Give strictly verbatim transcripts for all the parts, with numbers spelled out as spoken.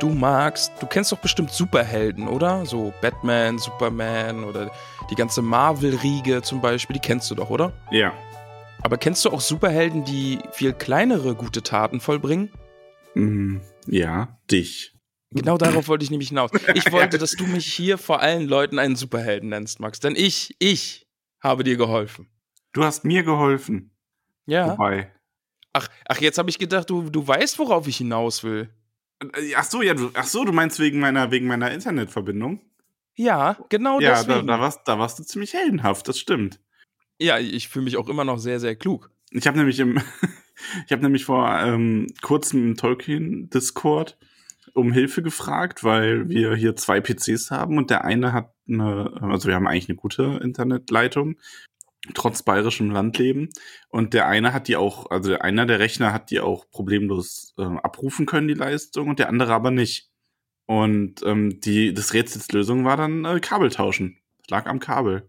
Du magst, du kennst doch bestimmt Superhelden, oder? So Batman, Superman oder die ganze Marvel-Riege zum Beispiel, die kennst du doch, oder? Ja. Aber kennst du auch Superhelden, die viel kleinere gute Taten vollbringen? Mhm. Ja, dich. Genau darauf wollte ich nämlich hinaus. Ich wollte, dass du mich hier vor allen Leuten einen Superhelden nennst, Max. Denn ich, ich habe dir geholfen. Du hast mir geholfen. Ja. Wobei. Ach, ach, jetzt habe ich gedacht, du, du weißt, worauf ich hinaus will. Ach so, ja, du, ach so, du meinst wegen meiner, wegen meiner Internetverbindung? Ja, genau ja, deswegen. Ja, da, da, warst, da warst du ziemlich heldenhaft, das stimmt. Ja, ich fühle mich auch immer noch sehr, sehr klug. Ich habe nämlich im, ich habe nämlich vor ähm, kurzem im Tolkien-Discord um Hilfe gefragt, weil wir hier zwei P Cs haben und der eine hat eine, also wir haben eigentlich eine gute Internetleitung, trotz bayerischem Landleben. Und der eine hat die auch, also einer der Rechner hat die auch problemlos äh, abrufen können, die Leistung, und der andere aber nicht. Und ähm, die, das Rätselslösung war dann äh, Kabel tauschen. Das lag am Kabel.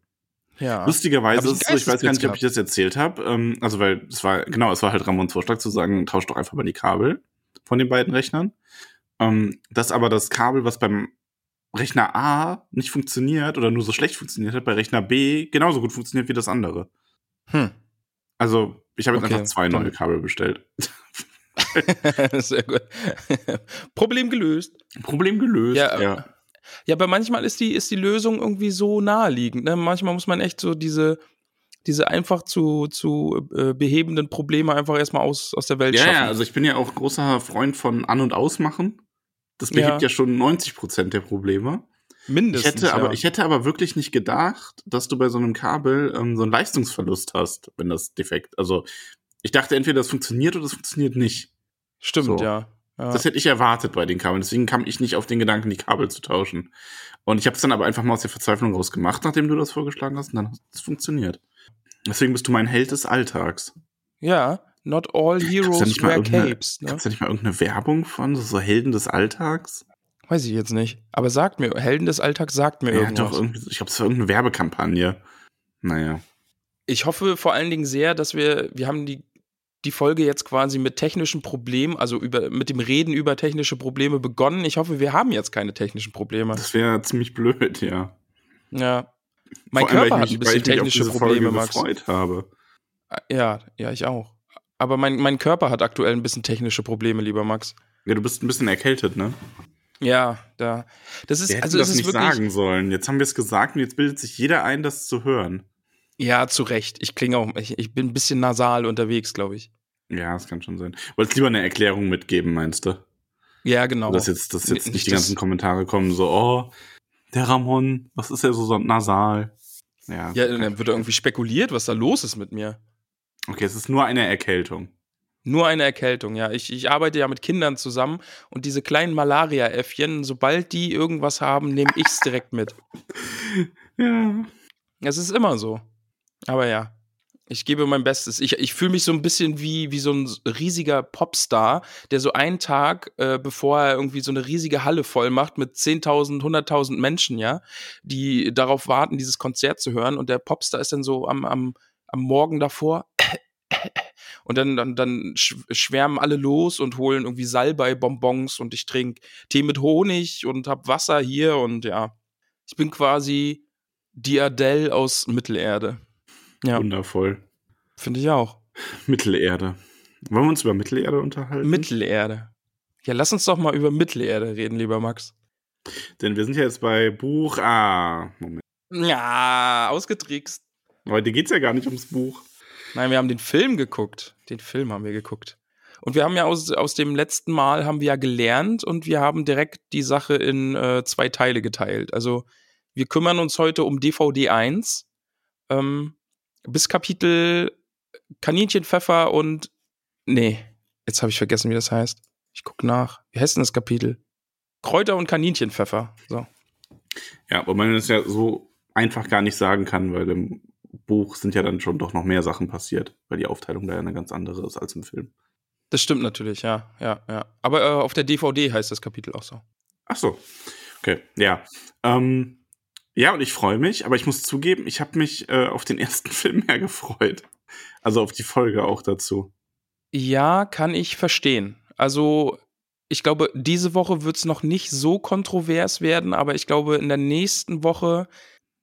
Ja. Lustigerweise ist es so, ich weiß gar nicht, ob ich das erzählt habe, ähm, also weil es war, genau, es war halt Ramons Vorschlag zu sagen, tauscht doch einfach mal die Kabel von den beiden Rechnern. Ähm, dass aber das Kabel, was beim Rechner A nicht funktioniert oder nur so schlecht funktioniert hat, bei Rechner B genauso gut funktioniert wie das andere. Hm. Also, ich habe jetzt okay. einfach zwei neue Kabel bestellt. Sehr gut. Problem gelöst. Problem gelöst, ja. Ja, ja, aber manchmal ist die, ist die Lösung irgendwie so naheliegend. Ne? Manchmal muss man echt so diese, diese einfach zu, zu äh, behebenden Probleme einfach erstmal aus, aus der Welt ja, schaffen. Ja, also ich bin ja auch großer Freund von An- und Ausmachen. Das behebt ja. ja schon neunzig Prozent der Probleme. Mindestens, ich hätte aber, ja. Ich hätte aber wirklich nicht gedacht, dass du bei so einem Kabel ähm, so einen Leistungsverlust hast, wenn das defekt. Also ich dachte entweder, das funktioniert oder das funktioniert nicht. Stimmt, so. ja. ja. Das hätte ich erwartet bei den Kabeln. Deswegen kam ich nicht auf den Gedanken, die Kabel zu tauschen. Und ich habe es dann aber einfach mal aus der Verzweiflung raus gemacht, nachdem du das vorgeschlagen hast. Und dann hat es funktioniert. Deswegen bist du mein Held des Alltags. Ja, not all heroes wear capes. Ne? Gab's da nicht mal irgendeine Werbung von, so Helden des Alltags? Weiß ich jetzt nicht. Aber sagt mir, Helden des Alltags sagt mir ja, irgendwas. Doch, ich glaube, es war irgendeine Werbekampagne. Naja. Ich hoffe vor allen Dingen sehr, dass wir, wir haben die, die Folge jetzt quasi mit technischen Problemen, also über, mit dem Reden über technische Probleme begonnen. Ich hoffe, wir haben jetzt keine technischen Probleme. Das wäre ziemlich blöd, ja. Ja. Mein vor Körper allem, hat ein bisschen technische Probleme, Max. Weil ich mich auf diese Folge gefreut habe. Ja, ja, ich auch. Aber mein, mein Körper hat aktuell ein bisschen technische Probleme, lieber Max. Ja, du bist ein bisschen erkältet, ne? Ja, da. Das ist, wir also das ist nicht wirklich sagen sollen. Jetzt haben wir es gesagt und jetzt bildet sich jeder ein, das zu hören. Ja, zu Recht. Ich klinge auch, ich, ich bin ein bisschen nasal unterwegs, glaube ich. Ja, das kann schon sein. Wolltest lieber eine Erklärung mitgeben, meinst du? Ja, genau. Dass jetzt, dass jetzt nicht, nicht die ganzen Kommentare kommen, so, oh, der Ramon, was ist der so nasal? Ja, ja, dann wird irgendwie spekuliert, was da los ist mit mir. Okay, es ist nur eine Erkältung. Nur eine Erkältung, ja. Ich, ich arbeite ja mit Kindern zusammen und diese kleinen Malaria-Äffchen, sobald die irgendwas haben, nehme ich es direkt mit. Ja. Es ist immer so. Aber ja, ich gebe mein Bestes. Ich, ich fühle mich so ein bisschen wie, wie so ein riesiger Popstar, der so einen Tag, äh, bevor er irgendwie so eine riesige Halle voll macht mit zehntausend, hunderttausend Menschen, ja, die darauf warten, dieses Konzert zu hören. Und der Popstar ist dann so am, am am Morgen davor und dann, dann, dann schwärmen alle los und holen irgendwie Salbei-Bonbons und ich trinke Tee mit Honig und hab Wasser hier und ja, ich bin quasi die Adele aus Mittelerde. Ja. Wundervoll. Finde ich auch. Mittelerde. Wollen wir uns über Mittelerde unterhalten? Mittelerde. Ja, lass uns doch mal über Mittelerde reden, lieber Max. Denn wir sind ja jetzt bei Buch A. Moment. Ja, ausgetrickst. Heute geht's ja gar nicht ums Buch. Nein, wir haben den Film geguckt. Den Film haben wir geguckt. Und wir haben ja aus, aus dem letzten Mal haben wir ja gelernt und wir haben direkt die Sache in äh, zwei Teile geteilt. Also wir kümmern uns heute um D V D eins ähm, bis Kapitel Kaninchenpfeffer und nee, jetzt habe ich vergessen, wie das heißt. Ich gucke nach. Wie heißt denn das Kapitel? Kräuter und Kaninchenpfeffer. So. Ja, wobei man das ja so einfach gar nicht sagen kann, weil im Buch sind ja dann schon doch noch mehr Sachen passiert, weil die Aufteilung da ja eine ganz andere ist als im Film. Das stimmt natürlich, ja, ja, ja. Aber äh, auf der D V D heißt das Kapitel auch so. Ach so, okay, ja. Ähm, ja, und ich freue mich, aber ich muss zugeben, ich habe mich äh, auf den ersten Film mehr gefreut. Also auf die Folge auch dazu. Ja, kann ich verstehen. Also ich glaube, diese Woche wird es noch nicht so kontrovers werden, aber ich glaube, in der nächsten Woche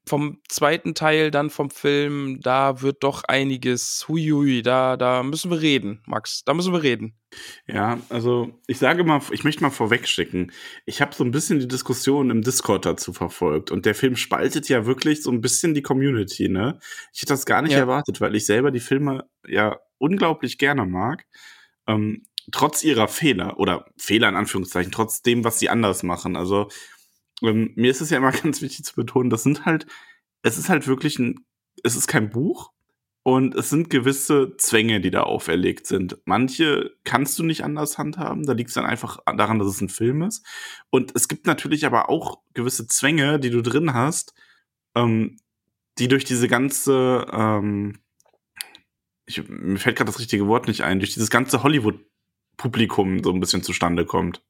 vom zweiten Teil dann vom Film, da wird doch einiges, huiui, da, da müssen wir reden, Max, da müssen wir reden. Ja, also ich sage mal, ich möchte mal vorwegschicken, ich habe so ein bisschen die Diskussion im Discord dazu verfolgt und der Film spaltet ja wirklich so ein bisschen die Community, ne? Ich hätte das gar nicht ja. erwartet, weil ich selber die Filme ja unglaublich gerne mag, ähm, trotz ihrer Fehler, oder Fehler in Anführungszeichen, trotz dem, was sie anders machen, also Ähm, mir ist es ja immer ganz wichtig zu betonen, das sind halt, es ist halt wirklich ein, es ist kein Buch und es sind gewisse Zwänge, die da auferlegt sind. Manche kannst du nicht anders handhaben, da liegt es dann einfach daran, dass es ein Film ist. Und es gibt natürlich aber auch gewisse Zwänge, die du drin hast, ähm, die durch diese ganze, ähm, ich, mir fällt gerade das richtige Wort nicht ein, durch dieses ganze Hollywood-Publikum so ein bisschen zustande kommt.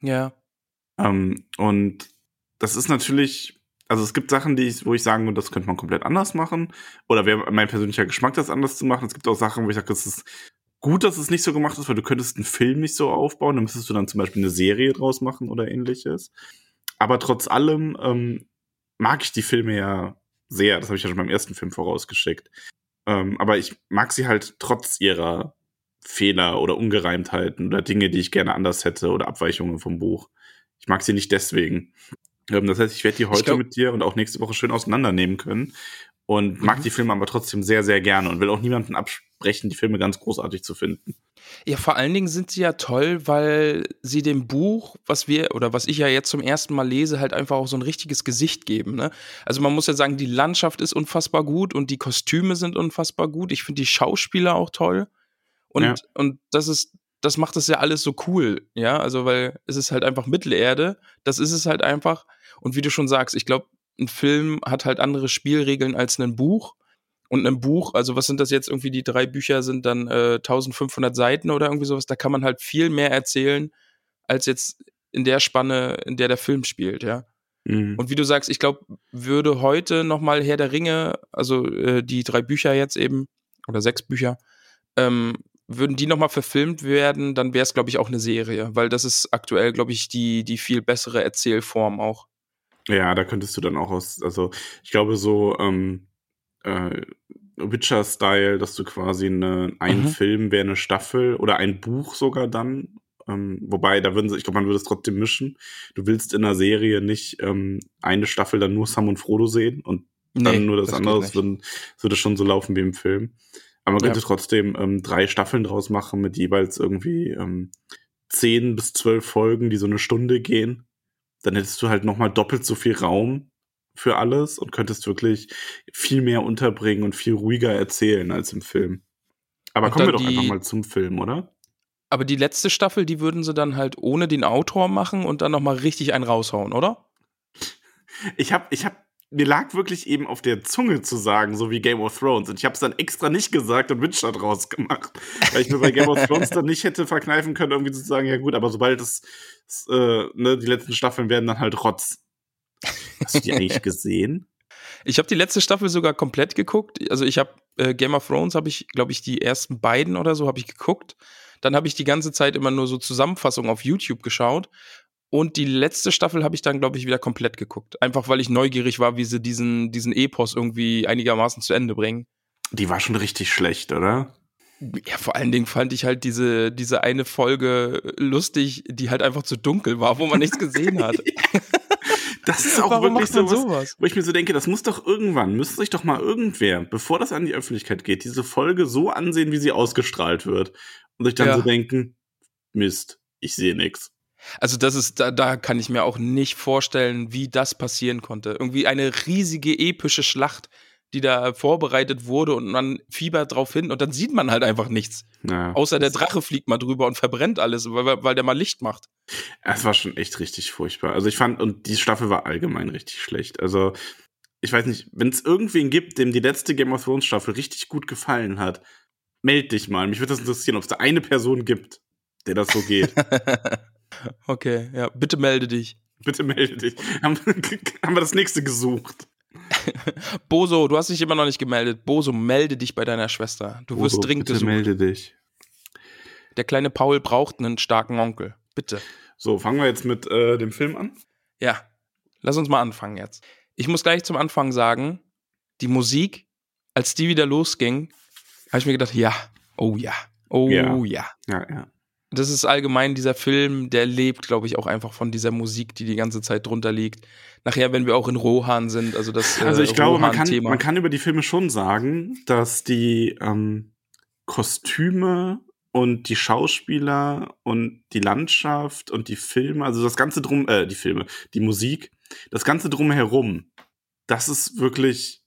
Ja. Ähm, und das ist natürlich, also es gibt Sachen, die ich, wo ich sagen würde, das könnte man komplett anders machen. Oder wäre mein persönlicher Geschmack, das anders zu machen. Es gibt auch Sachen, wo ich sage, es ist gut, dass es nicht so gemacht ist, weil du könntest einen Film nicht so aufbauen. Dann müsstest du dann zum Beispiel eine Serie draus machen oder ähnliches. Aber trotz allem ähm, mag ich die Filme ja sehr. Das habe ich ja schon beim ersten Film vorausgeschickt. Ähm, aber ich mag sie halt trotz ihrer Fehler oder Ungereimtheiten oder Dinge, die ich gerne anders hätte oder Abweichungen vom Buch. Ich mag sie nicht deswegen. Das heißt, ich werde die heute glaub, mit dir und auch nächste Woche schön auseinandernehmen können und mag mhm. die Filme aber trotzdem sehr, sehr gerne und will auch niemanden absprechen, die Filme ganz großartig zu finden. Ja, vor allen Dingen sind sie ja toll, weil sie dem Buch, was wir oder was ich ja jetzt zum ersten Mal lese, halt einfach auch so ein richtiges Gesicht geben, ne? Also man muss ja sagen, die Landschaft ist unfassbar gut und die Kostüme sind unfassbar gut. Ich finde die Schauspieler auch toll und, ja. und das ist Das macht das ja alles so cool, ja, also weil es ist halt einfach Mittelerde, das ist es halt einfach und wie du schon sagst, ich glaube, ein Film hat halt andere Spielregeln als ein Buch und ein Buch, also was sind das jetzt irgendwie, die drei Bücher sind dann äh, eintausendfünfhundert Seiten oder irgendwie sowas, da kann man halt viel mehr erzählen, als jetzt in der Spanne, in der der Film spielt, ja. Mhm. Und wie du sagst, ich glaube, würde heute nochmal Herr der Ringe, also äh, die drei Bücher jetzt eben, oder sechs Bücher, ähm, würden die nochmal verfilmt werden, dann wäre es, glaube ich, auch eine Serie. Weil das ist aktuell, glaube ich, die, die viel bessere Erzählform auch. Ja, da könntest du dann auch aus, also ich glaube so ähm, äh, Witcher-Style, dass du quasi eine, ein mhm. Film wäre eine Staffel oder ein Buch sogar dann. Ähm, wobei, da würden sie, ich glaube, man würde es trotzdem mischen. Du willst in einer Serie nicht ähm, eine Staffel dann nur Sam und Frodo sehen und nee, dann nur das, das andere. Das würde, das würde schon so laufen wie im Film. Aber man könnte ja. trotzdem ähm, drei Staffeln draus machen mit jeweils irgendwie ähm, zehn bis zwölf Folgen, die so eine Stunde gehen. Dann hättest du halt nochmal doppelt so viel Raum für alles und könntest wirklich viel mehr unterbringen und viel ruhiger erzählen als im Film. Aber und kommen wir doch die, einfach mal zum Film, oder? Aber die letzte Staffel, die würden sie dann halt ohne den Autor machen und dann nochmal richtig einen raushauen, oder? Ich hab, ich hab Mir lag wirklich eben auf der Zunge zu sagen, so wie Game of Thrones. Und ich habe es dann extra nicht gesagt und Witcher draus gemacht. Weil ich mir bei Game of Thrones dann nicht hätte verkneifen können, irgendwie zu sagen, ja gut, aber sobald es, es äh, ne, die letzten Staffeln werden dann halt Rotz. Hast du die eigentlich gesehen? Ich habe die letzte Staffel sogar komplett geguckt. Also ich habe äh, Game of Thrones, habe ich, glaube ich, die ersten beiden oder so habe ich geguckt. Dann habe ich die ganze Zeit immer nur so Zusammenfassungen auf YouTube geschaut. Und die letzte Staffel habe ich dann, glaube ich, wieder komplett geguckt. Einfach, weil ich neugierig war, wie sie diesen, diesen Epos irgendwie einigermaßen zu Ende bringen. Die war schon richtig schlecht, oder? Ja, vor allen Dingen fand ich halt diese, diese eine Folge lustig, die halt einfach zu dunkel war, wo man nichts gesehen hat. Das ist auch Warum wirklich so sowas, wo ich mir so denke, das muss doch irgendwann, müsste sich doch mal irgendwer, bevor das an die Öffentlichkeit geht, diese Folge so ansehen, wie sie ausgestrahlt wird. und sich dann ja. so denken, Mist, ich sehe nichts. Also das ist, da, da kann ich mir auch nicht vorstellen, wie das passieren konnte. Irgendwie eine riesige, epische Schlacht, die da vorbereitet wurde und man fiebert drauf hin und dann sieht man halt einfach nichts. Ja, außer der Drache fliegt mal drüber und verbrennt alles, weil, weil der mal Licht macht. Es war schon echt richtig furchtbar. Also ich fand, und die Staffel war allgemein richtig schlecht. Also ich weiß nicht, wenn es irgendwen gibt, dem die letzte Game of Thrones Staffel richtig gut gefallen hat, meld dich mal. Mich würde das interessieren, ob es da eine Person gibt, der das so geht. Okay, ja, bitte melde dich. Bitte melde dich. Haben, haben wir das nächste gesucht. Boso, du hast dich immer noch nicht gemeldet. Boso, melde dich bei deiner Schwester. Du Boso, wirst dringend bitte gesucht. Bitte melde dich. Der kleine Paul braucht einen starken Onkel. Bitte. So, fangen wir jetzt mit äh, dem Film an? Ja, lass uns mal anfangen jetzt. Ich muss gleich zum Anfang sagen, die Musik, als die wieder losging, habe ich mir gedacht, ja, oh ja, oh ja. Ja, ja. ja. Das ist allgemein dieser Film, der lebt, glaube ich, auch einfach von dieser Musik, die die ganze Zeit drunter liegt. Nachher, wenn wir auch in Rohan sind, also das äh, also ich glaube, man kann, man kann über die Filme schon sagen, dass die ähm, Kostüme und die Schauspieler und die Landschaft und die Filme, also das ganze drum, äh, die Filme, die Musik, das ganze drumherum, das ist wirklich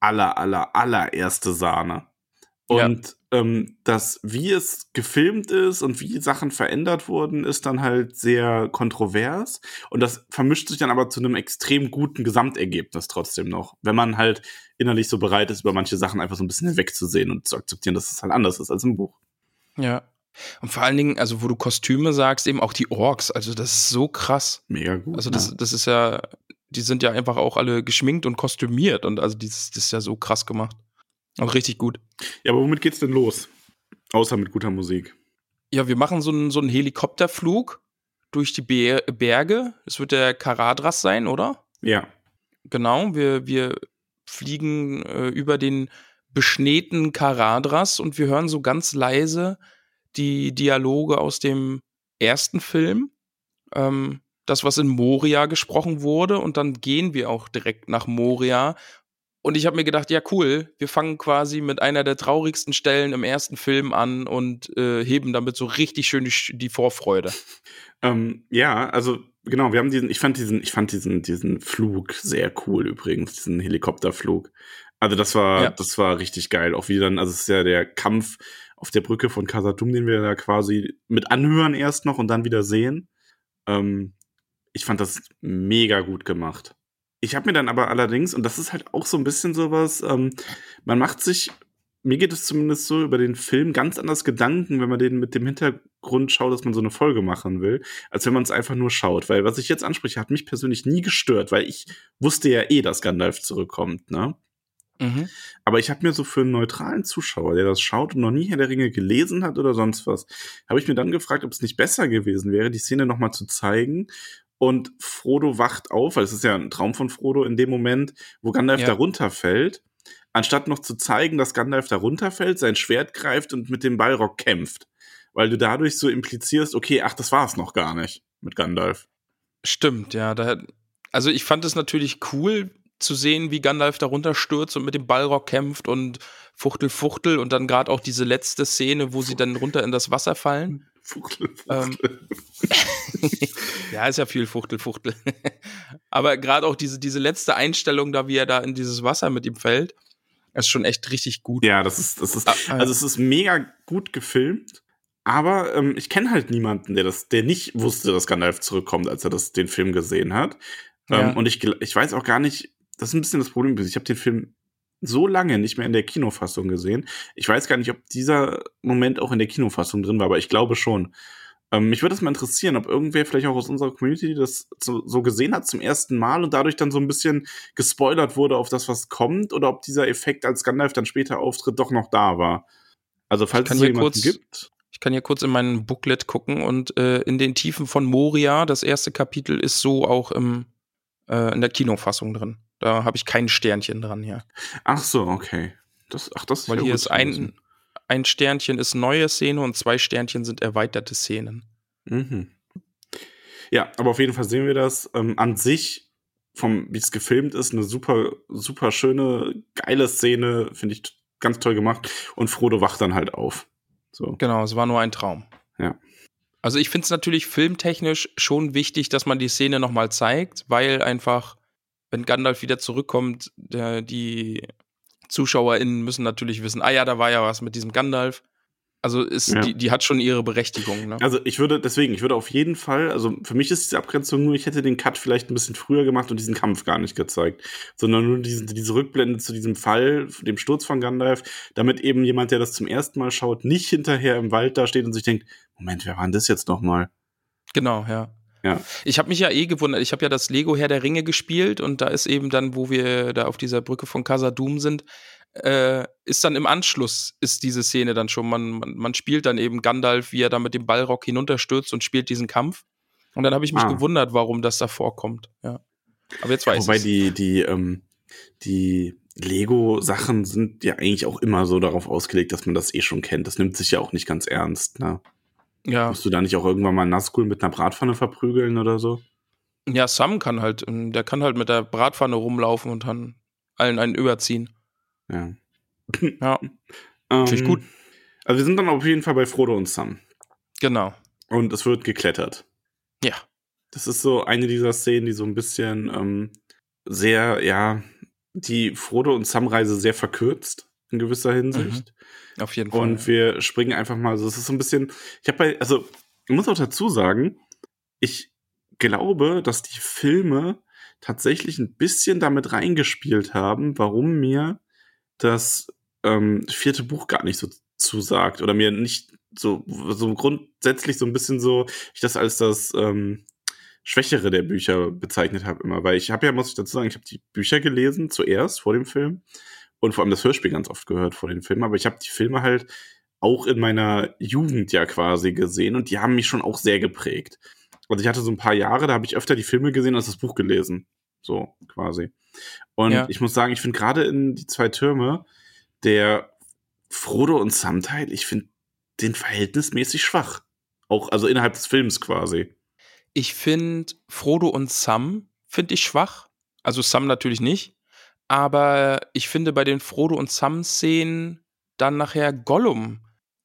aller, aller, allererste Sahne. Und ja. Ähm, das, wie es gefilmt ist und wie Sachen verändert wurden, ist dann halt sehr kontrovers. Und das vermischt sich dann aber zu einem extrem guten Gesamtergebnis trotzdem noch. Wenn man halt innerlich so bereit ist, über manche Sachen einfach so ein bisschen hinwegzusehen und zu akzeptieren, dass es halt anders ist als im Buch. Ja. Und vor allen Dingen, also wo du Kostüme sagst, eben auch die Orks. Also das ist so krass. Mega gut. Also das, ja. das ist ja, die sind ja einfach auch alle geschminkt und kostümiert. Und also das, das ist ja so krass gemacht. Auch richtig gut. Ja, aber womit geht's denn los? Außer mit guter Musik. Ja, wir machen so einen, so einen Helikopterflug durch die Be- Berge. Es wird der Caradhras sein, oder? Ja. Genau, wir, wir fliegen äh, über den beschneeten Caradhras und wir hören so ganz leise die Dialoge aus dem ersten Film. Ähm, das, was in Moria gesprochen wurde. Und dann gehen wir auch direkt nach Moria. Und ich habe mir gedacht, ja cool, wir fangen quasi mit einer der traurigsten Stellen im ersten Film an und äh, heben damit so richtig schön die, die Vorfreude. Ähm, ja, also genau, wir haben diesen, ich fand diesen, ich fand diesen, diesen Flug sehr cool übrigens, diesen Helikopterflug. Also das war, ja. das war richtig geil. Auch wie dann, also es ist ja der Kampf auf der Brücke von Khazad-dûm, den wir da quasi mit anhören erst noch und dann wieder sehen. Ähm, ich fand das mega gut gemacht. Ich habe mir dann aber allerdings, und das ist halt auch so ein bisschen sowas, ähm, man macht sich, mir geht es zumindest so, über den Film ganz anders Gedanken, wenn man den mit dem Hintergrund schaut, dass man so eine Folge machen will, als wenn man es einfach nur schaut. Weil was ich jetzt anspreche, hat mich persönlich nie gestört, weil ich wusste ja eh, dass Gandalf zurückkommt, ne? Mhm. Aber ich habe mir so für einen neutralen Zuschauer, der das schaut und noch nie Herr der Ringe gelesen hat oder sonst was, habe ich mir dann gefragt, ob es nicht besser gewesen wäre, die Szene nochmal zu zeigen. Und Frodo wacht auf, weil es ist ja ein Traum von Frodo in dem Moment, wo Gandalf ja. da runterfällt. Anstatt noch zu zeigen, dass Gandalf da runterfällt, sein Schwert greift und mit dem Balrog kämpft. Weil du dadurch so implizierst, okay, ach, das war es noch gar nicht mit Gandalf. Stimmt, ja. Da, also ich fand es natürlich cool zu sehen, wie Gandalf da runterstürzt und mit dem Balrog kämpft und fuchtel, fuchtel. Und dann gerade auch diese letzte Szene, wo sie dann runter in das Wasser fallen. Fuchtel, Fuchtel. Ähm, ja, ist ja viel Fuchtel, Fuchtel. Aber gerade auch diese, diese letzte Einstellung, da wie er da in dieses Wasser mit ihm fällt, ist schon echt richtig gut. Ja, das ist, das ist, also es ist mega gut gefilmt, aber ähm, ich kenne halt niemanden, der das, der nicht wusste, dass Gandalf zurückkommt, als er das, den Film gesehen hat. Ähm, ja. Und ich, ich weiß auch gar nicht, das ist ein bisschen das Problem, ich habe den Film so lange nicht mehr in der Kinofassung gesehen. Ich weiß gar nicht, ob dieser Moment auch in der Kinofassung drin war, aber ich glaube schon. Ähm, mich würde das mal interessieren, ob irgendwer vielleicht auch aus unserer Community das so, so gesehen hat zum ersten Mal und dadurch dann so ein bisschen gespoilert wurde auf das, was kommt, oder ob dieser Effekt, als Gandalf dann später auftritt, doch noch da war. Also falls es so jemanden kurz, gibt. Ich kann hier kurz in meinen Booklet gucken und äh, in den Tiefen von Moria, das erste Kapitel, ist so auch im, äh, in der Kinofassung drin. Da habe ich kein Sternchen dran hier. Ach so, okay. Das, ach, das ist Weil ja hier ist ein, ein Sternchen ist neue Szene und zwei Sternchen sind erweiterte Szenen. Mhm. Ja, aber auf jeden Fall sehen wir das. Ähm, an sich, vom, wie es gefilmt ist, eine super, super schöne, geile Szene. Finde ich ganz toll gemacht. Und Frodo wacht dann halt auf. So. Genau, es war nur ein Traum. Ja. Also ich finde es natürlich filmtechnisch schon wichtig, dass man die Szene nochmal zeigt, weil einfach, wenn Gandalf wieder zurückkommt, der, die ZuschauerInnen müssen natürlich wissen, ah ja, da war ja was mit diesem Gandalf. Also ist, ja. die, die hat schon ihre Berechtigung. Ne? Also ich würde, deswegen, ich würde auf jeden Fall, also für mich ist diese Abgrenzung nur, ich hätte den Cut vielleicht ein bisschen früher gemacht und diesen Kampf gar nicht gezeigt, sondern nur diesen, diese Rückblende zu diesem Fall, dem Sturz von Gandalf, damit eben jemand, der das zum ersten Mal schaut, nicht hinterher im Wald da steht und sich denkt, Moment, wer war denn das jetzt nochmal? Genau, ja. Ja. Ich habe mich ja eh gewundert, ich habe ja das Lego Herr der Ringe gespielt und da ist eben dann, wo wir da auf dieser Brücke von Khazad-dûm sind, äh, ist dann im Anschluss, ist diese Szene dann schon, man, man, man spielt dann eben Gandalf, wie er da mit dem Balrog hinunterstürzt und spielt diesen Kampf und dann habe ich mich ah. gewundert, warum das da vorkommt, ja. Aber jetzt weiß ich. Wobei die, die, ähm, die Lego-Sachen sind ja eigentlich auch immer so darauf ausgelegt, dass man das eh schon kennt, das nimmt sich ja auch nicht ganz ernst, ne? Ja. Musst du da nicht auch irgendwann mal Nazgul mit einer Bratpfanne verprügeln oder so? Ja, Sam kann halt, der kann halt mit der Bratpfanne rumlaufen und dann allen einen überziehen. Ja. Ja. ähm, Finde ich gut. Also wir sind dann auf jeden Fall bei Frodo und Sam. Genau. Und es wird geklettert. Ja. Das ist so eine dieser Szenen, die so ein bisschen ähm, sehr, ja, die Frodo- und Sam-Reise sehr verkürzt. In gewisser Hinsicht. Mhm. Auf jeden Fall. Und wir springen einfach mal so. Es ist so ein bisschen. Ich habe bei. Also, ich muss auch dazu sagen, ich glaube, dass die Filme tatsächlich ein bisschen damit reingespielt haben, warum mir das ähm, vierte Buch gar nicht so zusagt. Oder mir nicht so, so grundsätzlich so ein bisschen so. Ich das als das. Ähm, Schwächere der Bücher bezeichnet habe immer. Weil ich habe ja, muss ich dazu sagen, ich habe die Bücher gelesen zuerst vor dem Film. Und vor allem das Hörspiel ganz oft gehört vor den Filmen. Aber ich habe die Filme halt auch in meiner Jugend ja quasi gesehen. Und die haben mich schon auch sehr geprägt. Also ich hatte so ein paar Jahre, da habe ich öfter die Filme gesehen als das Buch gelesen. So quasi. Und ja. Ich muss sagen, ich finde gerade in Die zwei Türme, der Frodo und Sam-Teil, ich finde den verhältnismäßig schwach. Auch also innerhalb des Films quasi. Ich finde Frodo und Sam, finde ich schwach. Also Sam natürlich nicht. Aber ich finde bei den Frodo- und Sam-Szenen dann nachher Gollum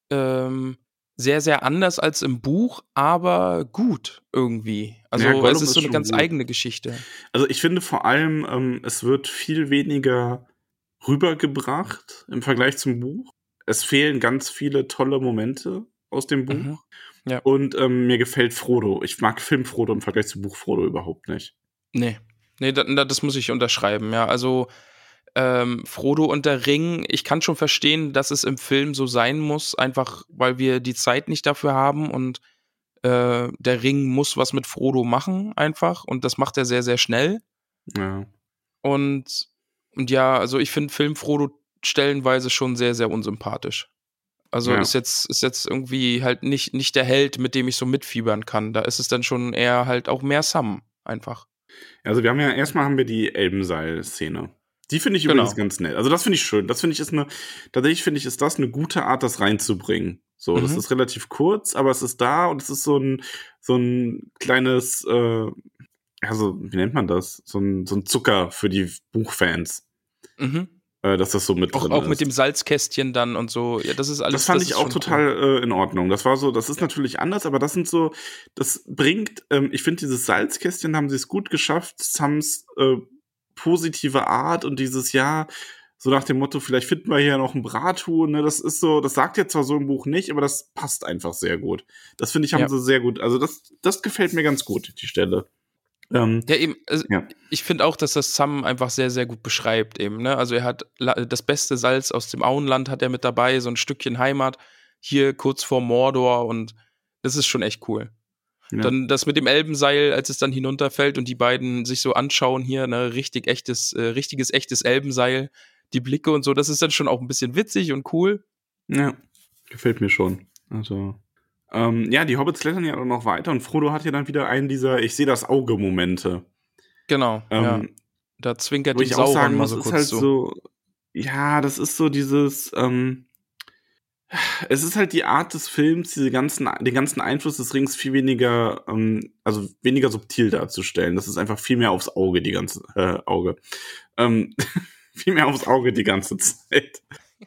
ähm, sehr, sehr anders als im Buch, aber gut irgendwie. Also ja, es ist, ist so eine ganz gut. eigene Geschichte. Also ich finde vor allem, ähm, es wird viel weniger rübergebracht im Vergleich zum Buch. Es fehlen ganz viele tolle Momente aus dem Buch. Mhm. Ja. Und ähm, mir gefällt Frodo. Ich mag Film Frodo im Vergleich zu Buch Frodo überhaupt nicht. Nee. Nee, das, das muss ich unterschreiben, ja. Also ähm, Frodo und der Ring, ich kann schon verstehen, dass es im Film so sein muss, einfach weil wir die Zeit nicht dafür haben und äh, der Ring muss was mit Frodo machen einfach und das macht er sehr, sehr schnell. Ja. Und, und ja, also ich finde Film Frodo stellenweise schon sehr, sehr unsympathisch. Also ja. ist jetzt, ist jetzt irgendwie halt nicht, nicht der Held, mit dem ich so mitfiebern kann. Da ist es dann schon eher halt auch mehr Sam einfach. Also wir haben ja, erstmal haben wir die Elbenseil-Szene. Die finde ich genau. übrigens ganz nett. Also das finde ich schön. Das finde ich ist eine, tatsächlich finde ich, ist das eine gute Art, das reinzubringen. So, mhm. das ist relativ kurz, aber es ist da und es ist so ein, so ein kleines, äh, also, wie nennt man das? So ein, so ein Zucker für die Buchfans. Mhm. Äh, dass das so mit auch, drin auch ist. Auch mit dem Salzkästchen dann und so. Ja, das ist alles. Das fand das ich auch total cool. äh, in Ordnung. Das war so, das ist ja. natürlich anders, aber das sind so, das bringt, ähm, ich finde, dieses Salzkästchen haben sie es gut geschafft, Sams äh, positive Art und dieses Jahr, so nach dem Motto, vielleicht finden wir hier noch ein Brathuhn, ne? Das ist so, das sagt jetzt zwar so im Buch nicht, aber das passt einfach sehr gut. Das finde ich, haben ja. sie sehr gut. Also das, das gefällt mir ganz gut, die Stelle. Ähm, ja, eben, also ja. ich finde auch, dass das Sam einfach sehr, sehr gut beschreibt eben, ne? Also er hat das beste Salz aus dem Auenland hat er mit dabei, so ein Stückchen Heimat, hier kurz vor Mordor und das ist schon echt cool. Ja. Dann das mit dem Elbenseil, als es dann hinunterfällt und die beiden sich so anschauen hier, ne, richtig echtes, äh, richtiges, echtes Elbenseil, die Blicke und so, das ist dann schon auch ein bisschen witzig und cool. Ja, gefällt mir schon. Also Ähm, ja, die Hobbits klettern ja dann noch weiter und Frodo hat ja dann wieder einen dieser Ich-sehe-das-Auge-Momente. Genau, ähm, ja. Da zwinkert die Sauron sagen, mal so kurz halt zu. So, ja, das ist so dieses, ähm, es ist halt die Art des Films, diese ganzen, den ganzen Einfluss des Rings viel weniger, ähm, also weniger subtil darzustellen. Das ist einfach viel mehr aufs Auge, die ganze, äh, Auge. Ähm, viel mehr aufs Auge die ganze Zeit.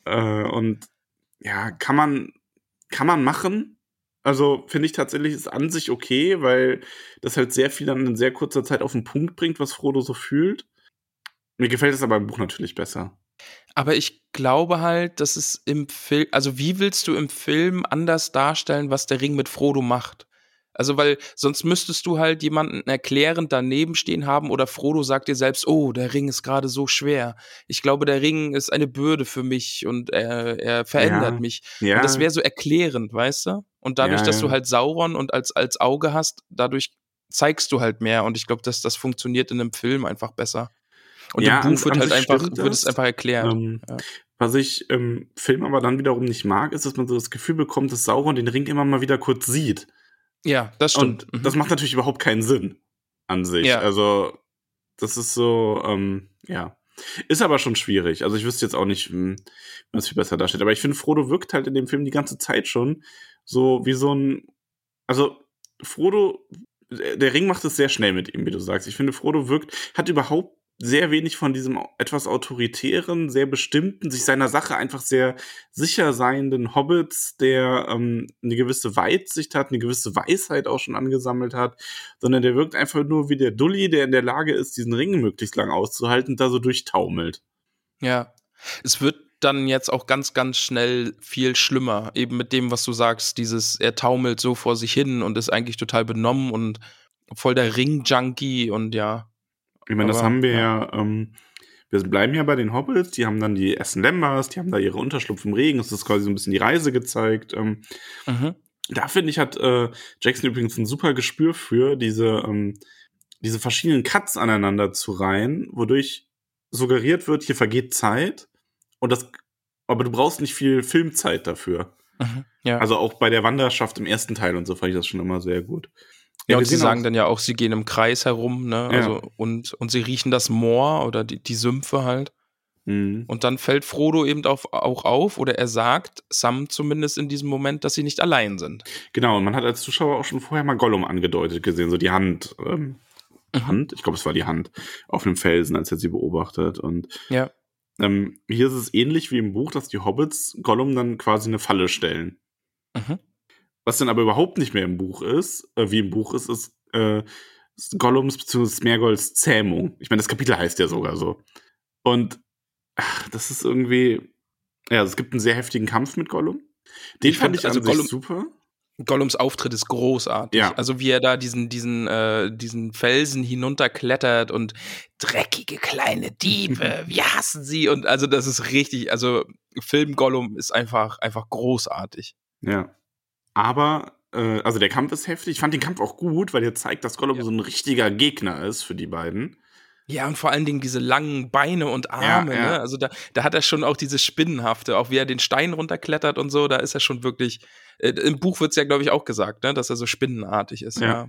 äh, und ja, kann man kann man machen. Also finde ich tatsächlich, ist an sich okay, weil das halt sehr viel dann in sehr kurzer Zeit auf den Punkt bringt, was Frodo so fühlt. Mir gefällt es aber im Buch natürlich besser. Aber ich glaube halt, dass es im Film, also wie willst du im Film anders darstellen, was der Ring mit Frodo macht? Also weil sonst müsstest du halt jemanden erklärend daneben stehen haben oder Frodo sagt dir selbst, oh, der Ring ist gerade so schwer. Ich glaube, der Ring ist eine Bürde für mich und äh, er verändert ja. mich. Ja. Und das wäre so erklärend, weißt du? Und dadurch, ja, ja. dass du halt Sauron und als, als Auge hast, dadurch zeigst du halt mehr. Und ich glaube, dass das funktioniert in einem Film einfach besser. Und ja, im Buch wird halt einfach, wird es einfach erklärt. Ähm, ja. Was ich im Film aber dann wiederum nicht mag, ist, dass man so das Gefühl bekommt, dass Sauron den Ring immer mal wieder kurz sieht. Ja, das stimmt. Und mhm. das macht natürlich überhaupt keinen Sinn an sich. Ja. Also, das ist so, ähm, ja. Ist aber schon schwierig. Also, ich wüsste jetzt auch nicht, wie das viel besser darstellt. Aber ich finde, Frodo wirkt halt in dem Film die ganze Zeit schon so wie so ein, also, Frodo, der Ring macht es sehr schnell mit ihm, wie du sagst. Ich finde, Frodo wirkt, hat überhaupt sehr wenig von diesem etwas autoritären, sehr bestimmten, sich seiner Sache einfach sehr sicher seienden Hobbits, der ähm, eine gewisse Weitsicht hat, eine gewisse Weisheit auch schon angesammelt hat, sondern der wirkt einfach nur wie der Dulli, der in der Lage ist, diesen Ring möglichst lang auszuhalten, da so durchtaumelt. Ja, es wird dann jetzt auch ganz, ganz schnell viel schlimmer, eben mit dem, was du sagst, dieses, er taumelt so vor sich hin und ist eigentlich total benommen und voll der Ring-Junkie und ja. Ich meine, das haben wir ja, ja ähm, wir bleiben ja bei den Hobbits, die haben dann die ersten Lembas, die haben da ihre Unterschlupf im Regen, es ist quasi so ein bisschen die Reise gezeigt. Ähm, mhm. Da, finde ich, hat äh, Jackson übrigens ein super Gespür für, diese, ähm, diese verschiedenen Cuts aneinander zu reihen, wodurch suggeriert wird, hier vergeht Zeit, und das, aber du brauchst nicht viel Filmzeit dafür. Mhm. Ja. Also auch bei der Wanderschaft im ersten Teil und so fand ich das schon immer sehr gut. Ja, und sie sagen dann ja auch, sie gehen im Kreis herum, ne? Also, ja. und, und sie riechen das Moor oder die, die Sümpfe halt. Mhm. Und dann fällt Frodo eben auf, auch auf, oder er sagt, Sam zumindest in diesem Moment, dass sie nicht allein sind. Genau, und man hat als Zuschauer auch schon vorher mal Gollum angedeutet gesehen, so die Hand, ähm, mhm. Hand, ich glaube, es war die Hand auf einem Felsen, als er sie beobachtet. Und ja. ähm, hier ist es ähnlich wie im Buch, dass die Hobbits Gollum dann quasi eine Falle stellen. Mhm. Was dann aber überhaupt nicht mehr im Buch ist, äh, wie im Buch ist, ist äh, Gollums bzw. Sméagols Zähmung. Ich meine, das Kapitel heißt ja sogar so. Und ach, das ist irgendwie, ja, es gibt einen sehr heftigen Kampf mit Gollum. Den ich fand, fand ich also an Gollum, sich super. Gollums Auftritt ist großartig. Ja. Also wie er da diesen, diesen, äh, diesen Felsen hinunterklettert und dreckige kleine Diebe, wir hassen sie. Und also das ist richtig, also Film Gollum ist einfach, einfach großartig. Ja. Aber, äh, also der Kampf ist heftig. Ich fand den Kampf auch gut, weil der zeigt, dass Gollum ja. so ein richtiger Gegner ist für die beiden. Ja, und vor allen Dingen diese langen Beine und Arme. Ja, ja. Ne? Also da, da hat er schon auch dieses Spinnenhafte, auch wie er den Stein runterklettert und so, da ist er schon wirklich, äh, im Buch wird es ja, glaube ich, auch gesagt, ne? dass er so spinnenartig ist. Ja, ja.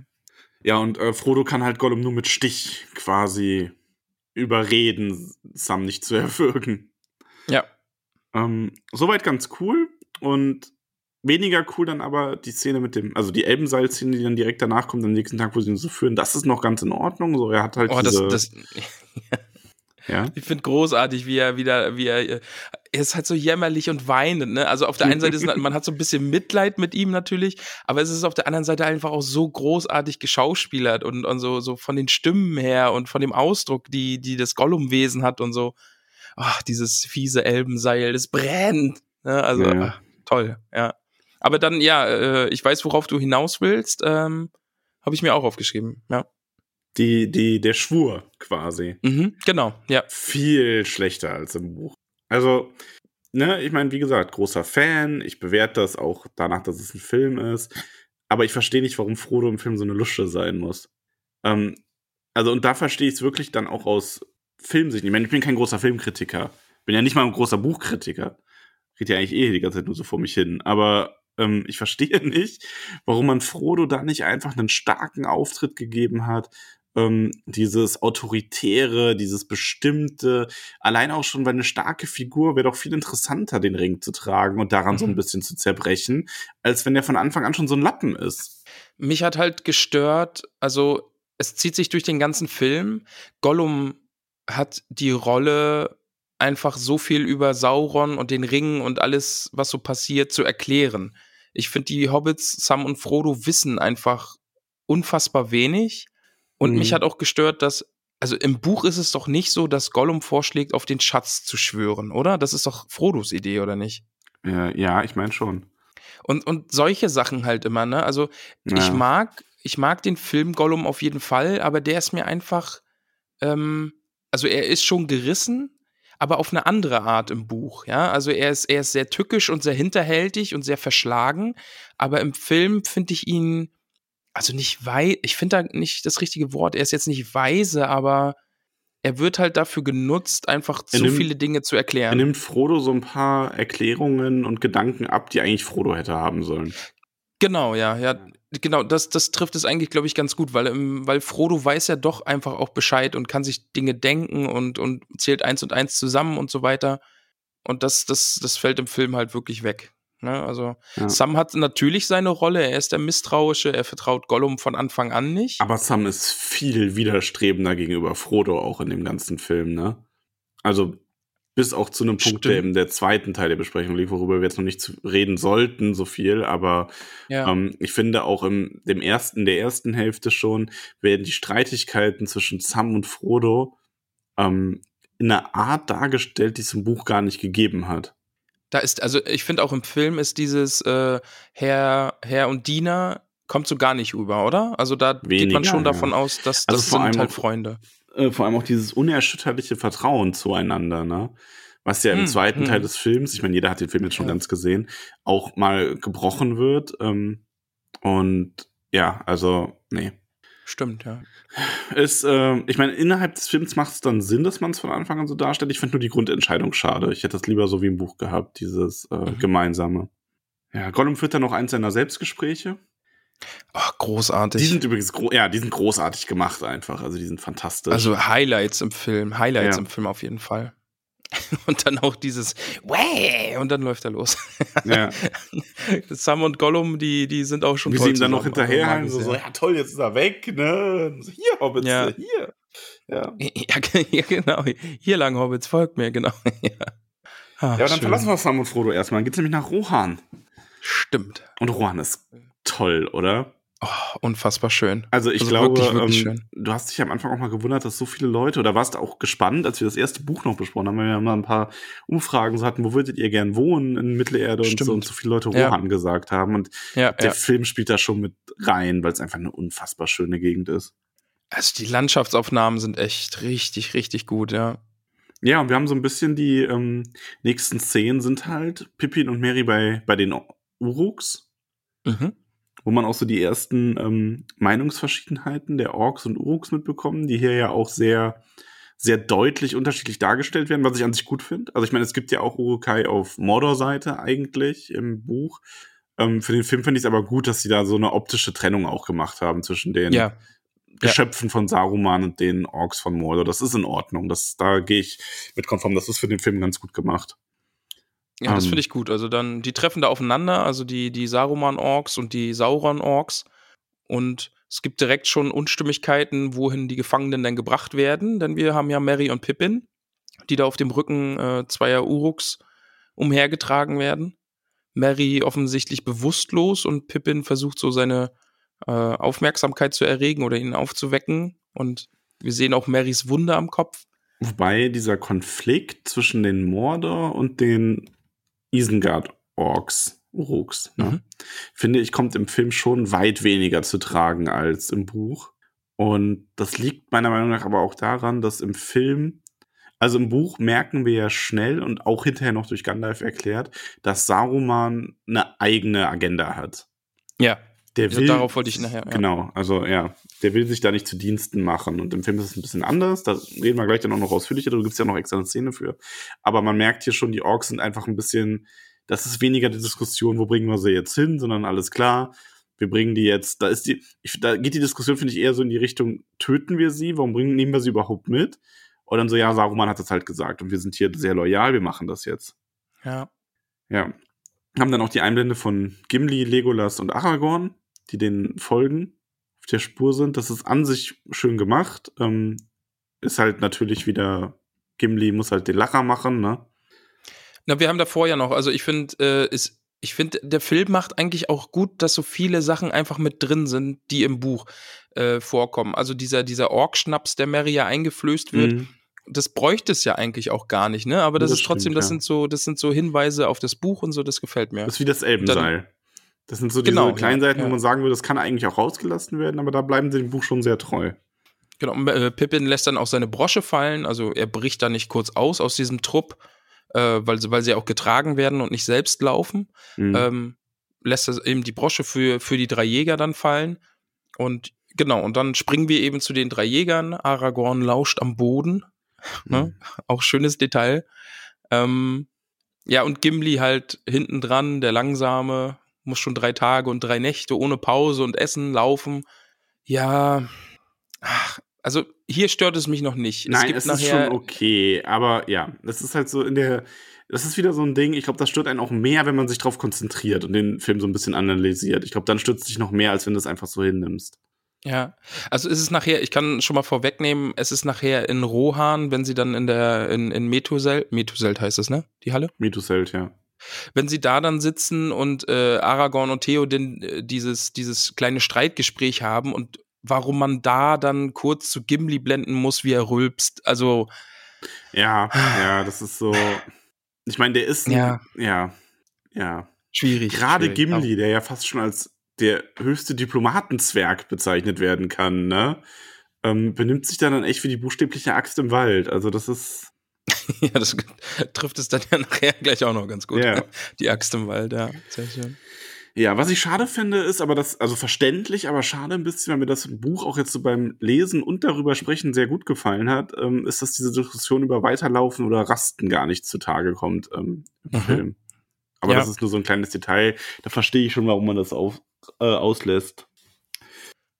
ja und äh, Frodo kann halt Gollum nur mit Stich quasi überreden, Sam nicht zu erwürgen. Ja. Ähm, soweit ganz cool. Und weniger cool dann aber die Szene mit dem, also die Elbenseil-Szene, die dann direkt danach kommt, am nächsten Tag, wo sie ihn so führen, das ist noch ganz in Ordnung. So, er hat halt oh, diese... Das, das ja. Ich finde großartig, wie er wieder, wie er, er ist halt so jämmerlich und weinend, ne? Also auf der einen Seite ist, man hat so ein bisschen Mitleid mit ihm natürlich, aber es ist auf der anderen Seite einfach auch so großartig geschauspielert und, und so, so von den Stimmen her und von dem Ausdruck, die, die das Gollum-Wesen hat und so. Ach, dieses fiese Elbenseil, das brennt. Ne? Also, ja, ja. Ach, toll, ja. Aber dann, ja, ich weiß, worauf du hinaus willst, ähm, habe ich mir auch aufgeschrieben, ja. Die, die, der Schwur quasi. Mhm, genau, ja. Viel schlechter als im Buch. Also, ne, ich meine, wie gesagt, großer Fan, ich bewerte das auch danach, dass es ein Film ist, aber ich verstehe nicht, warum Frodo im Film so eine Lusche sein muss. Ähm, also, und da verstehe ich es wirklich dann auch aus Filmsicht. Ich meine, ich bin kein großer Filmkritiker, bin ja nicht mal ein großer Buchkritiker. Geht ja eigentlich eh die ganze Zeit nur so vor mich hin, aber Ähm, ich verstehe nicht, warum man Frodo da nicht einfach einen starken Auftritt gegeben hat. Ähm, dieses Autoritäre, dieses Bestimmte, allein auch schon, weil eine starke Figur wäre doch viel interessanter, den Ring zu tragen und daran mhm. so ein bisschen zu zerbrechen, als wenn der von Anfang an schon so ein Lappen ist. Mich hat halt gestört, also es zieht sich durch den ganzen Film. Gollum hat die Rolle einfach so viel über Sauron und den Ring und alles, was so passiert, zu erklären. Ich finde, die Hobbits, Sam und Frodo, wissen einfach unfassbar wenig. Und mhm. mich hat auch gestört, dass, also im Buch ist es doch nicht so, dass Gollum vorschlägt, auf den Schatz zu schwören, oder? Das ist doch Frodos Idee, oder nicht? Äh, ja, ich meine schon. Und, und solche Sachen halt immer, ne? Also ja. ich mag, ich mag den Film Gollum auf jeden Fall, aber der ist mir einfach, ähm, also er ist schon gerissen, aber auf eine andere Art im Buch, ja? Also er ist, er ist sehr tückisch und sehr hinterhältig und sehr verschlagen, aber im Film finde ich ihn, also nicht wei, ich finde da nicht das richtige Wort, er ist jetzt nicht weise, aber er wird halt dafür genutzt, einfach zu viele Dinge zu erklären. Er nimmt Frodo so ein paar Erklärungen und Gedanken ab, die eigentlich Frodo hätte haben sollen. Genau, ja, ja, genau, das, das trifft es eigentlich, glaube ich, ganz gut, weil, weil Frodo weiß ja doch einfach auch Bescheid und kann sich Dinge denken und, und zählt eins und eins zusammen und so weiter. Und das, das, das fällt im Film halt wirklich weg. Ne? Also ja. Sam hat natürlich seine Rolle, er ist der Misstrauische, er vertraut Gollum von Anfang an nicht. Aber Sam ist viel widerstrebender gegenüber Frodo auch in dem ganzen Film, ne? Also bis auch zu einem Punkt, Stimmt. der in der zweiten Teil der Besprechung liegt, worüber wir jetzt noch nicht reden sollten, so viel, aber ja. ähm, ich finde auch im dem ersten, der ersten Hälfte schon, werden die Streitigkeiten zwischen Sam und Frodo ähm, in einer Art dargestellt, die es im Buch gar nicht gegeben hat. Da ist, also ich finde auch im Film ist dieses äh, Herr, Herr und Diener kommt so gar nicht rüber, oder? Also da Weniger, geht man schon ja. davon aus, dass also das sind halt auch, Freunde. Äh, vor allem auch dieses unerschütterliche Vertrauen zueinander, ne? Was ja im hm, zweiten hm. Teil des Films, ich meine, jeder hat den Film jetzt schon ja. ganz gesehen, auch mal gebrochen wird. Ähm, und ja, also, nee. Stimmt, ja. Ist, äh, ich meine, innerhalb des Films macht es dann Sinn, dass man es von Anfang an so darstellt. Ich finde nur die Grundentscheidung schade. Ich hätte das lieber so wie im Buch gehabt, dieses äh, mhm. Gemeinsame. Ja, Gollum führt dann noch eins seiner Selbstgespräche. Ach, großartig. Die sind übrigens, gro- ja, die sind großartig gemacht einfach. Also die sind fantastisch. Also Highlights im Film, Highlights ja. im Film auf jeden Fall. Und dann auch dieses Wäh! Und dann läuft er los. Ja. Sam und Gollum, die, die sind auch schon Wie toll. Wie sie ihm dann noch hinterherhalten, so, so, ja toll, jetzt ist er weg, ne? So, hier, Hobbits, ja. hier. Ja. ja, genau. Hier lang, Hobbits, folgt mir, genau. ja, Ach, ja aber dann schön. Verlassen wir Sam und Frodo erstmal. Dann geht's nämlich nach Rohan. Stimmt. Und Rohan ist toll, oder? Oh, unfassbar schön. Also ich also glaube, wirklich, wirklich ähm, du hast dich am Anfang auch mal gewundert, dass so viele Leute, oder warst auch gespannt, als wir das erste Buch noch besprochen haben, weil wir mal ein paar Umfragen so hatten, wo würdet ihr gern wohnen in Mittelerde Stimmt. und so, und so viele Leute Rohan ja. gesagt haben. Und ja, der ja. Film spielt da schon mit rein, weil es einfach eine unfassbar schöne Gegend ist. Also die Landschaftsaufnahmen sind echt richtig, richtig gut, ja. Ja, und wir haben so ein bisschen die ähm, nächsten Szenen sind halt Pippin und Merry bei, bei den Uruks. Mhm. Wo man auch so die ersten ähm, Meinungsverschiedenheiten der Orks und Uruks mitbekommen, die hier ja auch sehr, sehr deutlich unterschiedlich dargestellt werden, was ich an sich gut finde. Also ich meine, es gibt ja auch Urukai auf Mordor-Seite eigentlich im Buch. Ähm, für den Film finde ich es aber gut, dass sie da so eine optische Trennung auch gemacht haben zwischen den ja. Geschöpfen ja. von Saruman und den Orks von Mordor. Das ist in Ordnung. Das, da gehe ich mit konform. Das ist für den Film ganz gut gemacht. Ja, das finde ich gut. Also dann, die treffen da aufeinander, also die, die Saruman-Orks und die Sauron-Orks. Und es gibt direkt schon Unstimmigkeiten, wohin die Gefangenen dann gebracht werden. Denn wir haben ja Merry und Pippin, die da auf dem Rücken äh, zweier Uruks umhergetragen werden. Merry offensichtlich bewusstlos und Pippin versucht so seine äh, Aufmerksamkeit zu erregen oder ihn aufzuwecken. Und wir sehen auch Merrys Wunde am Kopf. Wobei dieser Konflikt zwischen den Mordor und den Isengard-Orks, Uruks, ne? Mhm. finde ich, kommt im Film schon weit weniger zu tragen als im Buch. Und das liegt meiner Meinung nach aber auch daran, dass im Film, also im Buch merken wir ja schnell und auch hinterher noch durch Gandalf erklärt, dass Saruman eine eigene Agenda hat. Ja, der will, also darauf wollte ich nachher. Ja. Genau, also ja, der will sich da nicht zu Diensten machen. Und im Film ist es ein bisschen anders, da reden wir gleich dann auch noch ausführlicher, da gibt es ja noch extra eine Szene für. Aber man merkt hier schon, die Orks sind einfach ein bisschen, das ist weniger die Diskussion, wo bringen wir sie jetzt hin, sondern alles klar, wir bringen die jetzt, da ist die, ich, da geht die Diskussion, finde ich, eher so in die Richtung, töten wir sie, warum bringen, nehmen wir sie überhaupt mit? Und dann so, ja, Saruman hat das halt gesagt und wir sind hier sehr loyal, wir machen das jetzt. Ja. Ja. Haben dann auch die Einblende von Gimli, Legolas und Aragorn, die denen folgen, auf der Spur sind. Das ist an sich schön gemacht. Ähm, ist halt natürlich wieder, Gimli muss halt den Lacher machen, ne? Na, wir haben davor ja noch, also ich finde, äh, ist Ich finde, der Film macht eigentlich auch gut, dass so viele Sachen einfach mit drin sind, die im Buch äh, vorkommen. Also dieser, dieser Ork-Schnaps, der Merry ja eingeflößt wird, mhm. das bräuchte es ja eigentlich auch gar nicht, ne? Aber das, das ist trotzdem, stimmt, das ja. sind so, das sind so Hinweise auf das Buch und so, das gefällt mir. Das ist wie das Elbenseil. Dann, das sind so diese genau, kleinen ja, Seiten, ja. wo man sagen würde, das kann eigentlich auch rausgelassen werden, aber da bleiben sie dem Buch schon sehr treu. Genau, äh, Pippin lässt dann auch seine Brosche fallen, also er bricht da nicht kurz aus aus diesem Trupp. Äh, weil, weil sie auch getragen werden und nicht selbst laufen, mhm. ähm, lässt das eben die Brosche für, für die drei Jäger dann fallen. Und genau, und dann springen wir eben zu den drei Jägern. Aragorn lauscht am Boden. Mhm. Ne? Auch schönes Detail. Ähm, ja, und Gimli halt hinten dran, der Langsame, muss schon drei Tage und drei Nächte ohne Pause und Essen laufen. Ja, ach, also hier stört es mich noch nicht. Nein, es, gibt es nachher ist schon okay, aber ja, das ist halt so in der, das ist wieder so ein Ding, ich glaube, das stört einen auch mehr, wenn man sich drauf konzentriert und den Film so ein bisschen analysiert. Ich glaube, dann stört es dich noch mehr, als wenn du es einfach so hinnimmst. Ja, also ist es nachher, ich kann schon mal vorwegnehmen, es ist nachher in Rohan, wenn sie dann in der, in, in Methuselt, Methuselt heißt es, ne, die Halle? Methuselt, ja. Wenn sie da dann sitzen und äh, Aragorn und Théoden äh, dieses, dieses kleine Streitgespräch haben und warum man da dann kurz zu Gimli blenden muss, wie er rülpst. Also ja, ja, das ist so. Ich meine, der ist ja, ja, ja. schwierig. Gerade schwierig, Gimli, auch. Der ja fast schon als der höchste Diplomatenzwerg bezeichnet werden kann, ne, ähm, benimmt sich dann, dann echt wie die buchstäbliche Axt im Wald. Also das ist ja, das trifft es dann ja nachher gleich auch noch ganz gut. Yeah. Die Axt im Wald, ja, sehr schön. Ja, was ich schade finde, ist aber das, also verständlich, aber schade ein bisschen, weil mir das Buch auch jetzt so beim Lesen und darüber sprechen sehr gut gefallen hat, ähm, ist, dass diese Diskussion über Weiterlaufen oder Rasten gar nicht zutage kommt ähm, im mhm. Film. Aber ja. das ist nur so ein kleines Detail, da verstehe ich schon, warum man das auf, äh, auslässt.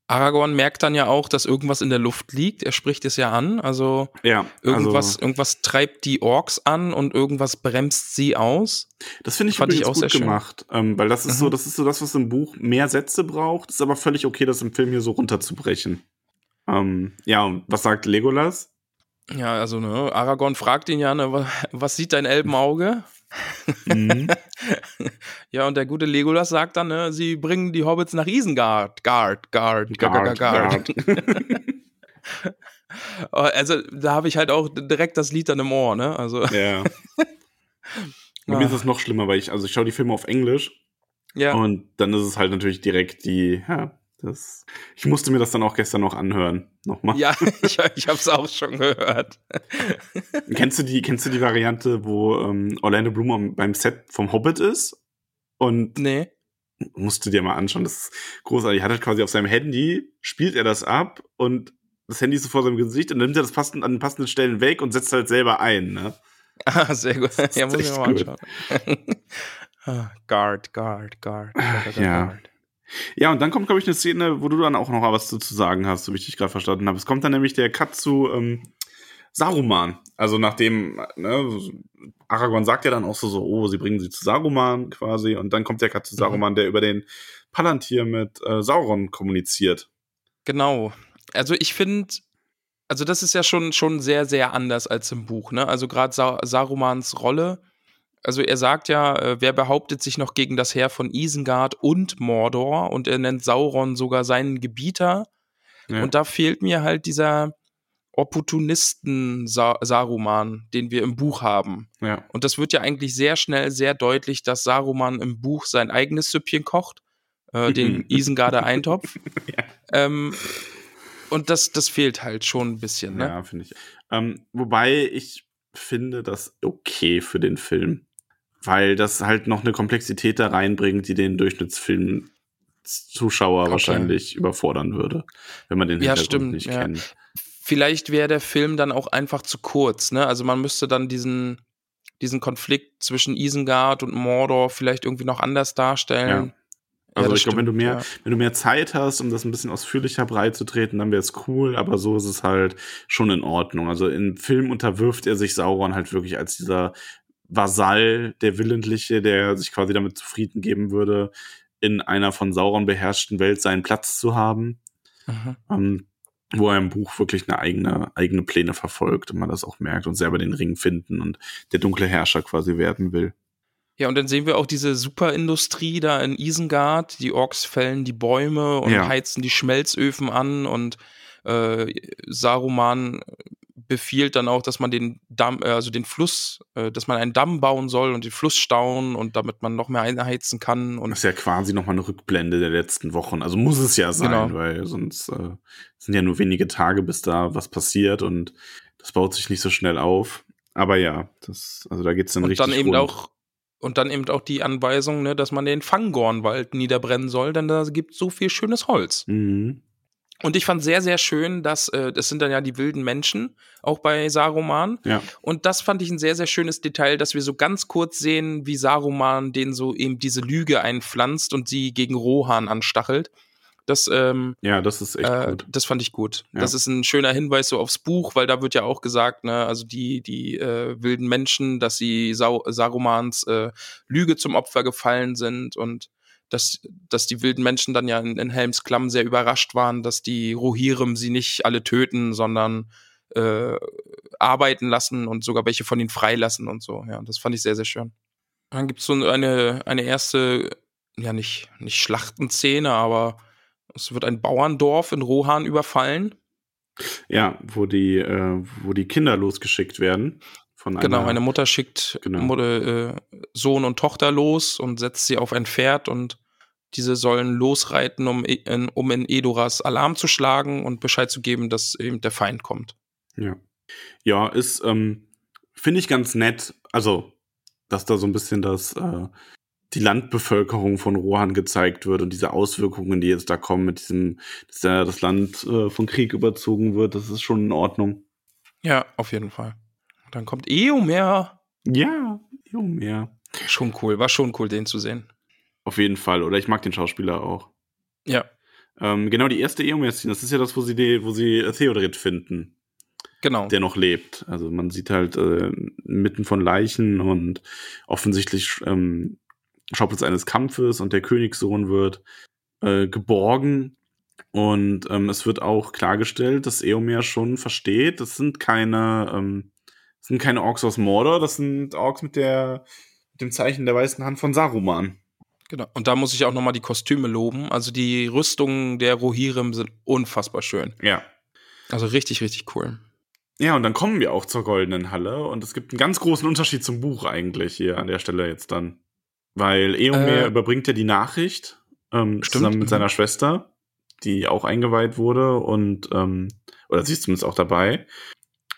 Aragorn merkt dann ja auch, dass irgendwas in der Luft liegt, er spricht es ja an, also, ja, irgendwas, also irgendwas treibt die Orks an und irgendwas bremst sie aus. Das finde ich übrigens ich auch gut gemacht, ähm, weil das ist, mhm. so, das ist so das, was im Buch mehr Sätze braucht, ist aber völlig okay, das im Film hier so runterzubrechen. Ähm, ja, und was sagt Legolas? Ja, also ne, Aragorn fragt ihn ja, ne, was sieht dein Elbenauge? Mhm. Ja, und der gute Legolas sagt dann, ne, sie bringen die Hobbits nach Isengard. Guard, Guard, Guard, Guard. Also, da habe ich halt auch direkt das Lied dann im Ohr, ne? Also. Ja. Bei mir ist es noch schlimmer, weil ich, also ich schaue die Filme auf Englisch. Ja. Und dann ist es halt natürlich direkt die, ja, das. Ich musste mir das dann auch gestern noch anhören. Nochmal. Ja, ich, ich hab's auch schon gehört. Kennst du die, kennst du die Variante, wo ähm, Orlando Bloom beim Set vom Hobbit ist? Und nee. Musst du dir mal anschauen, das ist großartig. Hat er quasi auf seinem Handy, spielt er das ab und das Handy ist so vor seinem Gesicht und dann nimmt er das passend, an den passenden Stellen weg und setzt halt selber ein, ne? Ah, sehr gut. Ja, muss ich mir mal anschauen. Guard, guard, guard. guard ja. Guard. Ja, und dann kommt, glaube ich, eine Szene, wo du dann auch noch was zu sagen hast, so wie ich dich gerade verstanden habe. Es kommt dann nämlich der Cut zu ähm, Saruman. Also nachdem, ne, Aragorn sagt ja dann auch so, so, oh, sie bringen sie zu Saruman quasi. Und dann kommt der Cut zu Saruman, mhm. der über den Palantir mit äh, Sauron kommuniziert. Genau. Also ich finde, also das ist ja schon, schon sehr, sehr anders als im Buch, ne? Also gerade Sa- Sarumans Rolle. Also er sagt ja, äh, wer behauptet sich noch gegen das Heer von Isengard und Mordor? Und er nennt Sauron sogar seinen Gebieter. Ja. Und da fehlt mir halt dieser Opportunisten-Saruman, den wir im Buch haben. Ja. Und das wird ja eigentlich sehr schnell, sehr deutlich, dass Saruman im Buch sein eigenes Süppchen kocht, äh, den Isengarder Eintopf. Ja. Ähm, und das, das fehlt halt schon ein bisschen. Ne? Ja, finde ich. Ähm, wobei ich finde das okay für den Film. Weil das halt noch eine Komplexität da reinbringt, die den Durchschnittsfilm-Zuschauer okay. wahrscheinlich überfordern würde, wenn man den ja, Hintergrund stimmt, nicht ja. kennt. Vielleicht wäre der Film dann auch einfach zu kurz, ne? Also man müsste dann diesen, diesen Konflikt zwischen Isengard und Mordor vielleicht irgendwie noch anders darstellen. Ja. Also ja, ich glaube, wenn du mehr, ja. wenn du mehr Zeit hast, um das ein bisschen ausführlicher breit zu treten, dann wäre es cool, aber so ist es halt schon in Ordnung. Also im Film unterwirft er sich Sauron halt wirklich als dieser Vasall, der Willentliche, der sich quasi damit zufrieden geben würde, in einer von Sauron beherrschten Welt seinen Platz zu haben, mhm. ähm, wo er im Buch wirklich eine eigene, eigene Pläne verfolgt und man das auch merkt und selber den Ring finden und der dunkle Herrscher quasi werden will. Ja, und dann sehen wir auch diese Superindustrie da in Isengard. Die Orks fällen die Bäume und ja. heizen die Schmelzöfen an und äh, Saruman befiehlt dann auch, dass man den Damm, also den Fluss, äh, dass man einen Damm bauen soll und den Fluss stauen und damit man noch mehr einheizen kann. Und das ist ja quasi nochmal eine Rückblende der letzten Wochen. Also muss es ja sein, genau. weil sonst äh, sind ja nur wenige Tage, bis da was passiert und das baut sich nicht so schnell auf. Aber ja, das, also da geht's dann und richtig dann eben rund. Auch Und dann eben auch die Anweisung, ne, dass man den Fangornwald niederbrennen soll, denn da gibt es so viel schönes Holz. Mhm. Und ich fand sehr, sehr schön, dass, äh, das sind dann ja die wilden Menschen, auch bei Saruman. Ja. Und das fand ich ein sehr, sehr schönes Detail, dass wir so ganz kurz sehen, wie Saruman denen so eben diese Lüge einpflanzt und sie gegen Rohan anstachelt. Das, ähm, ja, das ist echt äh, gut. Das fand ich gut. Ja. Das ist ein schöner Hinweis so aufs Buch, weil da wird ja auch gesagt, ne, also die, die äh, wilden Menschen, dass sie Sau- Sarumans äh, Lüge zum Opfer gefallen sind und dass, dass die wilden Menschen dann ja in, in Helms Klamm sehr überrascht waren, dass die Rohirrim sie nicht alle töten, sondern äh, arbeiten lassen und sogar welche von ihnen freilassen und so. Ja, das fand ich sehr, sehr schön. Dann gibt es so eine, eine erste, ja nicht, nicht Schlachtenszene, aber es wird ein Bauerndorf in Rohan überfallen. Ja, wo die, äh, wo die Kinder losgeschickt werden. Von einer, genau, eine Mutter schickt genau. Mutter, äh, Sohn und Tochter los und setzt sie auf ein Pferd und diese sollen losreiten, um in, um in Edoras Alarm zu schlagen und Bescheid zu geben, dass eben der Feind kommt. Ja, ja, ist, ähm, finde ich ganz nett, also, dass da so ein bisschen das, äh, die Landbevölkerung von Rohan gezeigt wird und diese Auswirkungen, die jetzt da kommen, mit diesem, dass da das Land äh, von Krieg überzogen wird, das ist schon in Ordnung. Ja, auf jeden Fall. Dann kommt Eomer. Ja, Eomer. Schon cool, war schon cool, den zu sehen. Auf jeden Fall, oder ich mag den Schauspieler auch. Ja. Ähm, genau, die erste Eomer-Szene, das ist ja das, wo sie, die, wo sie Théoden finden. Genau. Der noch lebt. Also man sieht halt äh, mitten von Leichen und offensichtlich ähm, Schauplatz eines Kampfes und der Königssohn wird äh, geborgen und ähm, es wird auch klargestellt, dass Eomer schon versteht, das sind keine ähm, das sind keine Orks aus Mordor, das sind Orks mit der mit dem Zeichen der weißen Hand von Saruman. Genau, und da muss ich auch nochmal die Kostüme loben, also die Rüstungen der Rohirrim sind unfassbar schön. Ja. Also richtig, richtig cool. Ja, und dann kommen wir auch zur Goldenen Halle und es gibt einen ganz großen Unterschied zum Buch eigentlich hier an der Stelle jetzt dann. Weil Eomer äh, überbringt ja die Nachricht ähm, zusammen mit seiner Schwester, die auch eingeweiht wurde und ähm, oder sie ist zumindest auch dabei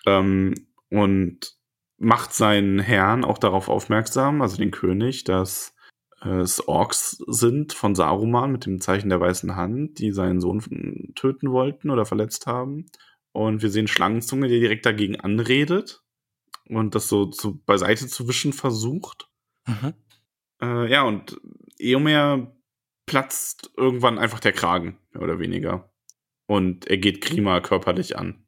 ähm, und macht seinen Herrn auch darauf aufmerksam, also den König, dass äh, es Orks sind von Saruman mit dem Zeichen der weißen Hand, die seinen Sohn töten wollten oder verletzt haben. Und wir sehen Schlangenzunge, der direkt dagegen anredet und das so zu, beiseite zu wischen versucht. Mhm. Ja, und Eomer platzt irgendwann einfach der Kragen, mehr oder weniger. Und er geht Grima körperlich an.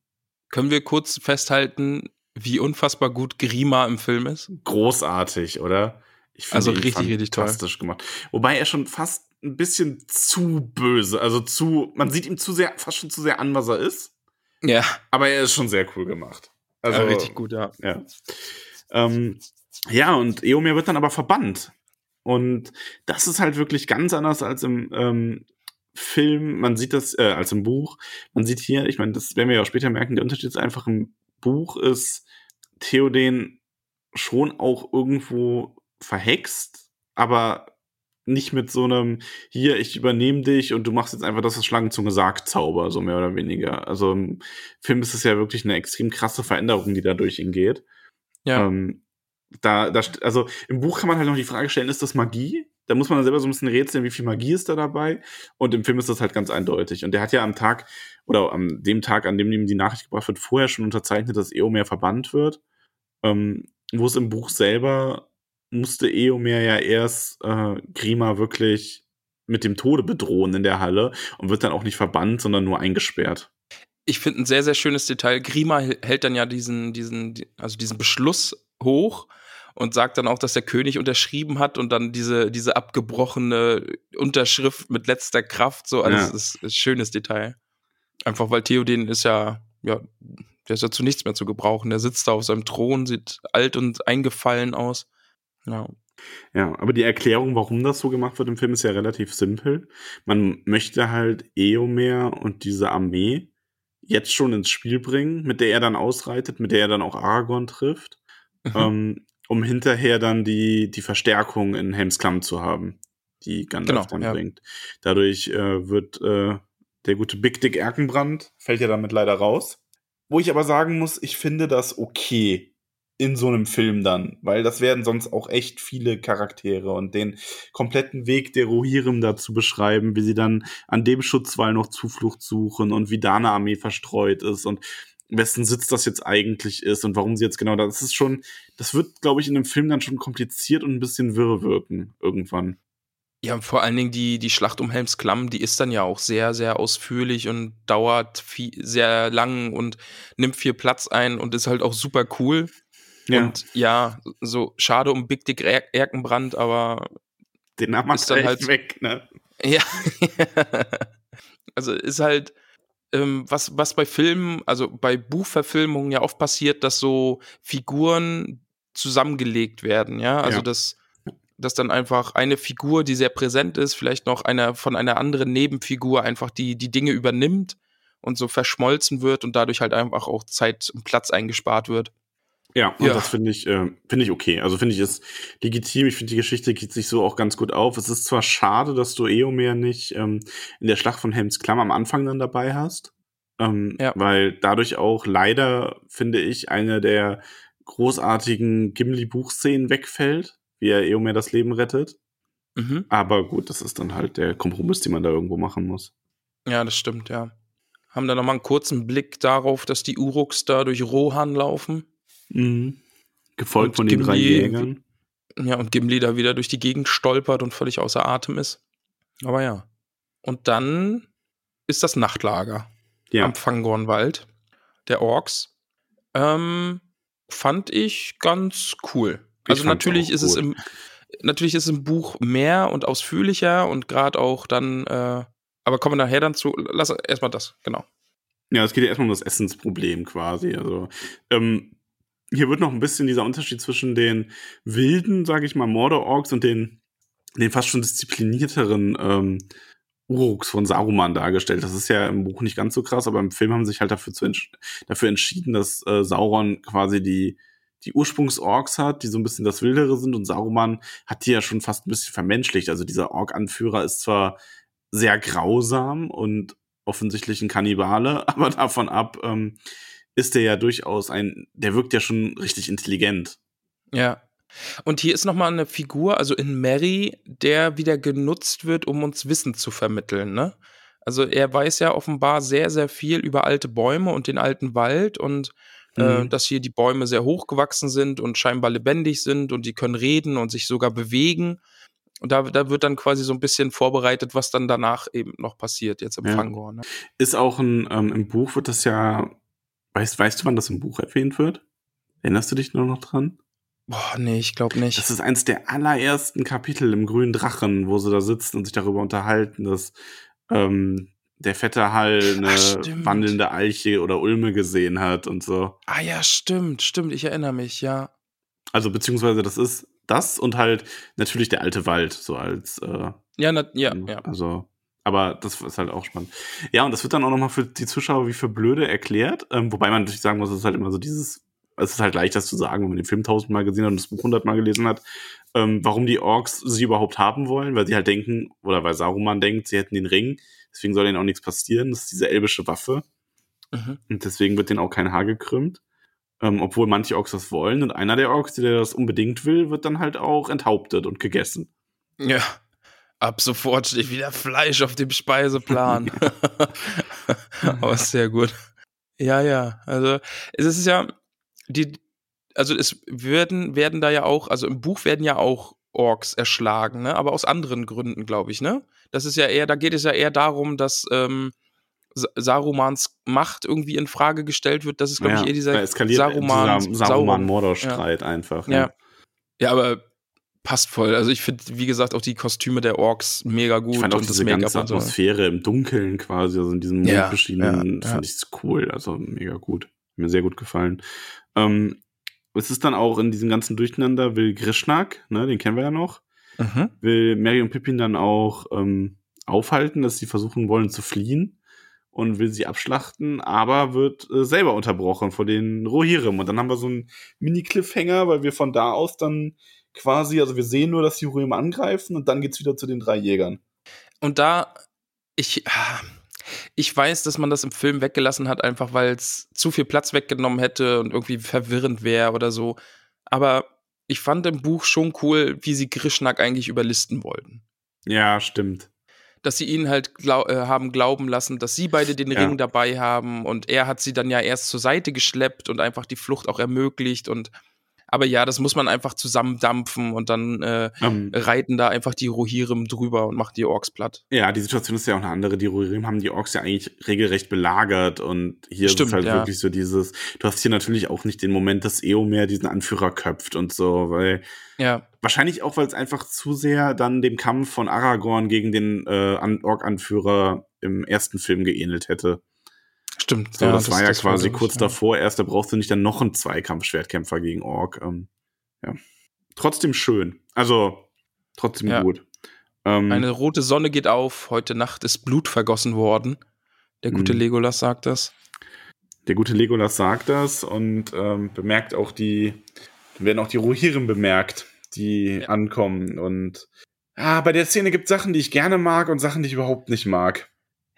Können wir kurz festhalten, wie unfassbar gut Grima im Film ist? Großartig, oder? Ich finde also ihn richtig, richtig toll. Fantastisch gemacht. Wobei er schon fast ein bisschen zu böse, also zu, man sieht ihm zu sehr, fast schon zu sehr an, was er ist. Ja. Aber er ist schon sehr cool gemacht. Also ja, richtig gut, ja. Ja. Ähm, ja, und Eomer wird dann aber verbannt. Und das ist halt wirklich ganz anders als im ähm, Film, man sieht das, äh, als im Buch. Man sieht hier, ich meine, das werden wir ja auch später merken, der Unterschied ist einfach im Buch ist Théoden schon auch irgendwo verhext, aber nicht mit so einem, hier, ich übernehme dich und du machst jetzt einfach das, was Schlangenzunge sagt, Zauber, so mehr oder weniger. Also im Film ist es ja wirklich eine extrem krasse Veränderung, die da durch ihn geht. Ja. Ähm, Da, da, also im Buch kann man halt noch die Frage stellen, ist das Magie? Da muss man dann selber so ein bisschen rätseln, wie viel Magie ist da dabei? Und im Film ist das halt ganz eindeutig. Und der hat ja am Tag, oder an dem Tag, an dem ihm die Nachricht gebracht wird, vorher schon unterzeichnet, dass Eomer verbannt wird. Ähm, wo es im Buch selber musste Eomer ja erst äh, Grima wirklich mit dem Tode bedrohen in der Halle und wird dann auch nicht verbannt, sondern nur eingesperrt. Ich finde ein sehr, sehr schönes Detail. Grima hält dann ja diesen, diesen, also diesen Beschluss hoch und sagt dann auch, dass der König unterschrieben hat und dann diese, diese abgebrochene Unterschrift mit letzter Kraft, so alles ja. ist ein schönes Detail. Einfach weil Théoden ist ja, ja, der ist ja zu nichts mehr zu gebrauchen. Der sitzt da auf seinem Thron, sieht alt und eingefallen aus. Ja. Ja, aber die Erklärung, warum das so gemacht wird im Film, ist ja relativ simpel. Man möchte halt Eomer und diese Armee jetzt schon ins Spiel bringen, mit der er dann ausreitet, mit der er dann auch Aragorn trifft, ähm, um hinterher dann die, die Verstärkung in Helms Klamm zu haben, die Gandalf genau, dann ja. bringt. Dadurch äh, wird äh, der gute Big Dick Erkenbrand, fällt ja damit leider raus. Wo ich aber sagen muss, ich finde das okay in so einem Film dann, weil das werden sonst auch echt viele Charaktere und den kompletten Weg der Rohirrim dazu beschreiben, wie sie dann an dem Schutzwall noch Zuflucht suchen und wie da eine Armee verstreut ist und wessen Sitz das jetzt eigentlich ist und warum sie jetzt genau da. Das ist schon, das wird, glaube ich, in dem Film dann schon kompliziert und ein bisschen wirr wirken irgendwann. Ja, vor allen Dingen die, die Schlacht um Helms Klamm, die ist dann ja auch sehr, sehr ausführlich und dauert viel, sehr lang und nimmt viel Platz ein und ist halt auch super cool. Ja. Und ja, so schade um Big Dick er- Erkenbrand, aber den Namen ist dann halt weg, ne? Ja. Also ist halt ähm, was, was bei Filmen, also bei Buchverfilmungen ja oft passiert, dass so Figuren zusammengelegt werden, ja? Also ja. das dass dann einfach eine Figur, die sehr präsent ist, vielleicht noch einer von einer anderen Nebenfigur einfach die, die Dinge übernimmt und so verschmolzen wird und dadurch halt einfach auch Zeit und Platz eingespart wird. Ja, und ja. das finde ich, äh, finde ich okay. Also finde ich es legitim. Ich finde, die Geschichte geht sich so auch ganz gut auf. Es ist zwar schade, dass du Eomer nicht ähm, in der Schlacht von Helms Klamm am Anfang dann dabei hast, ähm, ja. weil dadurch auch leider, finde ich, eine der großartigen Gimli-Buchszenen wegfällt, wie er Eomer das Leben rettet. Mhm. Aber gut, das ist dann halt der Kompromiss, den man da irgendwo machen muss. Ja, das stimmt, ja. Haben da nochmal einen kurzen Blick darauf, dass die Uruks da durch Rohan laufen. Mhm. Gefolgt und von den Gimli, drei Jägern. Ja, und Gimli da wieder durch die Gegend stolpert und völlig außer Atem ist. Aber ja. Und dann ist das Nachtlager ja. am Fangornwald der Orks. Ähm, fand ich ganz cool. Also natürlich ist, es im, natürlich ist es im Buch mehr und ausführlicher und gerade auch dann, äh, aber kommen wir nachher dann zu, lass erstmal das, genau. Ja, es geht ja erstmal um das Essensproblem quasi. Also ähm, hier wird noch ein bisschen dieser Unterschied zwischen den wilden, sage ich mal, Mordor-Orks und den, den fast schon disziplinierteren ähm, Uruks von Saruman dargestellt. Das ist ja im Buch nicht ganz so krass, aber im Film haben sie sich halt dafür, zu entsch- dafür entschieden, dass äh, Sauron quasi die die Ursprungs-Orks hat, die so ein bisschen das Wildere sind und Saruman hat die ja schon fast ein bisschen vermenschlicht. Also dieser Ork-Anführer ist zwar sehr grausam und offensichtlich ein Kannibale, aber davon ab ähm, ist der ja durchaus ein, der wirkt ja schon richtig intelligent. Ja, und hier ist nochmal eine Figur, also in Merry, der wieder genutzt wird, um uns Wissen zu vermitteln, ne? Also er weiß ja offenbar sehr, sehr viel über alte Bäume und den alten Wald und Mhm. dass hier die Bäume sehr hoch gewachsen sind und scheinbar lebendig sind und die können reden und sich sogar bewegen. Und da, da wird dann quasi so ein bisschen vorbereitet, was dann danach eben noch passiert, jetzt im ja. Fangorn. Ne? Ist auch ein, ähm, im Buch wird das ja, weißt, weißt du, wann das im Buch erwähnt wird? Erinnerst du dich nur noch dran? Boah, nee, ich glaube nicht. Das ist eins der allerersten Kapitel im Grünen Drachen, wo sie da sitzen und sich darüber unterhalten, dass ähm, der fette Hall eine Ach, wandelnde Eiche oder Ulme gesehen hat und so. Ah ja, stimmt, stimmt, ich erinnere mich, ja. Also beziehungsweise das ist das und halt natürlich der alte Wald, so als äh, ja, na, ja, ja. Also, aber das ist halt auch spannend. Ja, und das wird dann auch nochmal für die Zuschauer wie für blöde erklärt, ähm, wobei man natürlich sagen muss, es ist halt immer so dieses, es ist halt leicht, das zu sagen, wenn man den Film tausendmal gesehen hat und das Buch hundertmal gelesen hat, ähm, warum die Orks sie überhaupt haben wollen, weil sie halt denken, oder weil Saruman denkt, sie hätten den Ring, deswegen soll denen auch nichts passieren, das ist diese elbische Waffe. Mhm. Und deswegen wird denen auch kein Haar gekrümmt, ähm, obwohl manche Orks das wollen. Und einer der Orks, der das unbedingt will, wird dann halt auch enthauptet und gegessen. Ja, ab sofort steht wieder Fleisch auf dem Speiseplan. Aber ist sehr gut. Ja, ja, also es ist ja, die, also es werden, werden da ja auch, also im Buch werden ja auch Orks erschlagen, ne? Aber aus anderen Gründen, glaube ich, ne? Das ist ja eher, da geht es ja eher darum, dass ähm, Sarumans Macht irgendwie in Frage gestellt wird. Das ist, glaube ja, ich, eher dieser Saruman-Mordor-Streit ja. einfach. Ja. Ja. ja, aber passt voll. Also ich finde, wie gesagt, auch die Kostüme der Orks mega gut. Ich fand auch und diese das ganze und so. Atmosphäre im Dunkeln quasi, also in diesem mondbeschienenen, ja, ja, ja. fand ich es cool. Also mega gut. Mir sehr gut gefallen. Ähm, es ist dann auch in diesem ganzen Durcheinander, will Grishnak, ne, den kennen wir ja noch, mhm. will Merry und Pippin dann auch ähm, aufhalten, dass sie versuchen wollen zu fliehen und will sie abschlachten, aber wird äh, selber unterbrochen vor den Rohirrim. Und dann haben wir so einen Mini-Cliffhanger, weil wir von da aus dann quasi, also wir sehen nur, dass die Rohirrim angreifen und dann geht's wieder zu den drei Jägern. Und da, ich... Ich weiß, dass man das im Film weggelassen hat, einfach weil es zu viel Platz weggenommen hätte und irgendwie verwirrend wäre oder so. Aber ich fand im Buch schon cool, wie sie Grishnak eigentlich überlisten wollten. Ja, stimmt. Dass sie ihn halt glaub, äh, haben glauben lassen, dass sie beide den Ring ja. dabei haben und er hat sie dann ja erst zur Seite geschleppt und einfach die Flucht auch ermöglicht. Und aber ja, das muss man einfach zusammendampfen und dann äh, um. reiten da einfach die Rohirrim drüber und machen die Orks platt. Ja, die Situation ist ja auch eine andere. Die Rohirrim haben die Orks ja eigentlich regelrecht belagert und hier Stimmt, ist halt ja. wirklich so dieses, du hast hier natürlich auch nicht den Moment, dass Eomer diesen Anführer köpft und so, weil ja. wahrscheinlich auch, weil es einfach zu sehr dann dem Kampf von Aragorn gegen den äh, Ork-Anführer im ersten Film geähnelt hätte. Stimmt. So, ja, das, das war ja das quasi kurz ich, davor. Ja. Erst da brauchst du nicht dann noch einen Zweikampf-Schwertkämpfer gegen Ork. Ähm, ja. Trotzdem schön. Also, trotzdem ja. gut. Ähm, Eine rote Sonne geht auf. Heute Nacht ist Blut vergossen worden. Der gute mh. Legolas sagt das. Der gute Legolas sagt das und ähm, bemerkt auch die, werden auch die Rohirrim bemerkt, die ja. ankommen. Und ah, bei der Szene gibt es Sachen, die ich gerne mag und Sachen, die ich überhaupt nicht mag.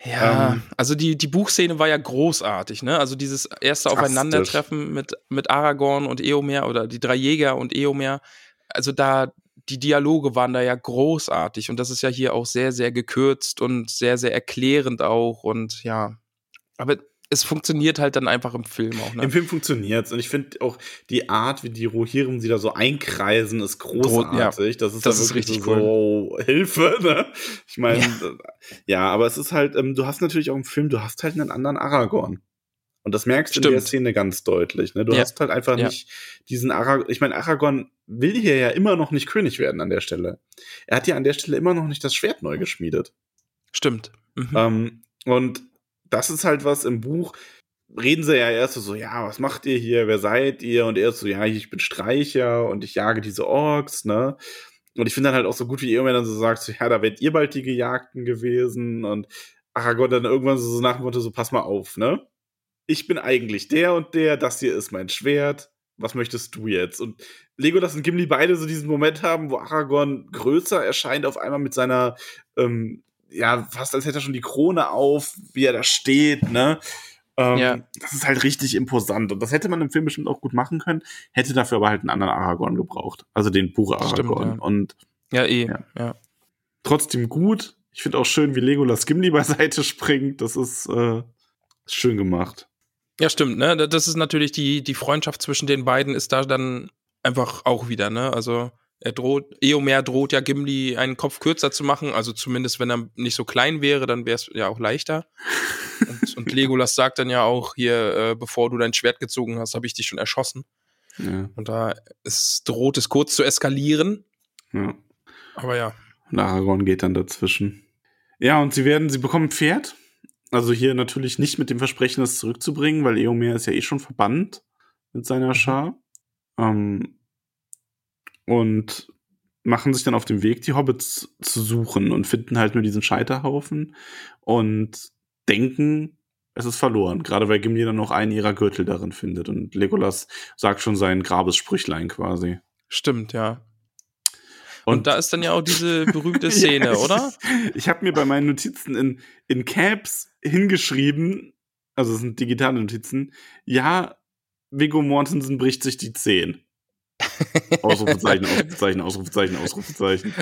Ja, ähm, also die, die Buchszene war ja großartig, ne? Also dieses erste Aufeinandertreffen mit, mit Aragorn und Eomer oder die drei Jäger und Eomer, also da, die Dialoge waren da ja großartig und das ist ja hier auch sehr, sehr gekürzt und sehr, sehr erklärend auch und ja, aber es funktioniert halt dann einfach im Film auch, ne? Im Film funktioniert's und ich finde auch die Art, wie die Rohirrim sie da so einkreisen, ist großartig. Ja, das ist das da wirklich ist richtig so cool. Hilfe, ne? Ich meine, ja. ja, aber es ist halt, ähm, du hast natürlich auch im Film, du hast halt einen anderen Aragorn. Und das merkst du in der Szene ganz deutlich, ne? Du ja. hast halt einfach ja. nicht diesen Aragorn, ich meine, Aragorn will hier ja immer noch nicht König werden an der Stelle. Er hat ja an der Stelle immer noch nicht das Schwert neu geschmiedet. Stimmt. Mhm. Ähm, und das ist halt was im Buch, reden sie ja erst so, so, ja, was macht ihr hier, wer seid ihr? Und er ist so, ja, ich bin Streicher und ich jage diese Orks, ne? Und ich finde dann halt auch so gut, wie Eomer dann so sagt, so, ja, da werdet ihr bald die Gejagten gewesen. Und Aragorn dann irgendwann so, so nach dem Motto, so, pass mal auf, ne? Ich bin eigentlich der und der, das hier ist mein Schwert, was möchtest du jetzt? Und Legolas und Gimli beide so diesen Moment haben, wo Aragorn größer erscheint auf einmal mit seiner, ähm, ja, fast als hätte er schon die Krone auf, wie er da steht, ne? Ähm, ja. Das ist halt richtig imposant. Und das hätte man im Film bestimmt auch gut machen können, hätte dafür aber halt einen anderen Aragorn gebraucht. Also den pure Aragorn. Stimmt, ja. Und, ja, eh. Ja. Ja. Trotzdem gut. Ich finde auch schön, wie Legolas Gimli beiseite springt. Das ist äh, schön gemacht. Ja, stimmt, ne? Das ist natürlich die, die Freundschaft zwischen den beiden ist da dann einfach auch wieder, ne? Also Er droht, Eomer droht ja Gimli einen Kopf kürzer zu machen, also zumindest wenn er nicht so klein wäre, dann wäre es ja auch leichter. Und, und Legolas sagt dann ja auch hier, äh, bevor du dein Schwert gezogen hast, habe ich dich schon erschossen. Ja. Und da ist, droht es kurz zu eskalieren. Ja. Aber ja. Und Aragorn geht dann dazwischen. Ja, und sie werden, sie bekommen ein Pferd. Also hier natürlich nicht mit dem Versprechen, das zurückzubringen, weil Eomer ist ja eh schon verbannt mit seiner Schar. Ähm, Und machen sich dann auf den Weg, die Hobbits zu suchen und finden halt nur diesen Scheiterhaufen und denken, es ist verloren. Gerade weil Gimli dann noch einen ihrer Gürtel darin findet. Und Legolas sagt schon sein Grabessprüchlein quasi. Stimmt, ja. Und, und da ist dann ja auch diese berühmte Szene, ja, oder? Ich, ich habe mir bei meinen Notizen in, in Caps hingeschrieben, also es sind digitale Notizen, ja, Viggo Mortensen bricht sich die Zehen. Ausrufezeichen, Ausrufezeichen, Ausrufezeichen, Ausrufezeichen.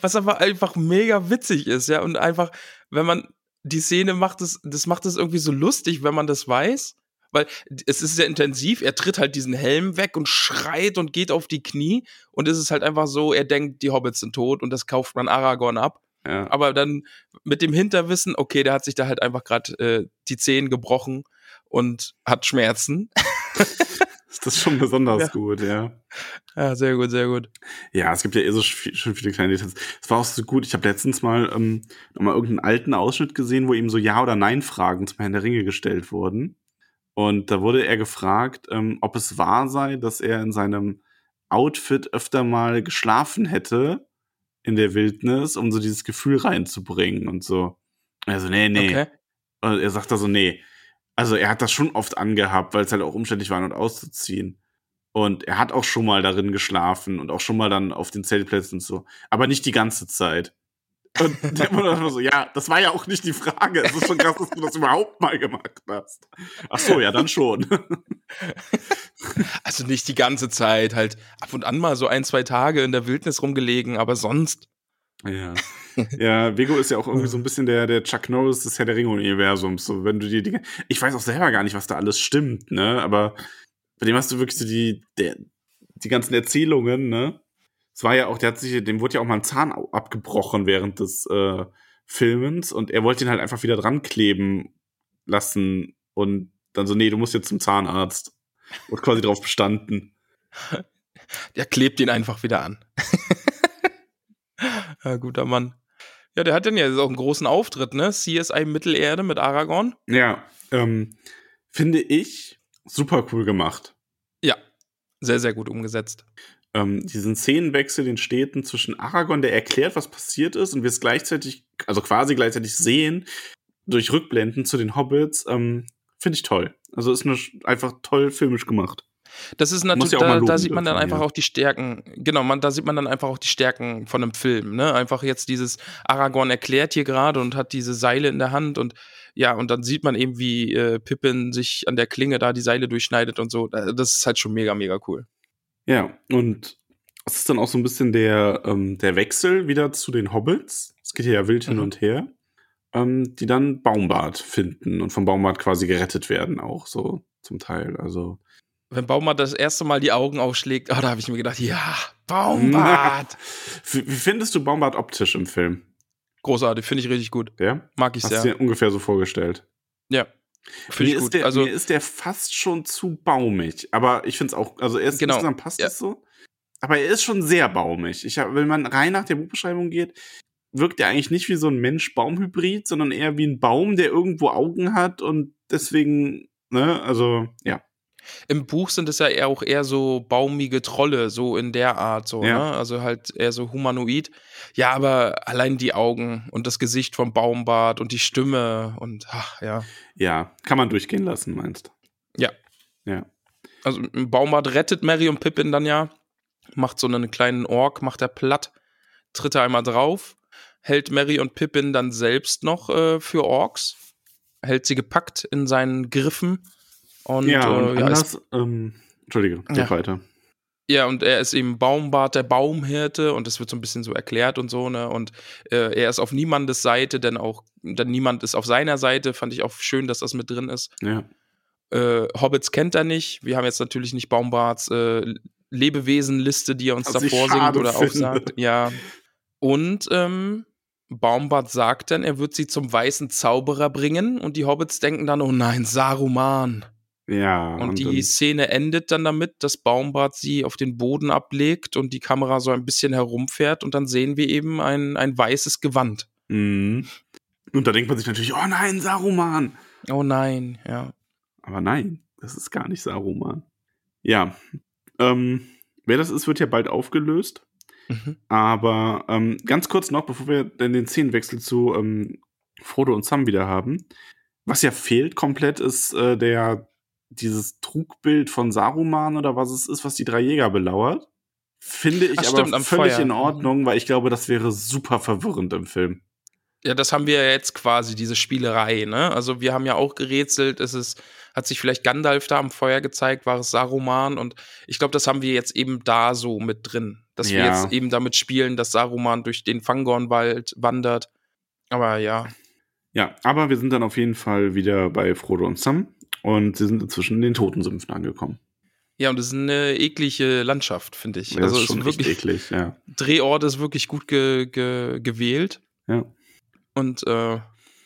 Was aber einfach mega witzig ist, ja, und einfach, wenn man die Szene macht, das, das macht es irgendwie so lustig, wenn man das weiß, weil es ist sehr intensiv, er tritt halt diesen Helm weg und schreit und geht auf die Knie und es ist halt einfach so, er denkt, die Hobbits sind tot und das kauft man Aragorn ab, ja. Aber dann mit dem Hinterwissen, okay, der hat sich da halt einfach gerade äh, die Zehen gebrochen und hat Schmerzen. Das ist schon besonders ja. gut, ja. Ja, sehr gut, sehr gut. Ja, es gibt ja eh so viel, schon viele kleine Details. Es war auch so gut, ich habe letztens mal ähm, nochmal irgendeinen alten Ausschnitt gesehen, wo eben so Ja- oder Nein-Fragen zum Herrn der Ringe gestellt wurden. Und da wurde er gefragt, ähm, ob es wahr sei, dass er in seinem Outfit öfter mal geschlafen hätte in der Wildnis, um so dieses Gefühl reinzubringen und so. Also nee, nee. Okay. Und er sagt da so, nee. Also er hat das schon oft angehabt, weil es halt auch umständlich war, und auszuziehen. Und er hat auch schon mal darin geschlafen und auch schon mal dann auf den Zeltplätzen und so. Aber nicht die ganze Zeit. Und der wurde dann so, ja, das war ja auch nicht die Frage. Es ist schon krass, dass du das überhaupt mal gemacht hast. Ach so, ja, dann schon. Also nicht die ganze Zeit, halt ab und an mal so ein, zwei Tage in der Wildnis rumgelegen, aber sonst. Ja, ja, Vego ist ja auch irgendwie so ein bisschen der, der Chuck Norris des Herr der Ringe-Universums. So, wenn du die Dinge, ich weiß auch selber gar nicht, was da alles stimmt, ne, aber bei dem hast du wirklich so die, der, die ganzen Erzählungen, ne. Es war ja auch, der hat sich, dem wurde ja auch mal ein Zahn abgebrochen während des äh, Filmens und er wollte ihn halt einfach wieder dran kleben lassen und dann so, nee, du musst jetzt zum Zahnarzt. Und quasi drauf bestanden. Der klebt ihn einfach wieder an. Ja, guter Mann. Ja, der hat dann ja auch einen großen Auftritt, ne? C S I Mittelerde mit Aragorn. Ja, ähm, finde ich super cool gemacht. Ja, sehr, sehr gut umgesetzt. Ähm, diesen Szenenwechsel in Städten zwischen Aragorn, der erklärt, was passiert ist, und wir es gleichzeitig, also quasi gleichzeitig sehen, durch Rückblenden zu den Hobbits, ähm, finde ich toll. Also ist nur einfach toll filmisch gemacht. Das ist natürlich, ja da, da sieht man dann einfach ja. auch die Stärken, genau, man, da sieht man dann einfach auch die Stärken von einem Film, ne, einfach jetzt dieses, Aragorn erklärt hier gerade und hat diese Seile in der Hand und ja, und dann sieht man eben, wie äh, Pippin sich an der Klinge da die Seile durchschneidet und so, das ist halt schon mega, mega cool. Ja, und es ist dann auch so ein bisschen der, ähm, der Wechsel wieder zu den Hobbits, es geht hier ja wild mhm. hin und her, ähm, die dann Baumbart finden und von Baumbart quasi gerettet werden auch, so zum Teil, also wenn Baumbart das erste Mal die Augen aufschlägt, oh, da habe ich mir gedacht, ja, Baumbart! Wie findest du Baumbart optisch im Film? Großartig, finde ich richtig gut. Ja? Mag ich sehr. Hast du dir ungefähr so vorgestellt? Ja, finde ich gut. Der, also, mir ist der fast schon zu baumig, aber ich finde es auch, also erst genau. insgesamt passt es ja. so, aber er ist schon sehr baumig. Ich hab, wenn man rein nach der Buchbeschreibung geht, wirkt er eigentlich nicht wie so ein Mensch-Baum-Hybrid, sondern eher wie ein Baum, der irgendwo Augen hat und deswegen, ne, also, ja. Im Buch sind es ja eher auch eher so baumige Trolle, so in der Art, so, ja. ne? Also halt eher so humanoid. Ja, aber allein die Augen und das Gesicht vom Baumbart und die Stimme und ach, ja. Ja, kann man durchgehen lassen, meinst du? Ja. Ja. Also ein Baumbart rettet Merry und Pippin dann ja, macht so einen kleinen Ork, macht er platt, tritt er einmal drauf, hält Merry und Pippin dann selbst noch äh, für Orks, hält sie gepackt in seinen Griffen. Und, ja, und äh, anders, ja, es, ähm, Entschuldige, ja. weiter. Ja, und er ist eben Baumbart, der Baumhirte, und das wird so ein bisschen so erklärt und so, ne, und äh, er ist auf niemandes Seite, denn auch, denn niemand ist auf seiner Seite, fand ich auch schön, dass das mit drin ist. Ja. Äh, Hobbits kennt er nicht, wir haben jetzt natürlich nicht Baumbarts äh, Lebewesenliste, die er uns also da vorsingt oder finde. aufsagt. Ja, und, ähm, Baumbart sagt dann, er wird sie zum weißen Zauberer bringen, und die Hobbits denken dann, oh nein, Saruman. Ja, und, und die Szene endet dann damit, dass Baumbart sie auf den Boden ablegt und die Kamera so ein bisschen herumfährt und dann sehen wir eben ein, ein weißes Gewand. Mhm. Und da denkt man sich natürlich, oh nein, Saruman. Oh nein, ja. Aber nein, das ist gar nicht Saruman. Ja, ähm, wer das ist, wird ja bald aufgelöst. Mhm. Aber ähm, ganz kurz noch, bevor wir dann den Szenenwechsel zu ähm, Frodo und Sam wieder haben, was ja fehlt komplett, ist äh, der dieses Trugbild von Saruman oder was es ist, was die drei Jäger belauert. Finde ich Ach, aber stimmt, völlig Feuer. in Ordnung, weil ich glaube, das wäre super verwirrend im Film. Ja, das haben wir ja jetzt quasi, diese Spielerei, ne? Also wir haben ja auch gerätselt, es ist, hat sich vielleicht Gandalf da am Feuer gezeigt, war es Saruman, und ich glaube, das haben wir jetzt eben da so mit drin, dass ja. wir jetzt eben damit spielen, dass Saruman durch den Fangornwald wandert, aber ja. Ja, aber wir sind dann auf jeden Fall wieder bei Frodo und Sam. Und sie sind inzwischen in den Totensümpfen angekommen. Ja, und das ist eine eklige Landschaft, finde ich. Ja, also das ist schon wirklich eklig, ja. Drehort ist wirklich gut ge- ge- gewählt. Ja. Und äh,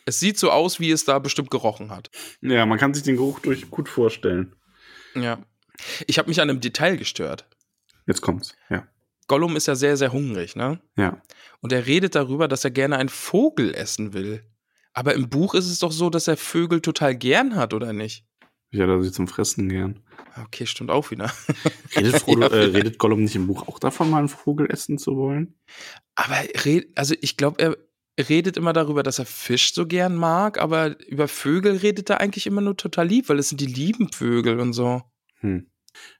es sieht so aus, wie es da bestimmt gerochen hat. Ja, man kann sich den Geruch durch gut vorstellen. Ja. Ich habe mich an einem Detail gestört. Jetzt kommt's, ja. Gollum ist ja sehr, sehr hungrig, ne? Ja. Und er redet darüber, dass er gerne einen Vogel essen will. Aber im Buch ist es doch so, dass er Vögel total gern hat, oder nicht? Ja, dass sie zum Fressen gehen. Okay, stimmt auch wieder. Redet, Frodo, ja, äh, redet Gollum nicht im Buch auch davon, mal einen Vogel essen zu wollen? Aber red, also ich glaube, er redet immer darüber, dass er Fisch so gern mag, aber über Vögel redet er eigentlich immer nur total lieb, weil es sind die lieben Vögel und so. Hm.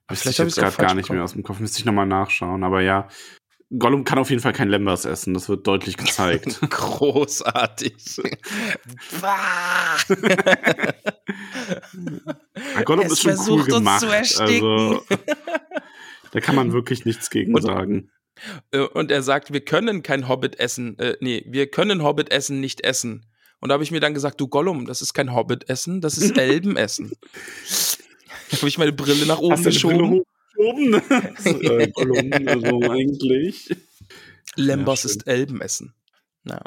Aber vielleicht habe ich es gerade gar nicht mehr aus dem Kopf. Müsste ich nochmal nachschauen. Aber ja, Gollum kann auf jeden Fall kein Lembas essen. Das wird deutlich gezeigt. Großartig. Gollum ist schon cool gemacht. Also, da kann man wirklich nichts gegen und, sagen. Und er sagt, wir können kein Hobbit essen. Äh, nee, wir können Hobbit essen nicht essen. Und da habe ich mir dann gesagt, du Gollum, das ist kein Hobbit essen, das ist Elbenessen. Da habe ich meine Brille nach oben geschoben. Oben. äh, Gollum, eigentlich. Lembas ja, ist Elbenessen. Ja.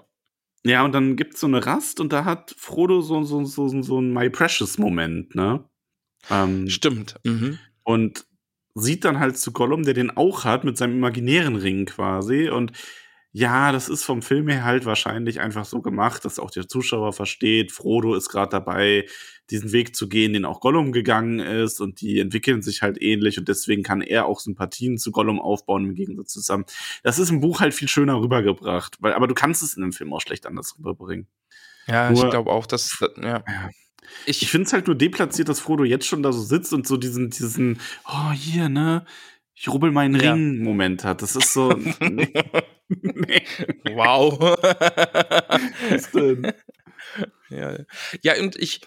ja, und dann gibt es so eine Rast und da hat Frodo so, so, so, so, so einen My Precious-Moment, ne? Ähm, Stimmt. Mhm. Und sieht dann halt zu Gollum, der den auch hat, mit seinem imaginären Ring quasi. Und ja, das ist vom Film her halt wahrscheinlich einfach so gemacht, dass auch der Zuschauer versteht, Frodo ist gerade dabei, diesen Weg zu gehen, den auch Gollum gegangen ist, und die entwickeln sich halt ähnlich und deswegen kann er auch Sympathien zu Gollum aufbauen im Gegensatz zu Sam. Das ist im Buch halt viel schöner rübergebracht, weil, aber du kannst es in einem Film auch schlecht anders rüberbringen. Ja, nur, ich glaube auch, dass ja. ja. Ich, ich finde es halt nur deplatziert, dass Frodo jetzt schon da so sitzt und so diesen, diesen, oh hier, ne, ich rubbel meinen ja. Ring-Moment hat. Das ist so. Nee. Nee. Wow. Was denn? Ja. ja, und ich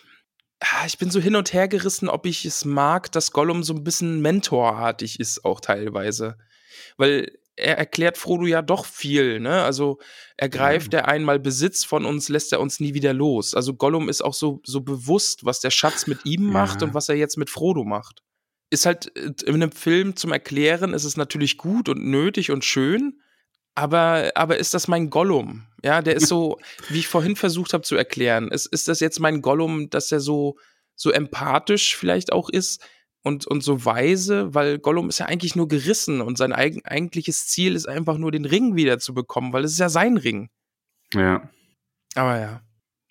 ich bin so hin und her gerissen, ob ich es mag, dass Gollum so ein bisschen mentorartig ist auch teilweise. Weil er erklärt Frodo ja doch viel, ne? Also ergreift ja. er einmal Besitz von uns, lässt er uns nie wieder los. Also Gollum ist auch so, so bewusst, was der Schatz mit ihm ja. macht und was er jetzt mit Frodo macht. Ist halt in einem Film zum Erklären, ist es natürlich gut und nötig und schön. Aber, aber ist das mein Gollum? Ja, der ist so, wie ich vorhin versucht habe zu erklären, ist, ist das jetzt mein Gollum, dass er so, so empathisch vielleicht auch ist und, und so weise, weil Gollum ist ja eigentlich nur gerissen und sein eigen, eigentliches Ziel ist einfach nur, den Ring wieder zu bekommen, weil es ist ja sein Ring. Ja. Aber ja.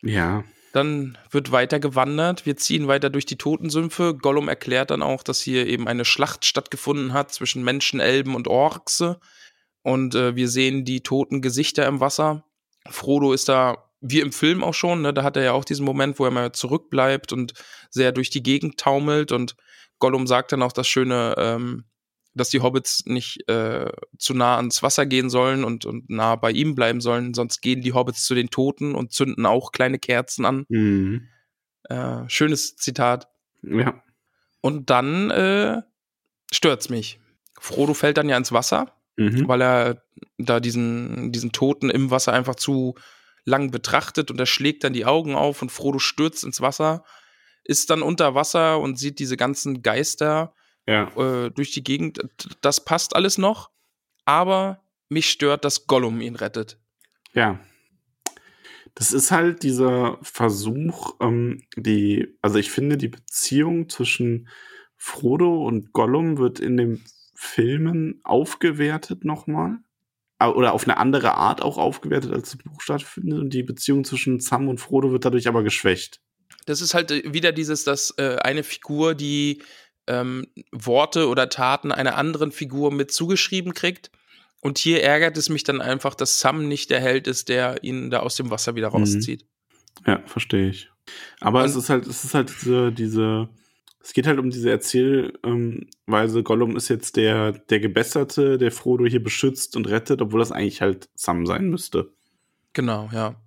Ja. Dann wird weiter gewandert, wir ziehen weiter durch die Totensümpfe. Gollum erklärt dann auch, dass hier eben eine Schlacht stattgefunden hat zwischen Menschen, Elben und Orkse. Und äh, wir sehen die toten Gesichter im Wasser. Frodo ist da, wie im Film auch schon, ne, da hat er ja auch diesen Moment, wo er mal zurückbleibt und sehr durch die Gegend taumelt. Und Gollum sagt dann auch das Schöne, ähm, dass die Hobbits nicht äh, zu nah ans Wasser gehen sollen und, und nah bei ihm bleiben sollen. Sonst gehen die Hobbits zu den Toten und zünden auch kleine Kerzen an. Mhm. Äh, schönes Zitat. Ja. Und dann äh, stört's mich. Frodo fällt dann ja ins Wasser. Mhm. Weil er da diesen, diesen Toten im Wasser einfach zu lang betrachtet und er schlägt dann die Augen auf und Frodo stürzt ins Wasser, ist dann unter Wasser und sieht diese ganzen Geister ja. äh, durch die Gegend. Das passt alles noch, aber mich stört, dass Gollum ihn rettet. Ja. Das ist halt dieser Versuch, ähm, die, also ich finde, die Beziehung zwischen Frodo und Gollum wird in dem Filmen aufgewertet nochmal. Oder auf eine andere Art auch aufgewertet, als das Buch stattfindet. Und die Beziehung zwischen Sam und Frodo wird dadurch aber geschwächt. Das ist halt wieder dieses, dass äh, eine Figur die ähm, Worte oder Taten einer anderen Figur mit zugeschrieben kriegt. Und hier ärgert es mich dann einfach, dass Sam nicht der Held ist, der ihn da aus dem Wasser wieder rauszieht. Mhm. Ja, verstehe ich. Aber und es ist halt, es ist halt diese, diese Es geht halt um diese Erzählweise, ähm, Gollum ist jetzt der, der Gebesserte, der Frodo hier beschützt und rettet, obwohl das eigentlich halt Sam sein müsste. Genau, ja.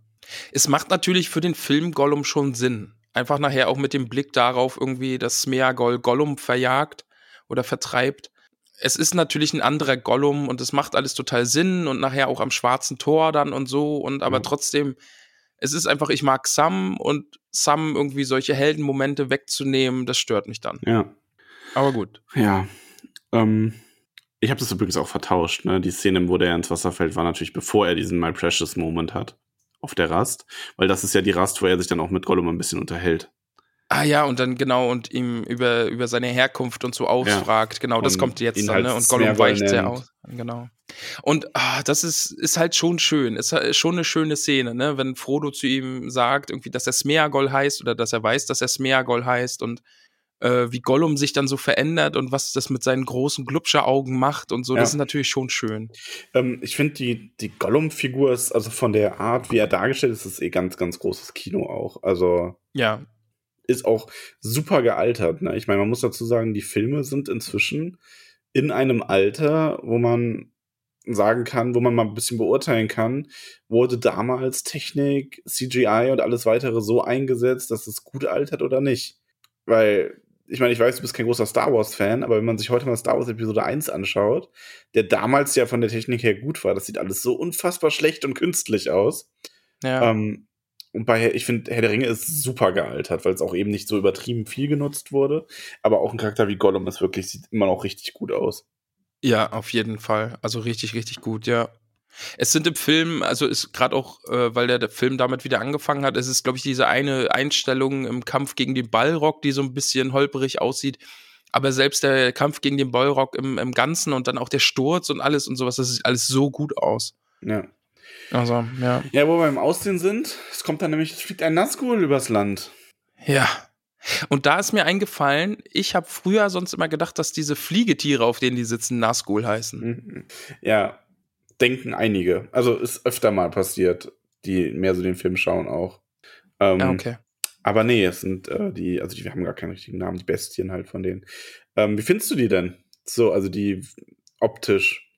Es macht natürlich für den Film Gollum schon Sinn. Einfach nachher auch mit dem Blick darauf irgendwie, dass Sméagol Gollum verjagt oder vertreibt. Es ist natürlich ein anderer Gollum und es macht alles total Sinn und nachher auch am Schwarzen Tor dann und so. Und aber ja. trotzdem, es ist einfach, ich mag Sam und Sam irgendwie solche Heldenmomente wegzunehmen, das stört mich dann. Ja. Aber gut. Ja. Ähm, ich habe das übrigens auch vertauscht, ne? Die Szene, wo der ins Wasser fällt, war natürlich, bevor er diesen My Precious Moment hat. Auf der Rast. Weil das ist ja die Rast, wo er sich dann auch mit Gollum ein bisschen unterhält. Ah ja, und dann genau, und ihm über, über seine Herkunft und so ausfragt. Ja. Genau, das und kommt jetzt dann, ne? Und Gollum weicht sehr aus. Genau. Und ah, das ist, ist halt schon schön. Ist schon eine schöne Szene, ne? Wenn Frodo zu ihm sagt, irgendwie, dass er Sméagol heißt oder dass er weiß, dass er Sméagol heißt und äh, wie Gollum sich dann so verändert und was das mit seinen großen Glubscher-Augen macht und so, ja. Das ist natürlich schon schön. Ähm, ich finde, die, die Gollum-Figur ist, also von der Art, wie er dargestellt ist, ist eh ganz, ganz großes Kino auch. Also ja. Ist auch super gealtert. Ne? Ich meine, man muss dazu sagen, die Filme sind inzwischen in einem Alter, wo man sagen kann, wo man mal ein bisschen beurteilen kann, wurde damals Technik, C G I und alles weitere so eingesetzt, dass es gut altert oder nicht. Weil, ich meine, ich weiß, du bist kein großer Star-Wars-Fan, aber wenn man sich heute mal Star Wars Episode eins anschaut, der damals ja von der Technik her gut war, das sieht alles so unfassbar schlecht und künstlich aus. Ja. Ähm, und bei, ich finde, Herr der Ringe ist super gealtert, weil es auch eben nicht so übertrieben viel genutzt wurde, aber auch ein Charakter wie Gollum ist wirklich, sieht immer noch richtig gut aus. Ja, auf jeden Fall. Also richtig, richtig gut, ja. Es sind im Film, also ist gerade auch, äh, weil der, der Film damit wieder angefangen hat, es ist, glaube ich, diese eine Einstellung im Kampf gegen den Balrog, die so ein bisschen holperig aussieht. Aber selbst der Kampf gegen den Balrog im, im Ganzen und dann auch der Sturz und alles und sowas, das sieht alles so gut aus. Ja. Also, ja. Ja, wo wir im Aussehen sind, es kommt dann nämlich, es fliegt ein Nazgul übers Land. Ja. Und da ist mir eingefallen, ich habe früher sonst immer gedacht, dass diese Fliegetiere, auf denen die sitzen, Nazgul heißen. Ja, denken einige. Also ist öfter mal passiert, die mehr so den Film schauen auch. Ähm, ah, okay. Aber nee, es sind äh, die, also die, wir haben gar keinen richtigen Namen, die Bestien halt von denen. Ähm, wie findest du die denn? So, also die optisch.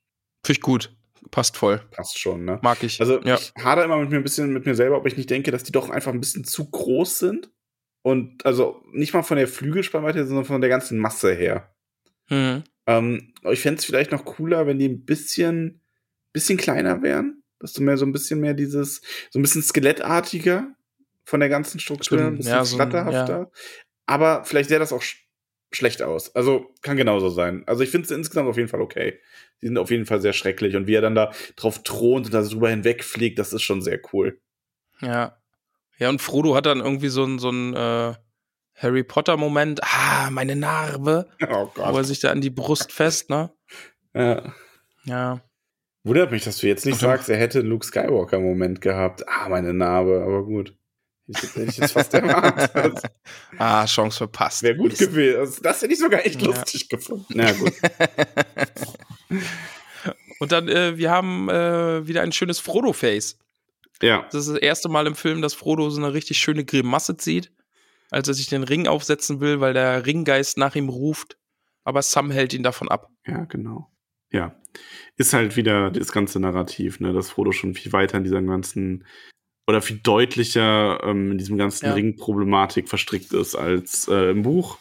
Finde ich gut. Passt voll. Passt schon, ne? Mag ich. Also ja. Ich hadere immer mit mir ein bisschen mit mir selber, ob ich nicht denke, dass die doch einfach ein bisschen zu groß sind. Und also nicht mal von der Flügelspannweite, sondern von der ganzen Masse her. Mhm. Ähm, ich fände es vielleicht noch cooler, wenn die ein bisschen, bisschen kleiner wären. Dass du mehr so ein bisschen mehr dieses, so ein bisschen skelettartiger von der ganzen Struktur, ein bisschen ja, so ein, flatterhafter. Ja. Aber vielleicht sähe das auch sch- schlecht aus. Also kann genauso sein. Also ich finde es insgesamt auf jeden Fall okay. Die sind auf jeden Fall sehr schrecklich. Und wie er dann da drauf thront und da drüber hinwegfliegt, das ist schon sehr cool. Ja. Ja, und Frodo hat dann irgendwie so einen so äh, Harry-Potter-Moment. Ah, meine Narbe. Oh Gott. Wo er sich da an die Brust fest, ne? Ja. Ja. Wundert mich, dass du jetzt nicht sagst, er hätte einen Luke Skywalker-Moment gehabt. Ah, meine Narbe, aber gut. Ich hätte ich jetzt fast erwartet. Ah, Chance verpasst. Wäre gut gewesen. Das hätte ich sogar echt ja. lustig gefunden. Na gut. Und dann, äh, wir haben äh, wieder ein schönes Frodo-Face. Ja. Das ist das erste Mal im Film, dass Frodo so eine richtig schöne Grimasse zieht, als er sich den Ring aufsetzen will, weil der Ringgeist nach ihm ruft. Aber Sam hält ihn davon ab. Ja, genau. Ja. Ist halt wieder das ganze Narrativ, ne, dass Frodo schon viel weiter in dieser ganzen, oder viel deutlicher ähm, in diesem ganzen ja. Ringproblematik verstrickt ist als äh, im Buch.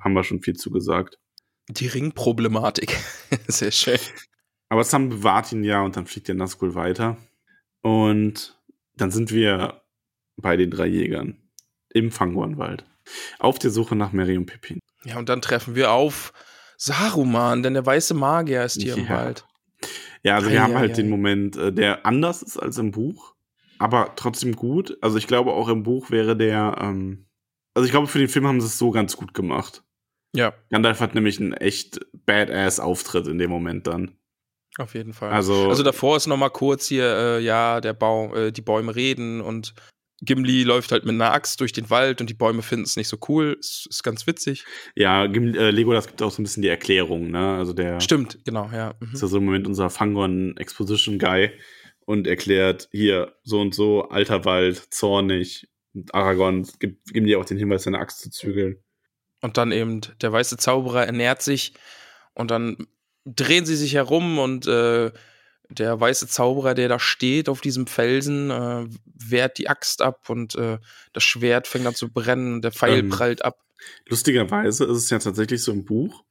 Haben wir schon viel zu gesagt. Die Ringproblematik. Sehr schön. Aber Sam bewahrt ihn ja und dann fliegt der Nazgul weiter. Und dann sind wir bei den drei Jägern im Fangornwald auf der Suche nach Merry und Pippin. Ja, und dann treffen wir auf Saruman, denn der weiße Magier ist hier ja. im Wald. Ja, also ei, wir haben ei, halt ei. den Moment, der anders ist als im Buch, aber trotzdem gut. Also ich glaube, auch im Buch wäre der, ähm, also ich glaube, für den Film haben sie es so ganz gut gemacht. Ja. Gandalf hat nämlich einen echt Badass-Auftritt in dem Moment dann. Auf jeden Fall. Also, also davor ist noch mal kurz hier, äh, ja, der Baum, äh, die Bäume reden und Gimli läuft halt mit einer Axt durch den Wald und die Bäume finden es nicht so cool. Ist, ist ganz witzig. Ja, Gimli, äh, Legolas gibt auch so ein bisschen die Erklärung, ne? Also der Stimmt, genau, ja. Mhm. Ist ja so im Moment unser Fangorn-Exposition-Guy und erklärt hier so und so, alter Wald, zornig. Und Aragorn gibt Gimli auch den Hinweis, seine Axt zu zügeln. Und dann eben der weiße Zauberer ernährt sich und dann drehen sie sich herum und äh, der weiße Zauberer, der da steht auf diesem Felsen, äh, wehrt die Axt ab und äh, das Schwert fängt an zu brennen und der Pfeil ähm, prallt ab. Lustigerweise ist es ja tatsächlich so im Buch,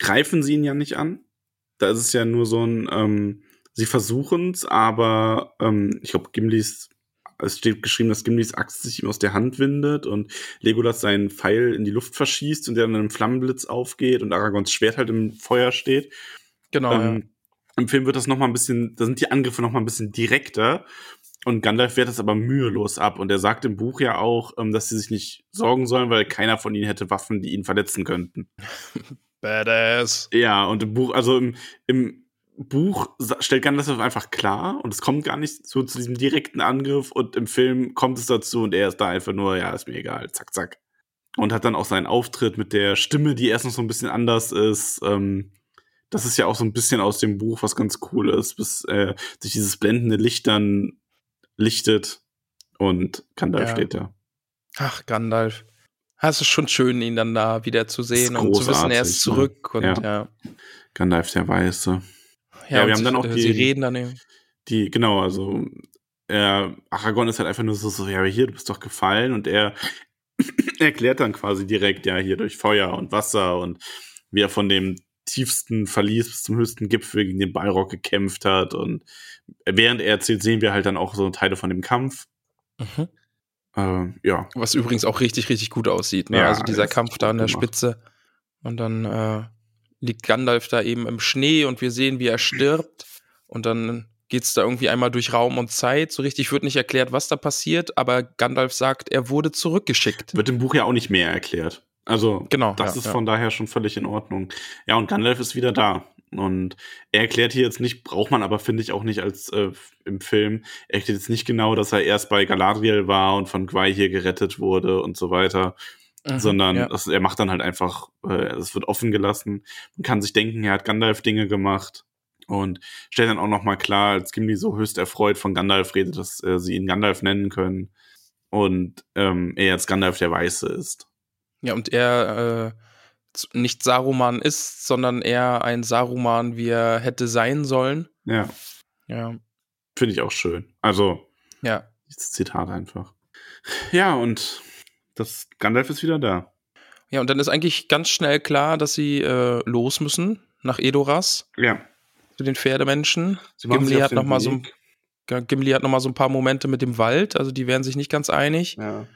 greifen sie ihn ja nicht an. Da ist es ja nur so ein, ähm, sie versuchen es, aber ähm, ich glaube, Gimlis, es steht geschrieben, dass Gimlis Axt sich ihm aus der Hand windet und Legolas seinen Pfeil in die Luft verschießt und der dann in einem Flammenblitz aufgeht und Aragorns Schwert halt im Feuer steht. Genau, ähm, ja. Im Film wird das noch mal ein bisschen, da sind die Angriffe noch mal ein bisschen direkter und Gandalf wehrt das aber mühelos ab und er sagt im Buch ja auch, ähm, dass sie sich nicht sorgen sollen, weil keiner von ihnen hätte Waffen, die ihn verletzen könnten. Badass. Ja, und im Buch, also im, im Buch stellt Gandalf einfach klar und es kommt gar nicht so zu diesem direkten Angriff und im Film kommt es dazu und er ist da einfach nur, ja, ist mir egal, zack, zack. Und hat dann auch seinen Auftritt mit der Stimme, die erst noch so ein bisschen anders ist. Ähm, das ist ja auch so ein bisschen aus dem Buch, was ganz cool ist, bis äh, sich dieses blendende Licht dann lichtet. Und Gandalf ja. steht da. Ach, Gandalf. Es ist schon schön, ihn dann da wieder zu sehen und zu wissen, er ist zurück. Ne? Und, ja. Ja. Gandalf der Weiße. Ja, ja wir haben sie, dann auch die. Sie reden dann eben. Die, genau, also äh, Aragorn ist halt einfach nur so, so, ja, hier, du bist doch gefallen. Und er erklärt dann quasi direkt, ja, hier durch Feuer und Wasser und wie er von dem tiefsten Verlies bis zum höchsten Gipfel gegen den Balrog gekämpft hat. Und während er erzählt, sehen wir halt dann auch so Teile von dem Kampf. Mhm. Äh, ja. Was übrigens auch richtig, richtig gut aussieht. Ne? Ja, also dieser Kampf da an der gemacht. Spitze. Und dann äh, liegt Gandalf da eben im Schnee und wir sehen, wie er stirbt. Und dann geht's da irgendwie einmal durch Raum und Zeit. So richtig wird nicht erklärt, was da passiert, aber Gandalf sagt, er wurde zurückgeschickt. Wird im Buch ja auch nicht mehr erklärt. Also genau, das ja, ist ja. von daher schon völlig in Ordnung. Ja, und Gandalf ist wieder da. Und er erklärt hier jetzt nicht, braucht man aber, finde ich, auch nicht als äh, im Film, er erklärt jetzt nicht genau, dass er erst bei Galadriel war und von Gwaihir hier gerettet wurde und so weiter. Mhm, Sondern ja. das, er macht dann halt einfach, es äh, wird offen gelassen. Man kann sich denken, er hat Gandalf Dinge gemacht. Und stellt dann auch nochmal klar, als Gimli so höchst erfreut von Gandalf redet, dass äh, sie ihn Gandalf nennen können und ähm, er jetzt Gandalf der Weiße ist. Ja, und er äh, nicht Saruman ist, sondern eher ein Saruman, wie er hätte sein sollen. Ja. Ja. Finde ich auch schön. Also, ja. Das Zitat einfach. Ja, und das Gandalf ist wieder da. Ja, und dann ist eigentlich ganz schnell klar, dass sie äh, los müssen nach Edoras. Ja. Den Pferdemenschen. Gimli hat nochmal so, noch so ein paar Momente mit dem Wald, also die wären sich nicht ganz einig. Ja.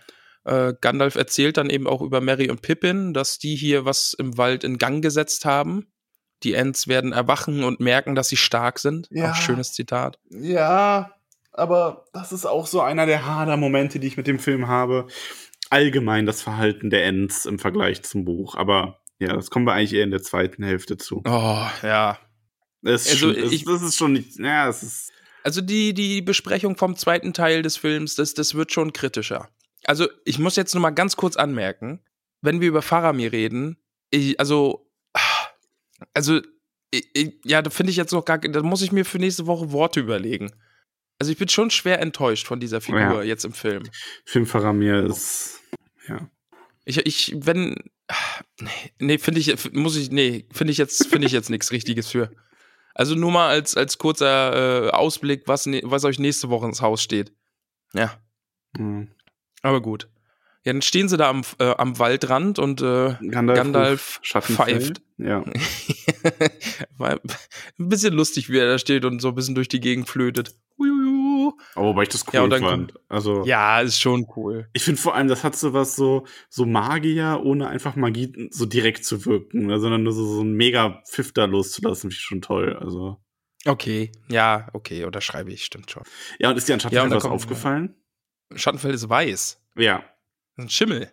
Äh, Gandalf erzählt dann eben auch über Merry und Pippin, dass die hier was im Wald in Gang gesetzt haben. Die Ents werden erwachen und merken, dass sie stark sind. Ja. Auch schönes Zitat. Ja, aber das ist auch so einer der Hader-Momente, die ich mit dem Film habe. Allgemein das Verhalten der Ents im Vergleich zum Buch, aber ja, das kommen wir eigentlich eher in der zweiten Hälfte zu. Oh, ja. Das ist, also, schon, ich, das ist schon nicht. Ja, es ist also die, die Besprechung vom zweiten Teil des Films, das, das wird schon kritischer. Also, ich muss jetzt noch mal ganz kurz anmerken, wenn wir über Faramir reden, ich, also, also, ich, ja, da finde ich jetzt noch gar, da muss ich mir für nächste Woche Worte überlegen. Also, ich bin schon schwer enttäuscht von dieser Figur ja. jetzt im Film. Film Faramir ist, ja. Ich, ich, wenn, nee, finde ich, muss ich, nee, finde ich jetzt, finde ich jetzt nichts Richtiges für. Also nur mal als, als kurzer äh, Ausblick, was, ne- was euch nächste Woche ins Haus steht. Ja. Mhm. Aber gut. Ja, dann stehen sie da am, äh, am Waldrand und äh, Gandalf, Gandalf pfeift. Ja. War ein bisschen lustig, wie er da steht und so ein bisschen durch die Gegend flötet. Uiuiui. Aber wobei ich das cool ja, dann, fand. Also, ja, ist schon cool. Ich finde vor allem, das hat so was so, so Magier, ohne einfach Magie so direkt zu wirken, sondern nur so, so ein mega Pfiff da loszulassen, finde ich schon toll. Also. Okay, ja, okay, oder schreibe ich, stimmt schon. Ja, und ist dir an Schattenfeld ja, was aufgefallen? Schattenfeld ist weiß. Ja. Das ist ein Schimmel.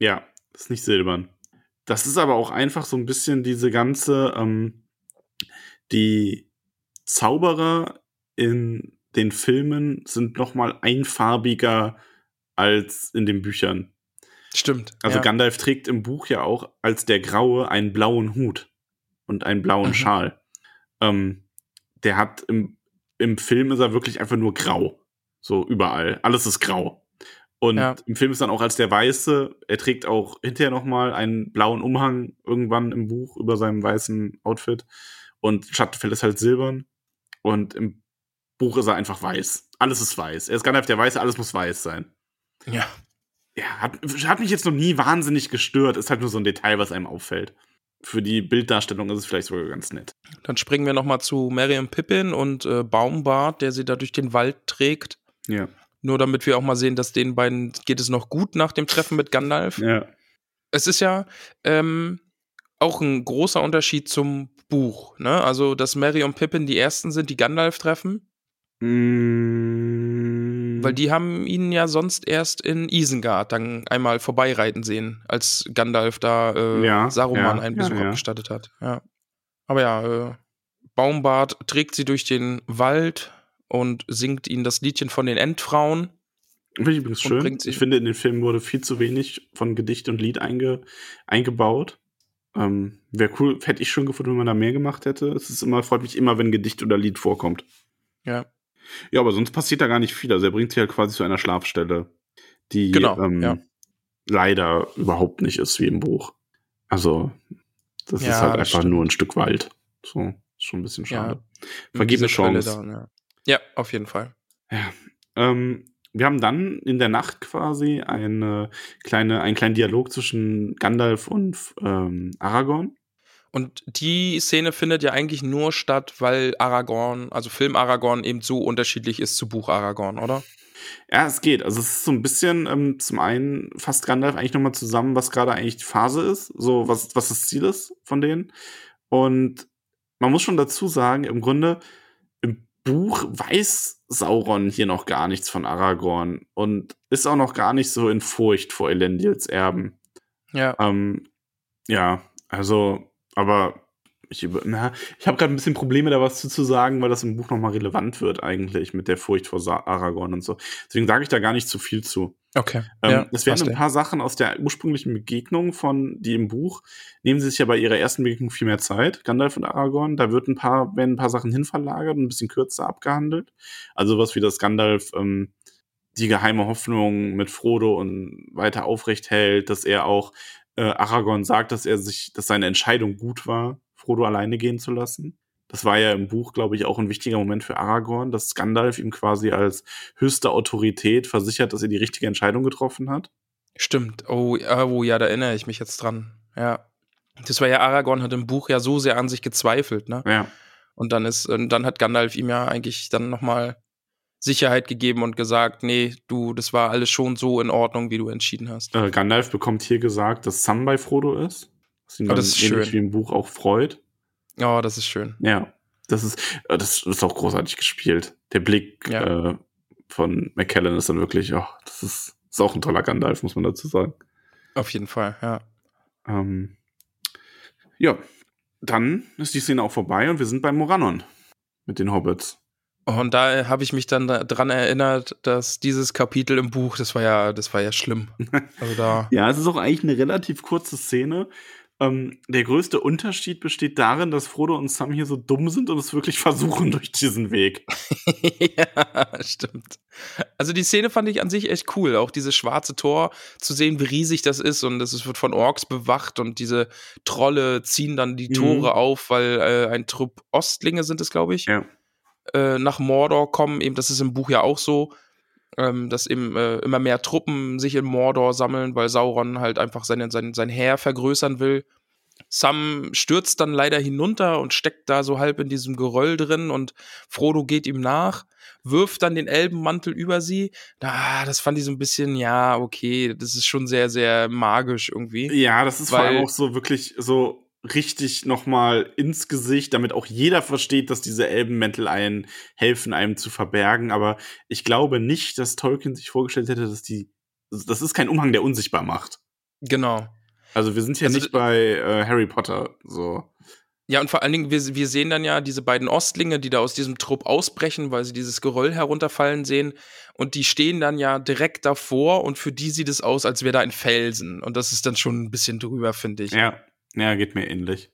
Ja, das ist nicht silbern. Das ist aber auch einfach so ein bisschen diese ganze, ähm, die Zauberer in den Filmen sind noch mal einfarbiger als in den Büchern. Stimmt. Also ja. Gandalf trägt im Buch ja auch als der Graue einen blauen Hut und einen blauen mhm. Schal. Ähm, der hat im, im Film ist er wirklich einfach nur grau. So überall. Alles ist grau. Und ja. im Film ist dann auch als der Weiße, er trägt auch hinterher noch mal einen blauen Umhang irgendwann im Buch über seinem weißen Outfit. Und Schattenfell ist halt silbern. Und im Buch ist er einfach weiß. Alles ist weiß. Er ist Gandalf der Weiße, alles muss weiß sein. Ja. Ja, hat, hat mich jetzt noch nie wahnsinnig gestört. Ist halt nur so ein Detail, was einem auffällt. Für die Bilddarstellung ist es vielleicht sogar ganz nett. Dann springen wir nochmal zu Merry und Pippin und äh, Baumbart, der sie da durch den Wald trägt. Ja. Nur damit wir auch mal sehen, dass den beiden geht es noch gut nach dem Treffen mit Gandalf. Ja. Es ist ja ähm, auch ein großer Unterschied zum Buch. Ne? Also, dass Merry und Pippin die Ersten sind, die Gandalf treffen. Weil die haben ihn ja sonst erst in Isengard dann einmal vorbeireiten sehen, als Gandalf da äh, ja, Saruman ja, einen Besuch ja, ja. abgestattet hat. Ja. Aber ja, äh, Baumbart trägt sie durch den Wald und singt ihnen das Liedchen von den Entfrauen. Finde ich übrigens schön. Ich finde, in den Filmen wurde viel zu wenig von Gedicht und Lied einge, eingebaut. Ähm, Wäre cool, hätte ich schon gefunden, wenn man da mehr gemacht hätte. Es ist immer, freut mich immer, wenn Gedicht oder Lied vorkommt. Ja. Ja, aber sonst passiert da gar nicht viel. Also er bringt sie halt quasi zu einer Schlafstelle, die genau, ähm, ja. leider überhaupt nicht ist wie im Buch. Also das ja, ist halt das einfach stimmt. nur ein Stück Wald. So, ist schon ein bisschen schade. Ja, vergebene Chance. Dann, ja. ja, auf jeden Fall. Ja, ähm, wir haben dann in der Nacht quasi eine kleine, einen kleinen Dialog zwischen Gandalf und ähm, Aragorn. Und die Szene findet ja eigentlich nur statt, weil Aragorn, also Film Aragorn, eben so unterschiedlich ist zu Buch Aragorn, oder? Ja, es geht. Also es ist so ein bisschen, ähm, zum einen fasst Gandalf eigentlich nochmal zusammen, was gerade eigentlich die Phase ist, so was, was das Ziel ist von denen. Und man muss schon dazu sagen, im Grunde, im Buch weiß Sauron hier noch gar nichts von Aragorn und ist auch noch gar nicht so in Furcht vor Elendils Erben. Ja. Ähm, ja, also, aber ich, na, ich habe gerade ein bisschen Probleme, da was zu, zu sagen, weil das im Buch nochmal relevant wird eigentlich mit der Furcht vor Sa- Aragorn und so. Deswegen sage ich da gar nicht zu viel zu. Okay. Ähm, ja, es werden ein paar Sachen aus der ursprünglichen Begegnung von, die im Buch, nehmen sie sich ja bei ihrer ersten Begegnung viel mehr Zeit, Gandalf und Aragorn, da wird ein paar, werden ein paar Sachen hinverlagert und ein bisschen kürzer abgehandelt. Also was wie das Gandalf ähm, die geheime Hoffnung mit Frodo und weiter aufrecht hält, dass er auch äh, Aragorn sagt, dass er sich, dass seine Entscheidung gut war, Frodo alleine gehen zu lassen. Das war ja im Buch, glaube ich, auch ein wichtiger Moment für Aragorn, dass Gandalf ihm quasi als höchste Autorität versichert, dass er die richtige Entscheidung getroffen hat. Stimmt. Oh, oh ja, da erinnere ich mich jetzt dran. Ja. Das war ja, Aragorn hat im Buch ja so sehr an sich gezweifelt, ne? Ja. Und dann ist, dann hat Gandalf ihm ja eigentlich dann nochmal Sicherheit gegeben und gesagt, nee, du, das war alles schon so in Ordnung, wie du entschieden hast. Äh, Gandalf bekommt hier gesagt, dass Sam bei Frodo ist. Was ihn dann, oh, das ist ähnlich schön, wie im Buch auch freut. Oh, das ist schön. Ja, das ist, das ist auch großartig gespielt. Der Blick ja. äh, von McKellen ist dann wirklich, oh, das ist, ist auch ein toller Gandalf, muss man dazu sagen. Auf jeden Fall, ja. Ähm, ja, dann ist die Szene auch vorbei und wir sind bei Morannon mit den Hobbits. Und da habe ich mich dann dran erinnert, dass dieses Kapitel im Buch, das war ja, das war ja schlimm. Also da ja, es ist auch eigentlich eine relativ kurze Szene. Ähm, der größte Unterschied besteht darin, dass Frodo und Sam hier so dumm sind und es wirklich versuchen durch diesen Weg. Ja, stimmt. Also die Szene fand ich an sich echt cool. Auch dieses schwarze Tor zu sehen, wie riesig das ist und es wird von Orks bewacht und diese Trolle ziehen dann die Tore mhm. auf, weil äh, ein Trupp Ostlinge sind es, glaube ich, ja. äh, nach Mordor kommen. Eben, das ist im Buch ja auch so. Ähm, dass eben äh, immer mehr Truppen sich in Mordor sammeln, weil Sauron halt einfach seine, sein, sein Heer vergrößern will. Sam stürzt dann leider hinunter und steckt da so halb in diesem Geröll drin und Frodo geht ihm nach, wirft dann den Elbenmantel über sie. Ah, das fand ich so ein bisschen, ja, okay, das ist schon sehr, sehr magisch irgendwie. Ja, das ist vor allem auch so wirklich so richtig nochmal ins Gesicht, damit auch jeder versteht, dass diese Elbenmäntel einen helfen, einem zu verbergen. Aber ich glaube nicht, dass Tolkien sich vorgestellt hätte, dass die, das ist kein Umhang, der unsichtbar macht. Genau. Also wir sind ja also, nicht bei äh, Harry Potter, so. Ja, und vor allen Dingen, wir, wir sehen dann ja diese beiden Ostlinge, die da aus diesem Trupp ausbrechen, weil sie dieses Geröll herunterfallen sehen. Und die stehen dann ja direkt davor und für die sieht es aus, als wäre da ein Felsen. Und das ist dann schon ein bisschen drüber, finde ich. Ja. Ja, geht mir ähnlich.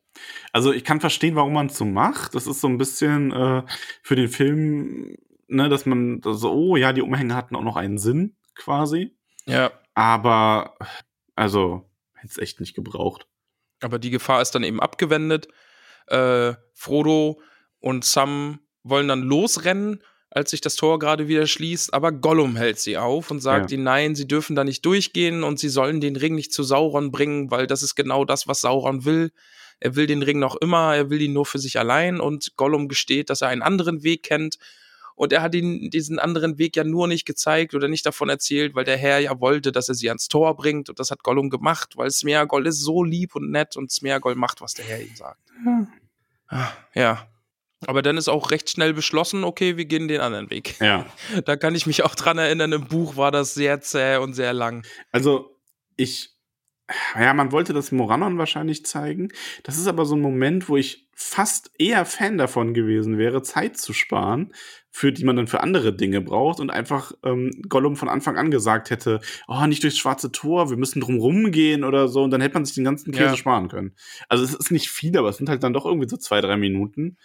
Also ich kann verstehen, warum man es so macht. Das ist so ein bisschen äh, für den Film, ne, dass man so, also, oh ja, die Umhänge hatten auch noch einen Sinn, quasi. Ja. Aber, also, hätte es echt nicht gebraucht. Aber die Gefahr ist dann eben abgewendet. Äh, Frodo und Sam wollen dann losrennen, als sich das Tor gerade wieder schließt, aber Gollum hält sie auf und sagt ja. ihnen, nein, sie dürfen da nicht durchgehen und sie sollen den Ring nicht zu Sauron bringen, weil das ist genau das, was Sauron will. Er will den Ring noch immer, er will ihn nur für sich allein und Gollum gesteht, dass er einen anderen Weg kennt und er hat ihnen diesen anderen Weg ja nur nicht gezeigt oder nicht davon erzählt, weil der Herr ja wollte, dass er sie ans Tor bringt und das hat Gollum gemacht, weil Sméagol ist so lieb und nett und Sméagol macht, was der Herr ihm sagt. Ja. ja. Aber dann ist auch recht schnell beschlossen, okay, wir gehen den anderen Weg. Ja. Da kann ich mich auch dran erinnern, im Buch war das sehr zäh und sehr lang. Also, ich ja, man wollte das Morannon wahrscheinlich zeigen. Das ist aber so ein Moment, wo ich fast eher Fan davon gewesen wäre, Zeit zu sparen, für die man dann für andere Dinge braucht, und einfach ähm, Gollum von Anfang an gesagt hätte, oh, nicht durchs schwarze Tor, wir müssen drum rumgehen oder so, und dann hätte man sich den ganzen Käse ja. sparen können. Also es ist nicht viel, aber es sind halt dann doch irgendwie so zwei, drei Minuten,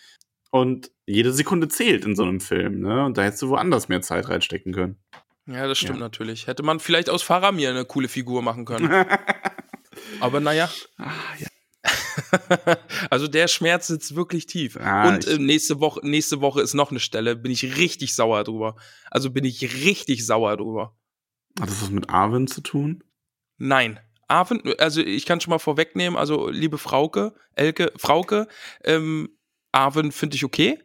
und jede Sekunde zählt in so einem Film, ne? Und da hättest du woanders mehr Zeit reinstecken können. Ja, das stimmt ja. natürlich. Hätte man vielleicht aus Faramir eine coole Figur machen können. Aber naja. Ach, ja. Also der Schmerz sitzt wirklich tief. Ah, und äh, nächste Woche, nächste Woche ist noch eine Stelle, bin ich richtig sauer drüber. Also bin ich richtig sauer drüber. Hat das was mit Arwen zu tun? Nein. Arwen, also ich kann schon mal vorwegnehmen, also liebe Frauke, Elke, Frauke, ähm, Arwen finde ich okay.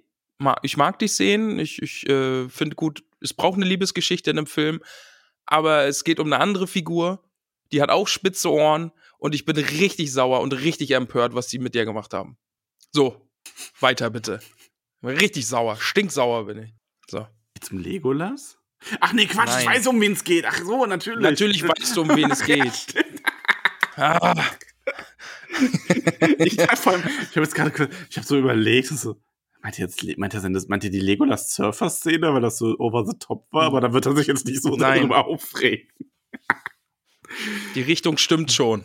Ich mag dich sehen. Ich, ich äh, finde gut, es braucht eine Liebesgeschichte in einem Film. Aber es geht um eine andere Figur. Die hat auch spitze Ohren. Und ich bin richtig sauer und richtig empört, was die mit dir gemacht haben. So, weiter bitte. Richtig sauer, stinksauer bin ich. So. Zum Legolas? Ach nee, Quatsch, Nein. Ich weiß, um wen es geht. Ach so, natürlich. Natürlich weißt du, um wen es geht. Ja, ah. Ich dachte vor allem, ich habe jetzt gerade, ich habe so überlegt, so, meint ihr jetzt, meint ihr, das, meint ihr die Legolas-Surfer-Szene, weil das so over the top war? Aber da wird er sich jetzt nicht so drüber aufregen. Die Richtung stimmt schon.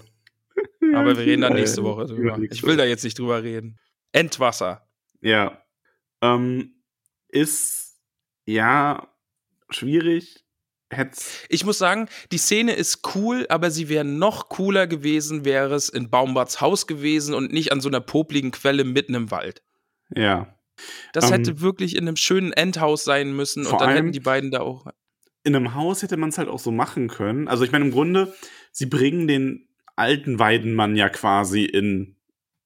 Aber wir reden dann nächste Woche drüber. Ich will da jetzt nicht drüber reden. Entwasser. Ja. Ähm, ist, ja, schwierig. Hätt's. Ich muss sagen, die Szene ist cool, aber sie wäre noch cooler gewesen, wäre es in Baumbarts Haus gewesen und nicht an so einer popligen Quelle mitten im Wald. Ja. Das ähm, hätte wirklich in einem schönen Endhaus sein müssen, und dann hätten die beiden da auch... In einem Haus hätte man es halt auch so machen können. Also ich meine, im Grunde, sie bringen den alten Weidenmann ja quasi in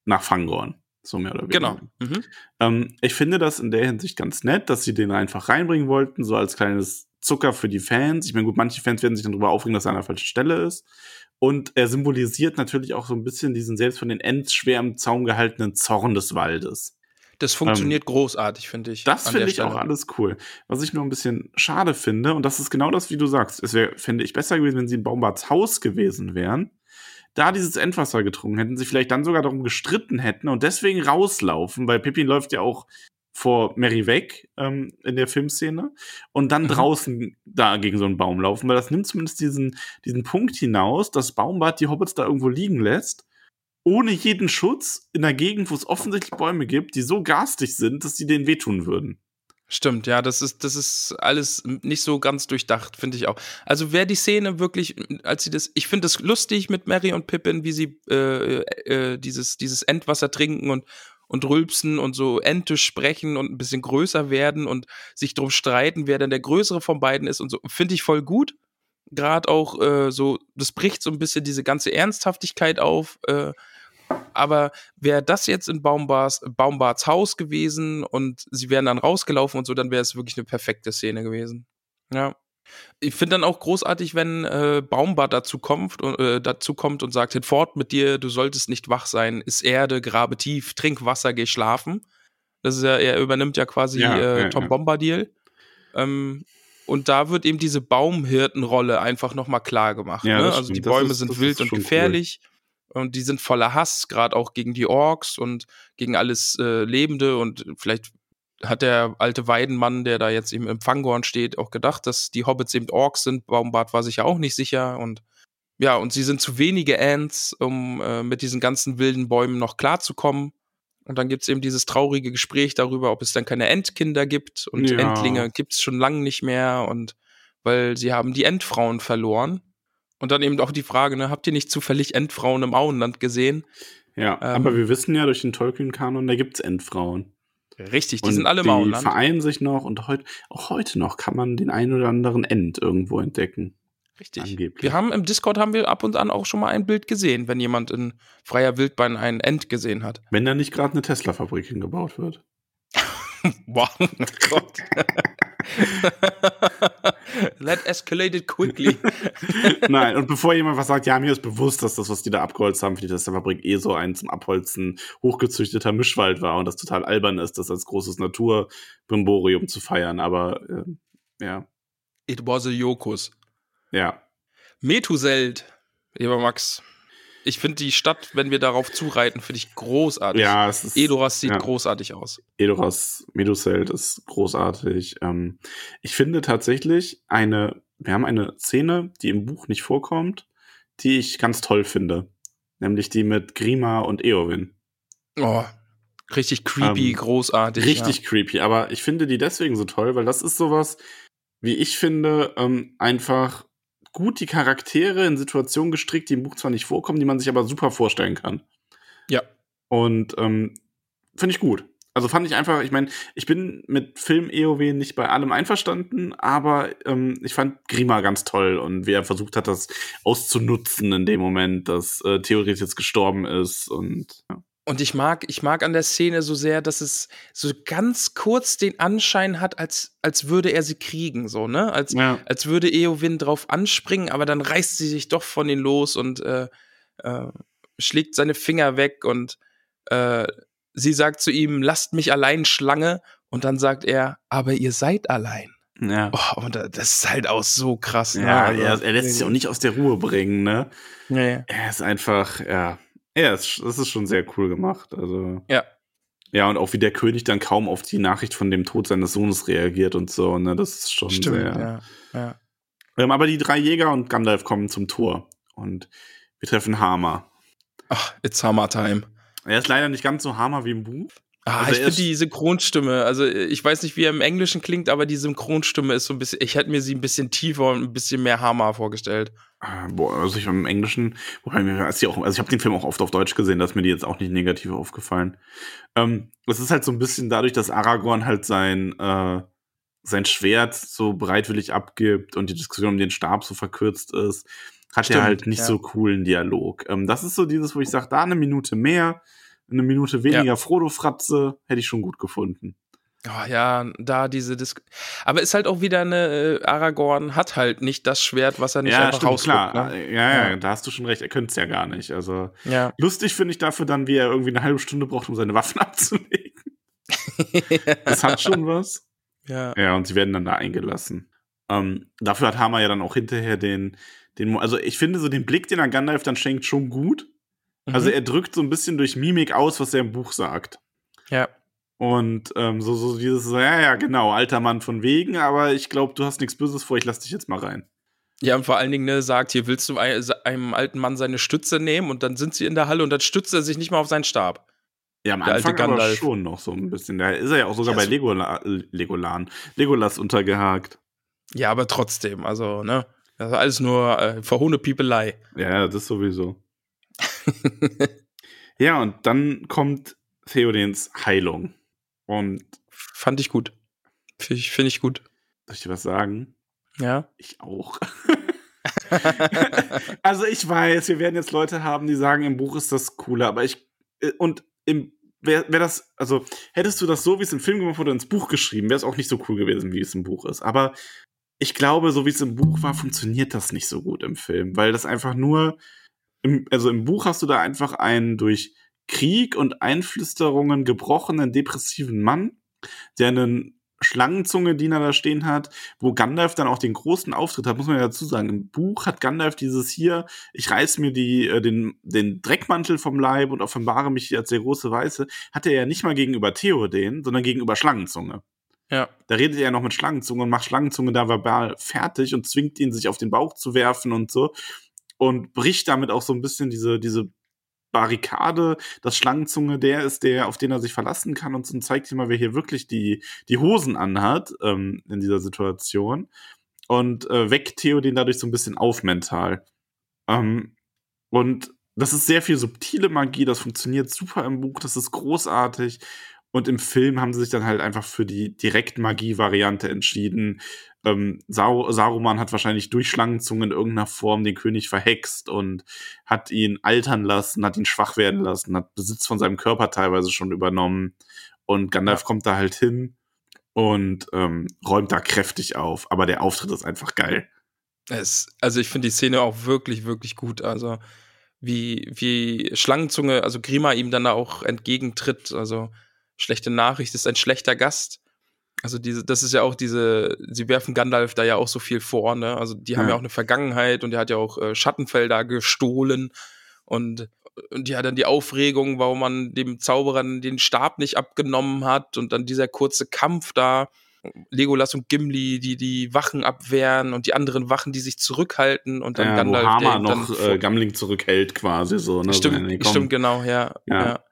nach Fangorn, so mehr oder weniger. Genau. Mhm. Ähm, ich finde das in der Hinsicht ganz nett, dass sie den einfach reinbringen wollten, so als kleines Zucker für die Fans. Ich meine, gut, manche Fans werden sich dann darüber aufregen, dass er an der falschen Stelle ist. Und er symbolisiert natürlich auch so ein bisschen diesen selbst von den Ents schwer im Zaum gehaltenen Zorn des Waldes. Das funktioniert ähm, großartig, finde ich. Das finde ich auch alles cool. Was ich nur ein bisschen schade finde, und das ist genau das, wie du sagst, es wäre, finde ich, besser gewesen, wenn sie in Baumbarts Haus gewesen wären, da dieses Endwasser getrunken hätten, sie vielleicht dann sogar darum gestritten hätten und deswegen rauslaufen, weil Pippin läuft ja auch vor Merry weg ähm, in der Filmszene, und dann mhm. draußen da gegen so einen Baum laufen, weil das nimmt zumindest diesen, diesen Punkt hinaus, dass Baumbart die Hobbits da irgendwo liegen lässt, ohne jeden Schutz, in einer Gegend, wo es offensichtlich Bäume gibt, die so garstig sind, dass die denen wehtun würden. Stimmt, ja, das ist, das ist alles nicht so ganz durchdacht, finde ich auch. Also wäre die Szene wirklich, als sie das, ich finde das lustig mit Merry und Pippin, wie sie äh, äh, dieses, dieses Endwasser trinken und, und rülpsen und so entisch sprechen und ein bisschen größer werden und sich drum streiten, wer denn der Größere von beiden ist und so, finde ich voll gut. Gerade auch äh, so, das bricht so ein bisschen diese ganze Ernsthaftigkeit auf, äh, aber wäre das jetzt in Baumbarts, Baumbarts Haus gewesen und sie wären dann rausgelaufen und so, dann wäre es wirklich eine perfekte Szene gewesen. Ja. Ich finde dann auch großartig, wenn äh, Baumbart dazu kommt, äh, dazu kommt und sagt, hinfort mit dir, du solltest nicht wach sein, iss Erde, grabe tief, trink Wasser, geh schlafen. Das ist ja, er übernimmt ja quasi ja, äh, ja, Tom ja. Bombadil. Ähm, Und da wird eben diese Baumhirtenrolle einfach nochmal klar gemacht. Ja, ne? Also die Bäume ist, sind wild und gefährlich. Cool. Und die sind voller Hass, gerade auch gegen die Orks und gegen alles äh, Lebende. Und vielleicht hat der alte Weidenmann, der da jetzt eben im Fangorn steht, auch gedacht, dass die Hobbits eben Orks sind. Baumbart war sich ja auch nicht sicher. Und ja, und sie sind zu wenige Ents, um äh, mit diesen ganzen wilden Bäumen noch klarzukommen. Und dann gibt's eben dieses traurige Gespräch darüber, ob es dann keine Entkinder gibt, und ja. Entlinge gibt's schon lange nicht mehr, und weil sie haben die Entfrauen verloren. Und dann eben auch die Frage, ne, habt ihr nicht zufällig Entfrauen im Auenland gesehen? Ja, ähm, aber wir wissen ja durch den Tolkien-Kanon, da gibt's Entfrauen. Richtig, die und sind alle im Auenland. Die vereinen sich noch, und heut, auch heute noch kann man den einen oder anderen Ent irgendwo entdecken. Richtig. Angeblich. Wir haben im Discord haben wir ab und an auch schon mal ein Bild gesehen, wenn jemand in freier Wildbahn einen Ent gesehen hat. Wenn da nicht gerade eine Tesla-Fabrik hingebaut wird. Wow, oh Gott. That escalated quickly. Nein, und bevor jemand was sagt, ja, mir ist bewusst, dass das, was die da abgeholzt haben für die Tesla-Fabrik, eh so ein zum Abholzen hochgezüchteter Mischwald war und das total albern ist, das als großes Naturbrimborium zu feiern, aber äh, ja. It was a Jokus. Ja. Methuselt, lieber Max. ich finde die Stadt, wenn wir darauf zureiten, finde ich großartig. Ja, es ist, Edoras sieht ja. großartig aus. Edoras Meduseld ist großartig. Ähm, ich finde tatsächlich eine, wir haben eine Szene, die im Buch nicht vorkommt, die ich ganz toll finde. Nämlich die mit Grima und Eowyn. Oh, richtig creepy, ähm, großartig. Richtig ja. creepy, aber ich finde die deswegen so toll, weil das ist sowas, wie ich finde, ähm, einfach gut die Charaktere in Situationen gestrickt, die im Buch zwar nicht vorkommen, die man sich aber super vorstellen kann. Ja. Und ähm, finde ich gut. Also fand ich einfach, ich meine, ich bin mit Film E O W nicht bei allem einverstanden, aber ähm, ich fand Grima ganz toll und wie er versucht hat, das auszunutzen in dem Moment, dass äh, Théoden jetzt gestorben ist und ja. Und ich mag, ich mag an der Szene so sehr, dass es so ganz kurz den Anschein hat, als, als würde er sie kriegen, so, ne? Als, ja. als würde Eowyn drauf anspringen, aber dann reißt sie sich doch von ihn los und äh, äh, schlägt seine Finger weg und äh, sie sagt zu ihm, lasst mich allein, Schlange. Und dann sagt er, aber ihr seid allein. Ja. Oh, und das ist halt auch so krass. Ja, ne? Also, er, er lässt sich auch nicht aus der Ruhe bringen, ne? Nee. Er ist einfach, ja. Ja, das ist schon sehr cool gemacht. Also ja. Ja, und auch wie der König dann kaum auf die Nachricht von dem Tod seines Sohnes reagiert und so, ne, das ist schon Stimmt, sehr. Ja, ja. Ähm, aber die drei Jäger und Gandalf kommen zum Tor und wir treffen Hamer. Ach, it's Hamer Time. Er ist leider nicht ganz so Hamer wie im Buch. Ah, also ich finde die Synchronstimme, also ich weiß nicht, wie er im Englischen klingt, aber die Synchronstimme ist so ein bisschen, ich hätte mir sie ein bisschen tiefer und ein bisschen mehr Hammer vorgestellt. Ah, boah, also ich im Englischen, also ich habe den Film auch oft auf Deutsch gesehen, da ist mir die jetzt auch nicht negativ aufgefallen. Ähm, es ist halt so ein bisschen dadurch, dass Aragorn halt sein, äh, sein Schwert so bereitwillig abgibt und die Diskussion um den Stab so verkürzt ist, hat Stimmt, er halt nicht ja. so coolen Dialog. Ähm, das ist so dieses, wo ich sage, da eine Minute mehr, eine Minute weniger ja. Frodo-Fratze hätte ich schon gut gefunden. Oh ja, da diese Dis- Aber ist halt auch wieder eine, äh, Aragorn hat halt nicht das Schwert, was er nicht ja, einfach stimmt, rausguckt. Klar. Ne? Ja, ja, da hast du schon recht, er könnte es ja gar nicht. Also ja. Lustig finde ich dafür dann, wie er irgendwie eine halbe Stunde braucht, um seine Waffen abzulegen. Das hat schon was. Ja. Ja, und sie werden dann da eingelassen. Ähm, dafür hat Hamer ja dann auch hinterher den, den, also ich finde so den Blick, den er Gandalf dann schenkt, schon gut. Also er drückt so ein bisschen durch Mimik aus, was er im Buch sagt. Ja. Und ähm, so, so dieses, ja, ja, genau, alter Mann von wegen, aber ich glaube, du hast nichts Böses vor, ich lass dich jetzt mal rein. Ja, und vor allen Dingen, ne, sagt, hier willst du einem alten Mann seine Stütze nehmen und dann sind sie in der Halle und dann stützt er sich nicht mal auf seinen Stab. Ja, am der Anfang aber schon noch so ein bisschen. Da ist er ja auch sogar ja, bei Legola- Legolan, Legolas untergehakt. Ja, aber trotzdem, also, ne, das ist alles nur äh, verhohne Piepelei. Ja, das sowieso. Ja, und dann kommt Theodens Heilung. Und fand ich gut. Finde ich, find ich gut. Soll ich dir was sagen? Ja. Ich auch. Also ich weiß, wir werden jetzt Leute haben, die sagen, im Buch ist das cooler, aber ich, und im, wär, wär das, also hättest du das so, wie es im Film gemacht wurde, ins Buch geschrieben, wäre es auch nicht so cool gewesen, wie es im Buch ist. Aber ich glaube, so wie es im Buch war, funktioniert das nicht so gut im Film, weil das einfach nur Im, also im Buch hast du da einfach einen durch Krieg und Einflüsterungen gebrochenen, depressiven Mann, der einen Schlangenzunge-Diener da stehen hat, wo Gandalf dann auch den großen Auftritt hat, muss man ja dazu sagen. Im Buch hat Gandalf dieses hier, ich reiß mir die, äh, den, den Dreckmantel vom Leib und offenbare mich als der große Weiße, hat er ja nicht mal gegenüber Théoden, sondern gegenüber Schlangenzunge. Ja. Da redet er noch mit Schlangenzunge und macht Schlangenzunge da verbal fertig und zwingt ihn, sich auf den Bauch zu werfen und so. Und bricht damit auch so ein bisschen diese, diese Barrikade, dass Schlangenzunge der ist, der, auf den er sich verlassen kann und so, und zeigt ihm mal, wer hier wirklich die, die Hosen anhat, ähm, in dieser Situation. Und äh, weckt Théoden dadurch so ein bisschen auf mental. Ähm, und das ist sehr viel subtile Magie, das funktioniert super im Buch, das ist großartig. Und im Film haben sie sich dann halt einfach für die Direktmagie-Variante entschieden. Ähm, Sar- Saruman hat wahrscheinlich durch Schlangenzungen in irgendeiner Form den König verhext und hat ihn altern lassen, hat ihn schwach werden lassen, hat Besitz von seinem Körper teilweise schon übernommen. Und Gandalf kommt da halt hin und ähm, räumt da kräftig auf. Aber der Auftritt ist einfach geil. Es, also ich finde die Szene auch wirklich, wirklich gut. Also wie, wie Schlangenzunge, also Grima ihm dann da auch entgegentritt, also schlechte Nachricht ist ein schlechter Gast. Also diese, das ist ja auch diese, sie werfen Gandalf da ja auch so viel vor, ne? Also die ja. haben ja auch eine Vergangenheit und der hat ja auch äh, Schattenfelder gestohlen und Und ja, dann die Aufregung, warum man dem Zauberer den Stab nicht abgenommen hat. Und dann dieser kurze Kampf da. Legolas und Gimli, die die Wachen abwehren und die anderen Wachen, die sich zurückhalten. Und dann ja, Gandalf, wo Hama noch äh, Gamling zurückhält quasi. so. Ne? Stimmt, so, stimmt, genau, ja, ja. ja.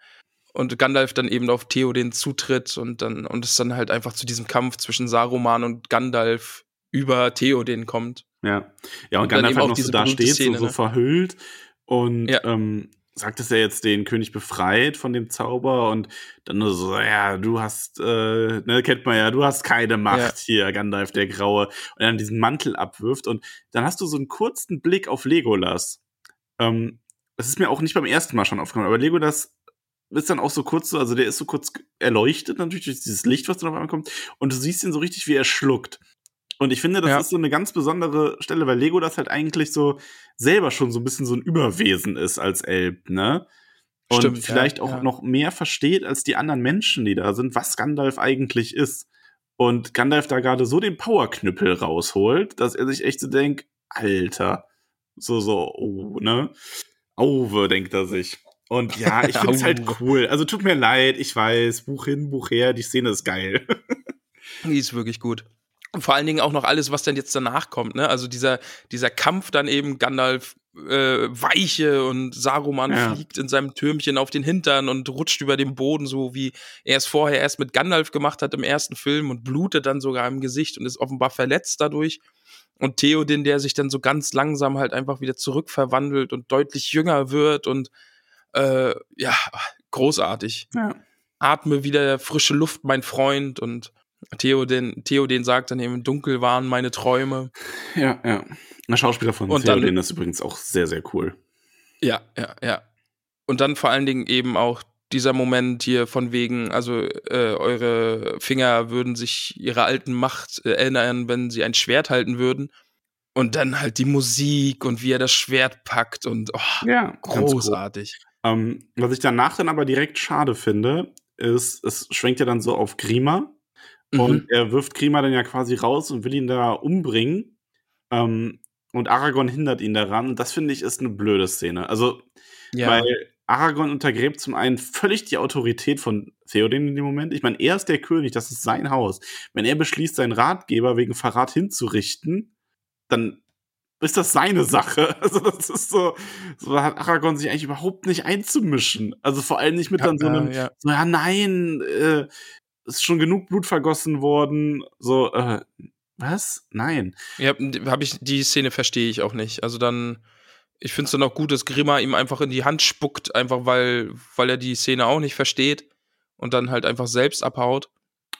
Und Gandalf dann eben auf Théoden zutritt. Und dann und es dann halt einfach zu diesem Kampf zwischen Saruman und Gandalf über Théoden kommt. Ja, ja und, und Gandalf auch noch so da steht, Szene, so, so verhüllt. Und ja. ähm, sagt, dass er jetzt den König befreit von dem Zauber und dann nur so, ja, du hast, äh, ne, kennt man ja, du hast keine Macht ja. hier, Gandalf der Graue. Und dann diesen Mantel abwirft und dann hast du so einen kurzen Blick auf Legolas. Ähm, das ist mir auch nicht beim ersten Mal schon aufgefallen, aber Legolas ist dann auch so kurz so, also der ist so kurz erleuchtet natürlich durch dieses Licht, was dann auf einmal kommt und du siehst ihn so richtig, wie er schluckt. Und ich finde, das ja. ist so eine ganz besondere Stelle, weil Legolas halt eigentlich so selber schon so ein bisschen so ein Überwesen ist als Elb, ne? Und Stimmt, vielleicht ja, auch ja. noch mehr versteht als die anderen Menschen, die da sind, was Gandalf eigentlich ist. Und Gandalf da gerade so den Powerknüppel rausholt, dass er sich echt so denkt, Alter, so, so, oh, ne? Auwe, denkt er sich. Und ja, ich find's halt cool. Also tut mir leid, ich weiß, Buch hin, Buch her, die Szene ist geil. Die ist wirklich gut. Und vor allen Dingen auch noch alles, was dann jetzt danach kommt, ne? Also dieser, dieser Kampf dann eben, Gandalf äh, weiche und Saruman ja. fliegt in seinem Türmchen auf den Hintern und rutscht über den Boden, so wie er es vorher erst mit Gandalf gemacht hat im ersten Film und blutet dann sogar im Gesicht und ist offenbar verletzt dadurch. Und Théoden, der sich dann so ganz langsam halt einfach wieder zurückverwandelt und deutlich jünger wird und äh, ja, großartig. Ja. Atme wieder frische Luft, mein Freund, und Théoden, Théoden sagt dann eben, dunkel waren meine Träume. Ja, ja. Der Schauspieler von Théoden ist übrigens auch sehr, sehr cool. Ja, ja, ja. Und dann vor allen Dingen eben auch dieser Moment hier von wegen, also äh, eure Finger würden sich ihrer alten Macht äh, erinnern, wenn sie ein Schwert halten würden. Und dann halt die Musik und wie er das Schwert packt und oh, ja, großartig. Cool. Ähm, was ich danach dann aber direkt schade finde, ist, es schwenkt ja dann so auf Grima. Und mhm. er wirft Grima dann ja quasi raus und will ihn da umbringen. Ähm, und Aragorn hindert ihn daran. Und das, finde ich, ist eine blöde Szene. Also, ja. weil Aragorn untergräbt zum einen völlig die Autorität von Théoden in dem Moment. Ich meine, er ist der König, das ist sein Haus. Wenn er beschließt, seinen Ratgeber wegen Verrat hinzurichten, dann ist das seine Sache. Also das ist so, so hat Aragorn sich eigentlich überhaupt nicht einzumischen. Also vor allem nicht mit ja, dann so einem, äh, ja. so, ja, nein, äh, ist schon genug Blut vergossen worden, so, äh, was? Nein. Ja, hab ich, die Szene verstehe ich auch nicht. Also dann, ich finde es dann auch gut, dass Grima ihm einfach in die Hand spuckt, einfach weil, weil er die Szene auch nicht versteht und dann halt einfach selbst abhaut.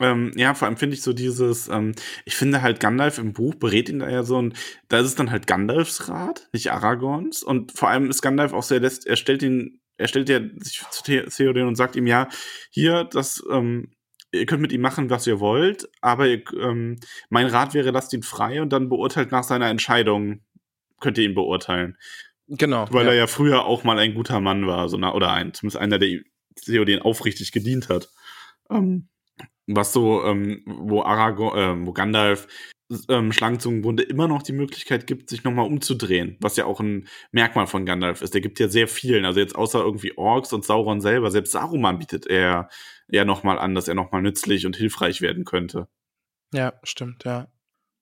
Ähm, ja, vor allem finde ich so dieses, ähm, ich finde halt Gandalf im Buch berät ihn da ja so und da ist es dann halt Gandalfs Rat, nicht Aragorns und vor allem ist Gandalf auch so, er lässt, er stellt ihn, er stellt ja sich zu Théoden und sagt ihm, ja, hier, das, ähm, ihr könnt mit ihm machen, was ihr wollt, aber ihr, ähm, mein Rat wäre, lasst ihn frei und dann beurteilt nach seiner Entscheidung, könnt ihr ihn beurteilen. Genau. Weil ja. er ja früher auch mal ein guter Mann war, so na, oder ein, zumindest einer, der Théoden aufrichtig gedient hat. Ähm, was so, ähm, wo Aragorn, äh, wo Gandalf ähm, Schlangenzungenbunde immer noch die Möglichkeit gibt, sich nochmal umzudrehen, was ja auch ein Merkmal von Gandalf ist. Der gibt ja sehr vielen, also jetzt außer irgendwie Orks und Sauron selber, selbst Saruman bietet er ja nochmal an, dass er nochmal nützlich und hilfreich werden könnte. Ja, stimmt, ja.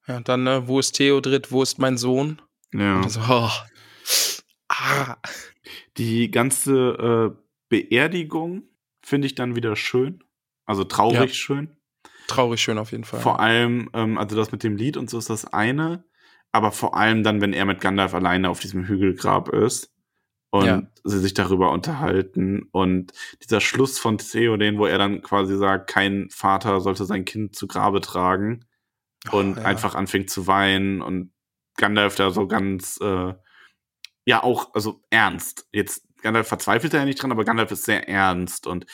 Ja, dann, ne, wo ist Theodrit, wo ist mein Sohn? Ja. So, oh. ah. Die ganze äh, Beerdigung finde ich dann wieder schön, also traurig ja. schön. Traurig schön auf jeden Fall. Vor allem, ähm, also das mit dem Lied und so ist das eine, aber vor allem dann, wenn er mit Gandalf alleine auf diesem Hügelgrab ist und ja. sie sich darüber unterhalten und dieser Schluss von Théoden, wo er dann quasi sagt, kein Vater sollte sein Kind zu Grabe tragen oh, und ja. einfach anfängt zu weinen und Gandalf da so ganz, äh, ja auch, also ernst. Jetzt, Gandalf verzweifelt ja nicht dran, aber Gandalf ist sehr ernst und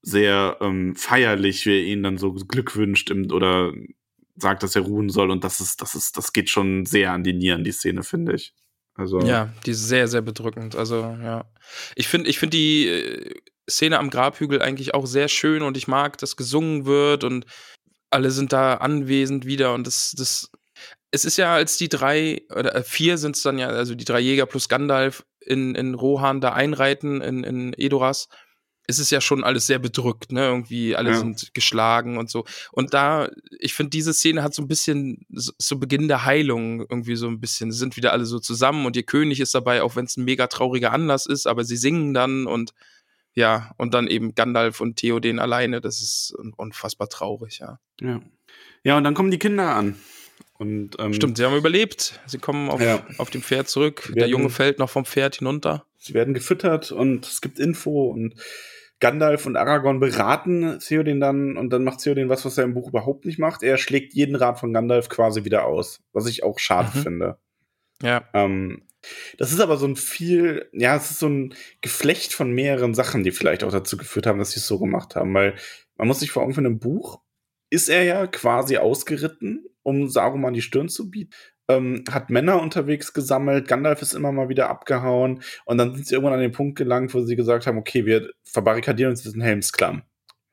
sehr ähm, feierlich, wie er ihn dann so Glück wünscht im, oder sagt, dass er ruhen soll. Und das ist, das ist, das geht schon sehr an die Nieren, die Szene, finde ich. Also ja, die ist sehr, sehr bedrückend. Also, ja. Ich finde, ich finde die Szene am Grabhügel eigentlich auch sehr schön und ich mag, dass gesungen wird und alle sind da anwesend wieder. Und das, das, es ist ja, als die drei, oder vier sind es dann ja, also die drei Jäger plus Gandalf in, in Rohan da einreiten, in, in Edoras, ist es ja schon alles sehr bedrückt, ne? Irgendwie alle ja. sind geschlagen und so. Und da, ich finde, diese Szene hat so ein bisschen, so, so Beginn der Heilung irgendwie so ein bisschen. Sie sind wieder alle so zusammen und ihr König ist dabei, auch wenn es ein mega trauriger Anlass ist, aber sie singen dann und ja, und dann eben Gandalf und Théoden alleine, das ist unfassbar traurig, ja. Ja, ja und dann kommen die Kinder an. Und, ähm, stimmt, sie haben überlebt. Sie kommen auf, ja. auf dem Pferd zurück. Werden, der Junge fällt noch vom Pferd hinunter. Sie werden gefüttert und es gibt Info und Gandalf und Aragorn beraten Théoden dann und dann macht Théoden was, was er im Buch überhaupt nicht macht. Er schlägt jeden Rat von Gandalf quasi wieder aus, was ich auch schade mhm. finde. Ja. Ähm, das ist aber so ein viel, ja, es ist so ein Geflecht von mehreren Sachen, die vielleicht auch dazu geführt haben, dass sie es so gemacht haben, weil man muss sich vor Augen führen, im Buch ist er ja quasi ausgeritten, um Saruman die Stirn zu bieten. Ähm, hat Männer unterwegs gesammelt, Gandalf ist immer mal wieder abgehauen und dann sind sie irgendwann an den Punkt gelangt, wo sie gesagt haben, okay, wir verbarrikadieren uns in Helms Klamm.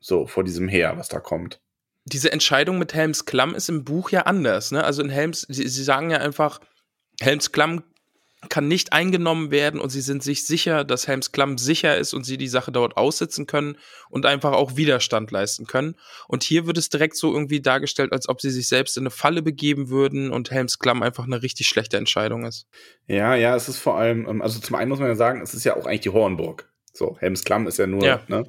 So, vor diesem Heer, was da kommt. Diese Entscheidung mit Helms Klamm ist im Buch ja anders, ne? Also in Helms, sie, sie sagen ja einfach, Helms Klamm kann nicht eingenommen werden und sie sind sich sicher, dass Helms Klamm sicher ist und sie die Sache dort aussitzen können und einfach auch Widerstand leisten können. Und hier wird es direkt so irgendwie dargestellt, als ob sie sich selbst in eine Falle begeben würden und Helms Klamm einfach eine richtig schlechte Entscheidung ist. Ja, ja, es ist vor allem, also zum einen muss man ja sagen, es ist ja auch eigentlich die Hornburg. So, Helms Klamm ist ja nur, ja. ne?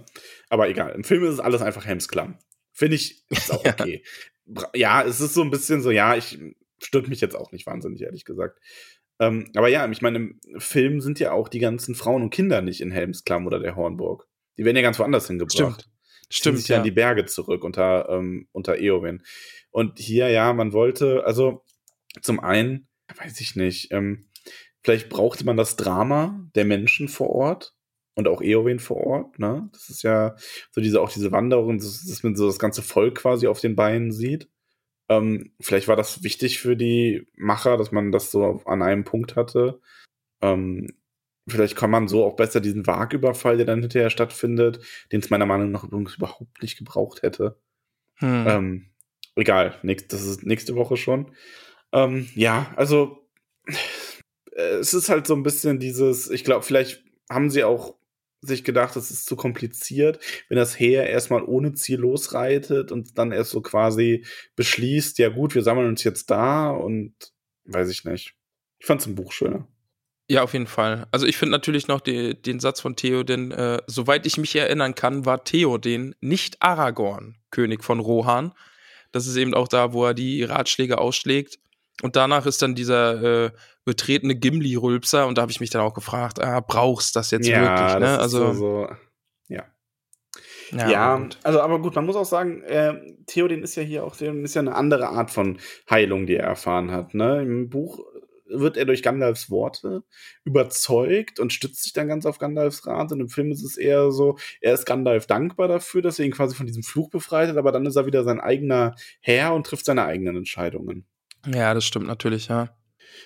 Aber egal, im Film ist es alles einfach Helms Klamm. Finde ich, ist auch okay. ja, es ist so ein bisschen so, ja, ich stört mich jetzt auch nicht wahnsinnig, ehrlich gesagt. Ähm, aber ja, ich meine, im Film sind ja auch die ganzen Frauen und Kinder nicht in Helms Klamm oder der Hornburg. Die werden ja ganz woanders hingebracht. Stimmt. Die Stimmt, sich ja in die Berge zurück unter, ähm, unter Eowyn. Und hier, ja, man wollte, also zum einen, weiß ich nicht, ähm, vielleicht brauchte man das Drama der Menschen vor Ort und auch Eowyn vor Ort, ne? Das ist ja so diese, auch diese Wanderung, dass man so das ganze Volk quasi auf den Beinen sieht. Ähm, vielleicht war das wichtig für die Macher, dass man das so an einem Punkt hatte. Ähm, vielleicht kann man so auch besser diesen Wagüberfall, der dann hinterher stattfindet, den es meiner Meinung nach übrigens überhaupt nicht gebraucht hätte. Hm. Ähm, egal, nächst, das ist nächste Woche schon. Ähm, ja, also äh, es ist halt so ein bisschen dieses, ich glaube, vielleicht haben sie auch sich gedacht, das ist zu kompliziert, wenn das Heer erstmal ohne Ziel losreitet und dann erst so quasi beschließt, ja gut, wir sammeln uns jetzt da und weiß ich nicht. Ich fand's im Buch schöner. Ja, auf jeden Fall. Also ich finde natürlich noch die, den Satz von Théoden, äh, soweit ich mich erinnern kann, war Théoden nicht Aragorn, König von Rohan. Das ist eben auch da, wo er die Ratschläge ausschlägt. Und danach ist dann dieser äh, betretene Gimli-Rülpser und da habe ich mich dann auch gefragt, ah, brauchst das jetzt ja, wirklich? Ne? Das also, ist so, so, ja. Ja, ja also aber gut, man muss auch sagen, äh, Théoden ist ja hier auch ist ja eine andere Art von Heilung, die er erfahren hat. Ne? Im Buch wird er durch Gandalfs Worte überzeugt und stützt sich dann ganz auf Gandalfs Rat. Und im Film ist es eher so, er ist Gandalf dankbar dafür, dass er ihn quasi von diesem Fluch befreit hat, aber dann ist er wieder sein eigener Herr und trifft seine eigenen Entscheidungen. Ja, das stimmt natürlich, ja.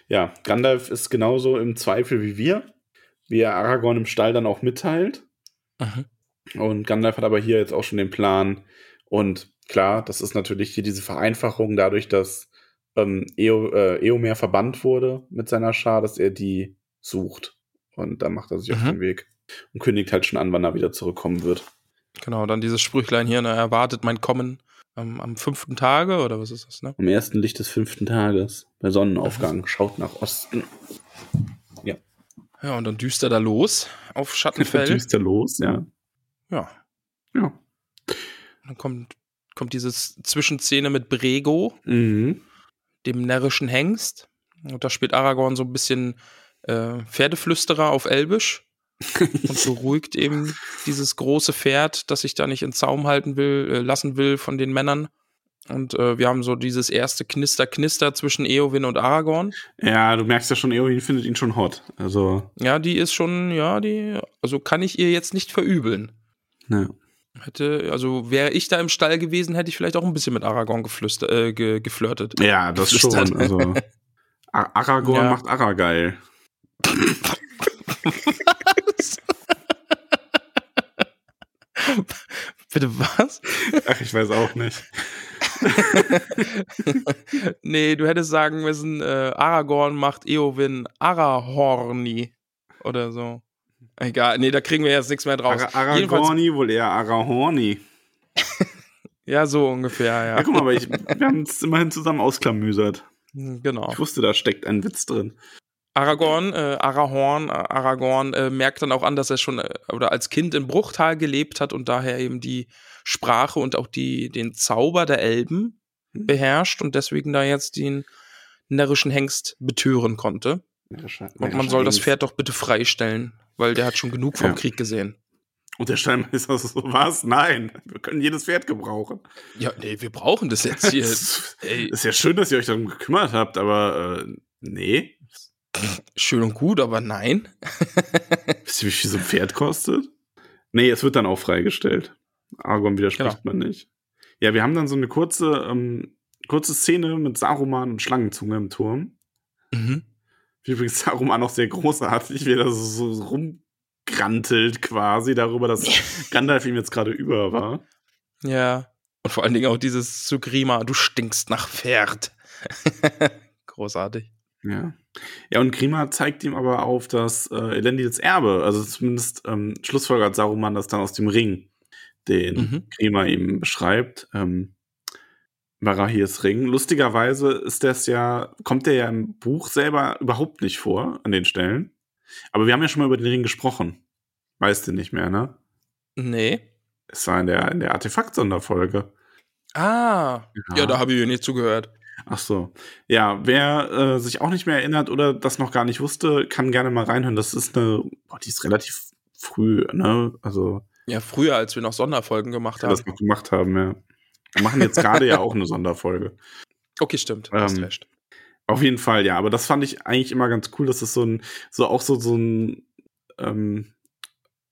Ja, Gandalf ist genauso im Zweifel wie wir, wie er Aragorn im Stall dann auch mitteilt. Aha. Und Gandalf hat aber hier jetzt auch schon den Plan. Und klar, das ist natürlich hier diese Vereinfachung dadurch, dass ähm, Eo, äh, Eomer verbannt wurde mit seiner Schar, dass er die sucht. Und dann macht er sich Aha. auf den Weg und kündigt halt schon an, wann er wieder zurückkommen wird. Genau, dann dieses Sprüchlein hier, ne, erwartet mein Kommen. Am, am fünften Tage, oder was ist das, ne? Am ersten Licht des fünften Tages, bei Sonnenaufgang, schaut nach Osten. Ja. Ja, und dann düster da los, auf Schattenfell. Düster los, ja. Ja. Ja. Dann kommt, kommt diese Zwischenszene mit Brego, mhm. dem närrischen Hengst. Und da spielt Aragorn so ein bisschen äh, Pferdeflüsterer auf Elbisch. Und beruhigt eben dieses große Pferd, das sich da nicht in Zaum halten will, äh, lassen will von den Männern. Und äh, wir haben so dieses erste Knister-Knister zwischen Eowyn und Aragorn. Ja, du merkst ja schon, Eowyn findet ihn schon hot. Also ja, die ist schon, ja, die, also kann ich ihr jetzt nicht verübeln. Ja. Hätte, also wäre ich da im Stall gewesen, hätte ich vielleicht auch ein bisschen mit Aragorn geflüster, äh, ge, geflirtet. Ja, das schon. Also, Ar- Aragorn ja. macht Arageil. Bitte was? Ach, ich weiß auch nicht. Nee, du hättest sagen müssen, äh, Aragorn macht Eowyn Arahorni. oder so. Egal, nee, da kriegen wir jetzt nichts mehr draus. Ara- Aragorni, wohl eher Arahorni. Ja, so ungefähr, ja. Ja, guck mal, aber ich, wir haben es immerhin zusammen ausklamüsert. Genau. Ich wusste, da steckt ein Witz drin. Aragorn, äh, Arahorn, Aragorn äh, merkt dann auch an, dass er schon äh, oder als Kind in Bruchtal gelebt hat und daher eben die Sprache und auch die, den Zauber der Elben beherrscht und deswegen da jetzt den närrischen Hengst betören konnte. Närrischer, närrischer und man soll Hengst. Das Pferd doch bitte freistellen, weil der hat schon genug vom ja. Krieg gesehen. Und der Steinmeister so, was? Nein, wir können jedes Pferd gebrauchen. Ja, nee, wir brauchen das jetzt hier. Ey. Ist ja schön, dass ihr euch darum gekümmert habt, aber äh, nee. Schön und gut, aber nein. Wisst ihr, wie viel so ein Pferd kostet? Nee, es wird dann auch freigestellt. Aragorn widerspricht genau. Man nicht. Ja, wir haben dann so eine kurze, ähm, kurze Szene mit Saruman und Schlangenzunge im Turm. Mhm. Wie übrigens Saruman auch sehr großartig, wie er so, so rumgrantelt quasi darüber, dass Gandalf ihm jetzt gerade über war. Ja, und vor allen Dingen auch dieses zu Grima, du stinkst nach Pferd. Großartig. Ja. Ja, und Grima zeigt ihm aber auf das äh, elendiges Erbe, also zumindest ähm, schlussfolgert Saruman das dann aus dem Ring, den mhm. Grima ihm beschreibt, ähm, Barahis Ring. Lustigerweise ist das ja, kommt der ja im Buch selber überhaupt nicht vor, an den Stellen, aber wir haben ja schon mal über den Ring gesprochen, weißt du nicht mehr, ne? Nee. Es war in der, in der Artefakt-Sonderfolge. Ah, ja, ja da habe ich mir nicht zugehört. Ach so. Ja, wer äh, sich auch nicht mehr erinnert oder das noch gar nicht wusste, kann gerne mal reinhören. Das ist eine, boah, die ist relativ früh, ne? Also ja, früher, als wir noch Sonderfolgen gemacht haben. Das noch gemacht haben, ja. Wir machen jetzt gerade ja auch eine Sonderfolge. Okay, stimmt. Ähm, hast recht. Auf jeden Fall, ja. Aber das fand ich eigentlich immer ganz cool, dass das so ein, so auch so, so ein, ähm,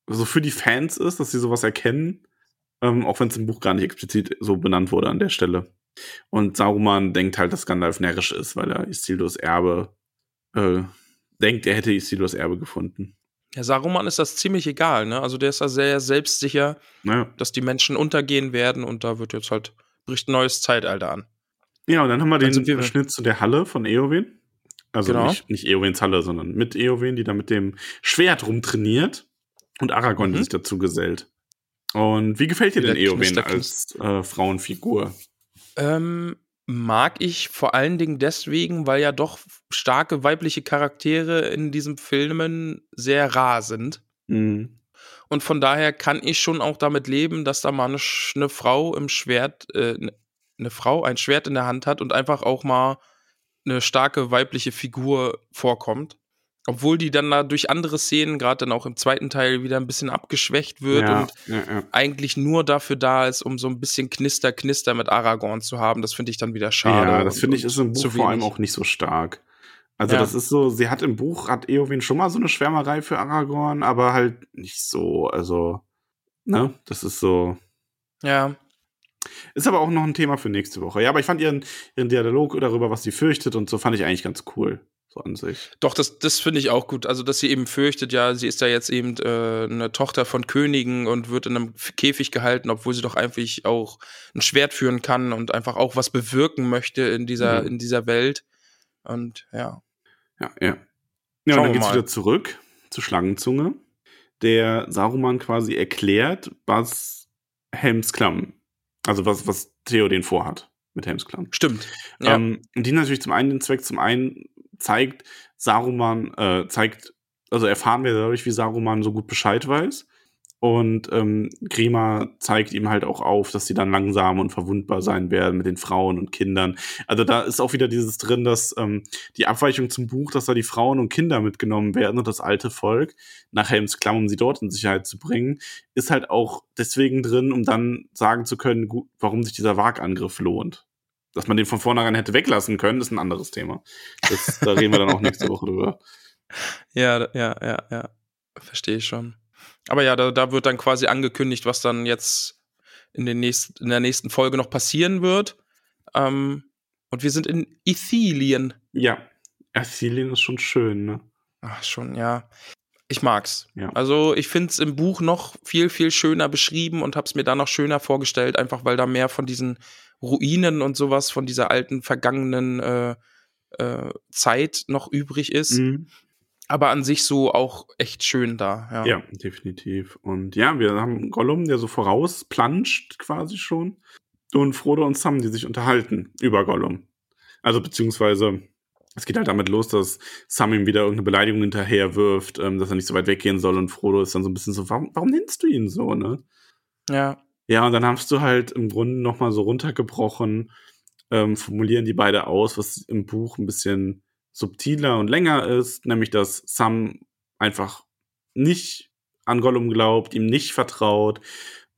so für die Fans ist, dass sie sowas erkennen. Ähm, auch wenn es im Buch gar nicht explizit so benannt wurde an der Stelle. Und Saruman denkt halt, dass Gandalf närrisch ist, weil er Isildurs Erbe äh, denkt, er hätte Isildurs Erbe gefunden. Ja, Saruman ist das ziemlich egal, ne? Also der ist da sehr selbstsicher, ja. Dass die Menschen untergehen werden und da wird jetzt halt, bricht ein neues Zeitalter an. Ja, und dann haben wir den also, Schnitt zu der Halle von Eowyn. Also genau. nicht, nicht Eowens Halle, sondern mit Eowyn, die da mit dem Schwert rumtrainiert und Aragorn mhm. sich dazu gesellt. Und wie gefällt dir denn Eowyn als äh, Frauenfigur? Ähm, mag ich vor allen Dingen deswegen, weil ja doch starke weibliche Charaktere in diesen Filmen sehr rar sind. Mhm. Und von daher kann ich schon auch damit leben, dass da mal eine, eine Frau im Schwert, äh, eine Frau ein Schwert in der Hand hat und einfach auch mal eine starke weibliche Figur vorkommt. Obwohl die dann da durch andere Szenen, gerade dann auch im zweiten Teil, wieder ein bisschen abgeschwächt wird ja, und ja, ja. eigentlich nur dafür da ist, um so ein bisschen Knister, Knister mit Aragorn zu haben. Das finde ich dann wieder schade. Ja, das finde ich ist im Buch vor allem auch nicht so stark. Also ja. das ist so, sie hat im Buch, hat Eowyn schon mal so eine Schwärmerei für Aragorn, aber halt nicht so, also, ne, das ist so. Ja. Ist aber auch noch ein Thema für nächste Woche. Ja, aber ich fand ihren, ihren Dialog darüber, was sie fürchtet und so, fand ich eigentlich ganz cool. So an sich. Doch, das, das finde ich auch gut. Also, dass sie eben fürchtet, ja, sie ist ja jetzt eben äh, eine Tochter von Königen und wird in einem Käfig gehalten, obwohl sie doch einfach auch ein Schwert führen kann und einfach auch was bewirken möchte in dieser, mhm. in dieser Welt. Und ja. Ja, ja. Ja, und dann geht's mal. Wieder zurück zu Schlangenzunge, der Saruman quasi erklärt, was Helms Klamm, also was, was Théoden vorhat mit Helms Klamm. Stimmt. Ja. Ähm, die natürlich zum einen den Zweck, zum einen zeigt Saruman, äh, zeigt, also erfahren wir dadurch, wie Saruman so gut Bescheid weiß. Und ähm, Grima zeigt ihm halt auch auf, dass sie dann langsam und verwundbar sein werden mit den Frauen und Kindern. Also da ist auch wieder dieses drin, dass ähm, die Abweichung zum Buch, dass da die Frauen und Kinder mitgenommen werden und das alte Volk nach Helms Klamm, um sie dort in Sicherheit zu bringen, ist halt auch deswegen drin, um dann sagen zu können, gut, warum sich dieser Wagangriff lohnt. Dass man den von vornherein hätte weglassen können, ist ein anderes Thema. Das, da reden wir dann auch nächste Woche drüber. Ja, ja, ja, ja. Verstehe ich schon. Aber ja, da, da wird dann quasi angekündigt, was dann jetzt in, den nächsten, in der nächsten Folge noch passieren wird. Ähm, und wir sind in Ithilien. Ja, Ithilien ist schon schön, ne? Ach, schon, ja. Ich mag's. Ja. Also ich find's im Buch noch viel, viel schöner beschrieben und hab's mir da noch schöner vorgestellt, einfach weil da mehr von diesen Ruinen und sowas von dieser alten, vergangenen äh, äh, Zeit noch übrig ist. Mhm. aber an sich so auch echt schön da. Ja, ja, definitiv. Und ja, wir haben Gollum, der so vorausplanscht quasi schon. Und Frodo und Sam, die sich unterhalten über Gollum. Also beziehungsweise, es geht halt damit los, dass Sam ihm wieder irgendeine Beleidigung hinterherwirft, ähm, dass er nicht so weit weggehen soll. Und Frodo ist dann so ein bisschen so, warum, warum nennst du ihn so, ne? Ja. Ja, und dann hast du halt im Grunde nochmal so runtergebrochen, ähm, formulieren die beide aus, was im Buch ein bisschen subtiler und länger ist, nämlich dass Sam einfach nicht an Gollum glaubt, ihm nicht vertraut,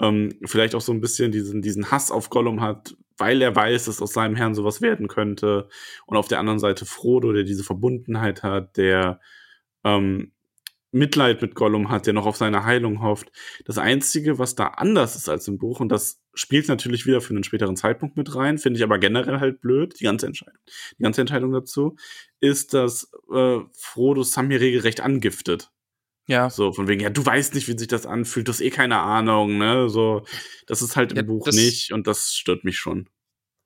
ähm, vielleicht auch so ein bisschen diesen, diesen Hass auf Gollum hat, weil er weiß, dass aus seinem Herrn sowas werden könnte. Und auf der anderen Seite Frodo, der diese Verbundenheit hat, der ähm, Mitleid mit Gollum hat, der noch auf seine Heilung hofft. Das Einzige, was da anders ist als im Buch, und das spielt natürlich wieder für einen späteren Zeitpunkt mit rein, finde ich aber generell halt blöd, die ganze Entscheidung, die ganze Entscheidung dazu, ist, dass äh, Frodo Sam hier regelrecht angiftet. Ja. So, von wegen, ja, du weißt nicht, wie sich das anfühlt, du hast eh keine Ahnung, ne, so, das ist halt im ja, Buch das, nicht, und das stört mich schon.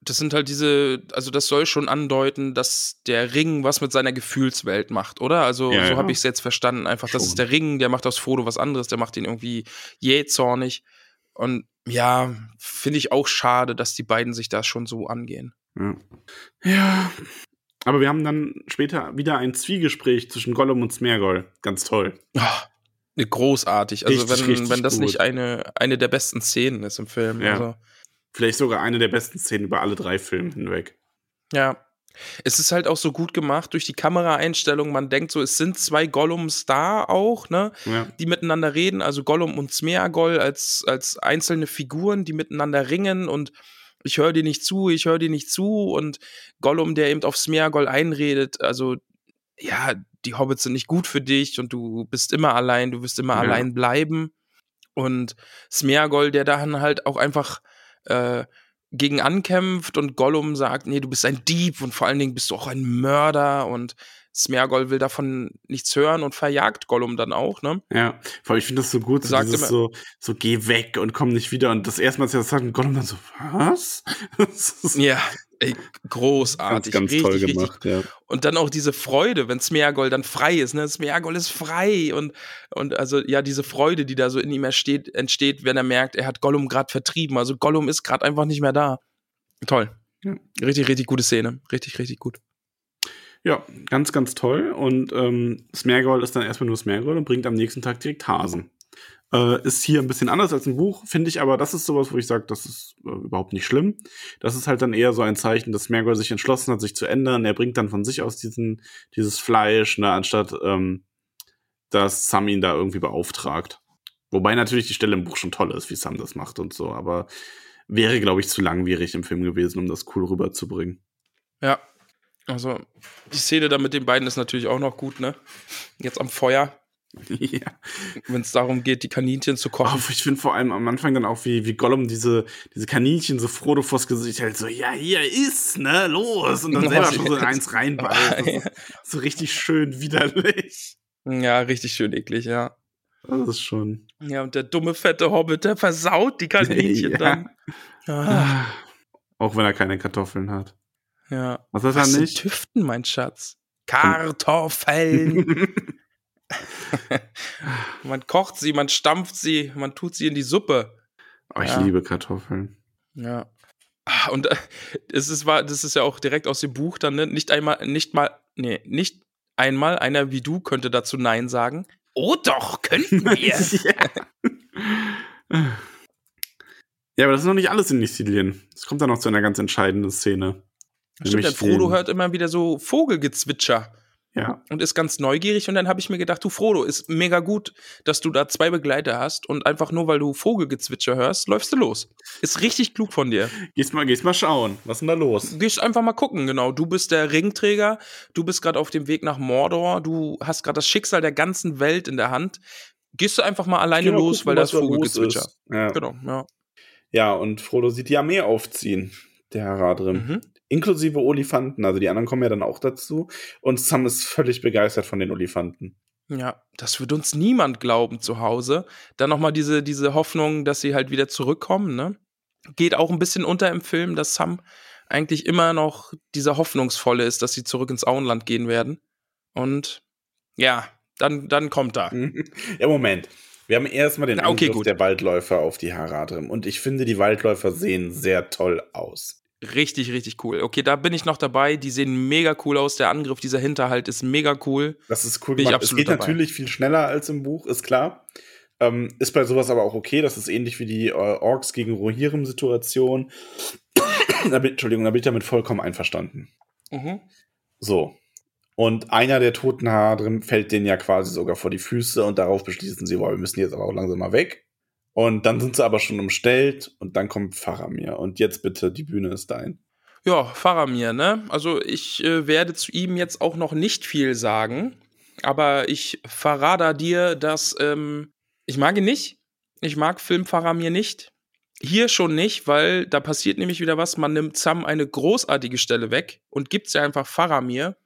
Das sind halt diese, also das soll schon andeuten, dass der Ring was mit seiner Gefühlswelt macht, oder? Also ja, so ja. habe ich es jetzt verstanden, einfach, schon. Das ist der Ring, der macht aus Frodo was anderes, der macht ihn irgendwie jähzornig, und ja, finde ich auch schade, dass die beiden sich da schon so angehen. Ja, ja. Aber wir haben dann später wieder ein Zwiegespräch zwischen Gollum und Sméagol. Ganz toll. Ach, großartig. Also richtig, wenn, richtig wenn das gut. nicht eine, eine der besten Szenen ist im Film. Ja. Also. Vielleicht sogar eine der besten Szenen über alle drei Filme hinweg. Ja. Es ist halt auch so gut gemacht durch die Kameraeinstellung. Man denkt so, es sind zwei Gollums da auch, ne? Ja. Die miteinander reden. Also Gollum und Sméagol als, als einzelne Figuren, die miteinander ringen und ich höre dir nicht zu, ich höre dir nicht zu. Und Gollum, der eben auf Sméagol einredet, also, ja, die Hobbits sind nicht gut für dich und du bist immer allein, du wirst immer ja. allein bleiben. Und Sméagol, der dann halt auch einfach äh, gegen ankämpft und Gollum sagt, nee, du bist ein Dieb und vor allen Dingen bist du auch ein Mörder und Sméagol will davon nichts hören und verjagt Gollum dann auch, ne? Ja, vor allem, ich finde das so gut, so, dieses so, so geh weg und komm nicht wieder. Und das erste Mal, als er das sagt, Gollum dann so, was? Ja, ey, großartig. Ganz, ganz richtig, toll gemacht, richtig. Ja. Und dann auch diese Freude, wenn Sméagol dann frei ist, ne? Sméagol ist frei und, und also, ja, diese Freude, die da so in ihm entsteht, entsteht, wenn er merkt, er hat Gollum gerade vertrieben. Also Gollum ist gerade einfach nicht mehr da. Toll. Ja. Richtig, richtig gute Szene. Richtig, richtig gut. Ja, ganz, ganz toll. Und ähm, Sméagol ist dann erstmal nur Sméagol und bringt am nächsten Tag direkt Hasen. Äh, ist hier ein bisschen anders als im Buch, finde ich, aber das ist sowas, wo ich sage, das ist äh, überhaupt nicht schlimm. Das ist halt dann eher so ein Zeichen, dass Sméagol sich entschlossen hat, sich zu ändern. Er bringt dann von sich aus diesen, dieses Fleisch, ne, anstatt ähm, dass Sam ihn da irgendwie beauftragt. Wobei natürlich die Stelle im Buch schon toll ist, wie Sam das macht und so, aber wäre, glaube ich, zu langwierig im Film gewesen, um das cool rüberzubringen. Ja. Also, die Szene da mit den beiden ist natürlich auch noch gut, ne? Jetzt am Feuer. Ja. Wenn es darum geht, die Kaninchen zu kochen. Oh, ich finde vor allem am Anfang dann auch, wie, wie Gollum diese, diese Kaninchen so Frodo vors Gesicht hält, so, ja, hier, iss, ne, los. Und dann selber schon so eins reinbeißt. So richtig schön widerlich. Ja, richtig schön eklig, ja. Das ist schon. Ja, und der dumme, fette Hobbit, der versaut die Kaninchen ja. dann. Ah. Auch wenn er keine Kartoffeln hat. Ja. Was ist das denn nicht? Tüften, mein Schatz. Kartoffeln. Man kocht sie, man stampft sie, man tut sie in die Suppe. Oh, ich ja. liebe Kartoffeln. Ja. Und äh, es ist, war, das ist ja auch direkt aus dem Buch dann, ne? Nicht einmal, nicht mal, nee, nicht einmal einer wie du könnte dazu Nein sagen. Oh doch, könnten wir. ja. ja, aber das ist noch nicht alles in Sizilien. Es kommt dann noch zu einer ganz entscheidenden Szene. Stimmt, denn Frodo hört immer wieder so Vogelgezwitscher ja. und ist ganz neugierig. Und dann habe ich mir gedacht, du Frodo, ist mega gut, dass du da zwei Begleiter hast und einfach nur, weil du Vogelgezwitscher hörst, läufst du los. Ist richtig klug von dir. Gehst mal, gehst mal schauen, was ist denn da los? Gehst einfach mal gucken, genau. Du bist der Ringträger, du bist gerade auf dem Weg nach Mordor, du hast gerade das Schicksal der ganzen Welt in der Hand. Gehst du einfach mal alleine genau, los, gucken, weil das Vogelgezwitscher. Ja. Genau, ja. Ja, und Frodo sieht die Armee aufziehen, der Haradrim. Mhm. Inklusive Olifanten, also die anderen kommen ja dann auch dazu. Und Sam ist völlig begeistert von den Olifanten. Ja, das wird uns niemand glauben zu Hause. Dann nochmal diese, diese Hoffnung, dass sie halt wieder zurückkommen, ne? Geht auch ein bisschen unter im Film, dass Sam eigentlich immer noch dieser Hoffnungsvolle ist, dass sie zurück ins Auenland gehen werden. Und ja, Dann, dann kommt da. Ja, Moment. Wir haben erstmal den Na, okay, Angriff gut. der Waldläufer auf die Haradrim. Und ich finde, die Waldläufer sehen sehr toll aus. Richtig, richtig cool. Okay, da bin ich noch dabei. Die sehen mega cool aus. Der Angriff, dieser Hinterhalt ist mega cool. Das ist cool. Bin ich absolut es geht dabei. Natürlich viel schneller als im Buch, ist klar. Ähm, ist bei sowas aber auch okay. Das ist ähnlich wie die äh, Orks gegen Rohirrim-Situation. da bin, Entschuldigung, da bin ich damit vollkommen einverstanden. Mhm. So. Und einer der toten Haradrim fällt denen ja quasi sogar vor die Füße und darauf beschließen sie, boah, wir müssen jetzt aber auch langsam mal weg. Und dann sind sie aber schon umstellt und dann kommt Faramir. Und jetzt bitte, die Bühne ist dein. Ja, Faramir, ne? Also ich äh, werde zu ihm jetzt auch noch nicht viel sagen, aber ich verrate dir, dass ähm, ich mag ihn nicht. Ich mag Film Faramir nicht. Hier schon nicht, weil da passiert nämlich wieder was. Man nimmt Sam eine großartige Stelle weg und gibt sie einfach Faramir.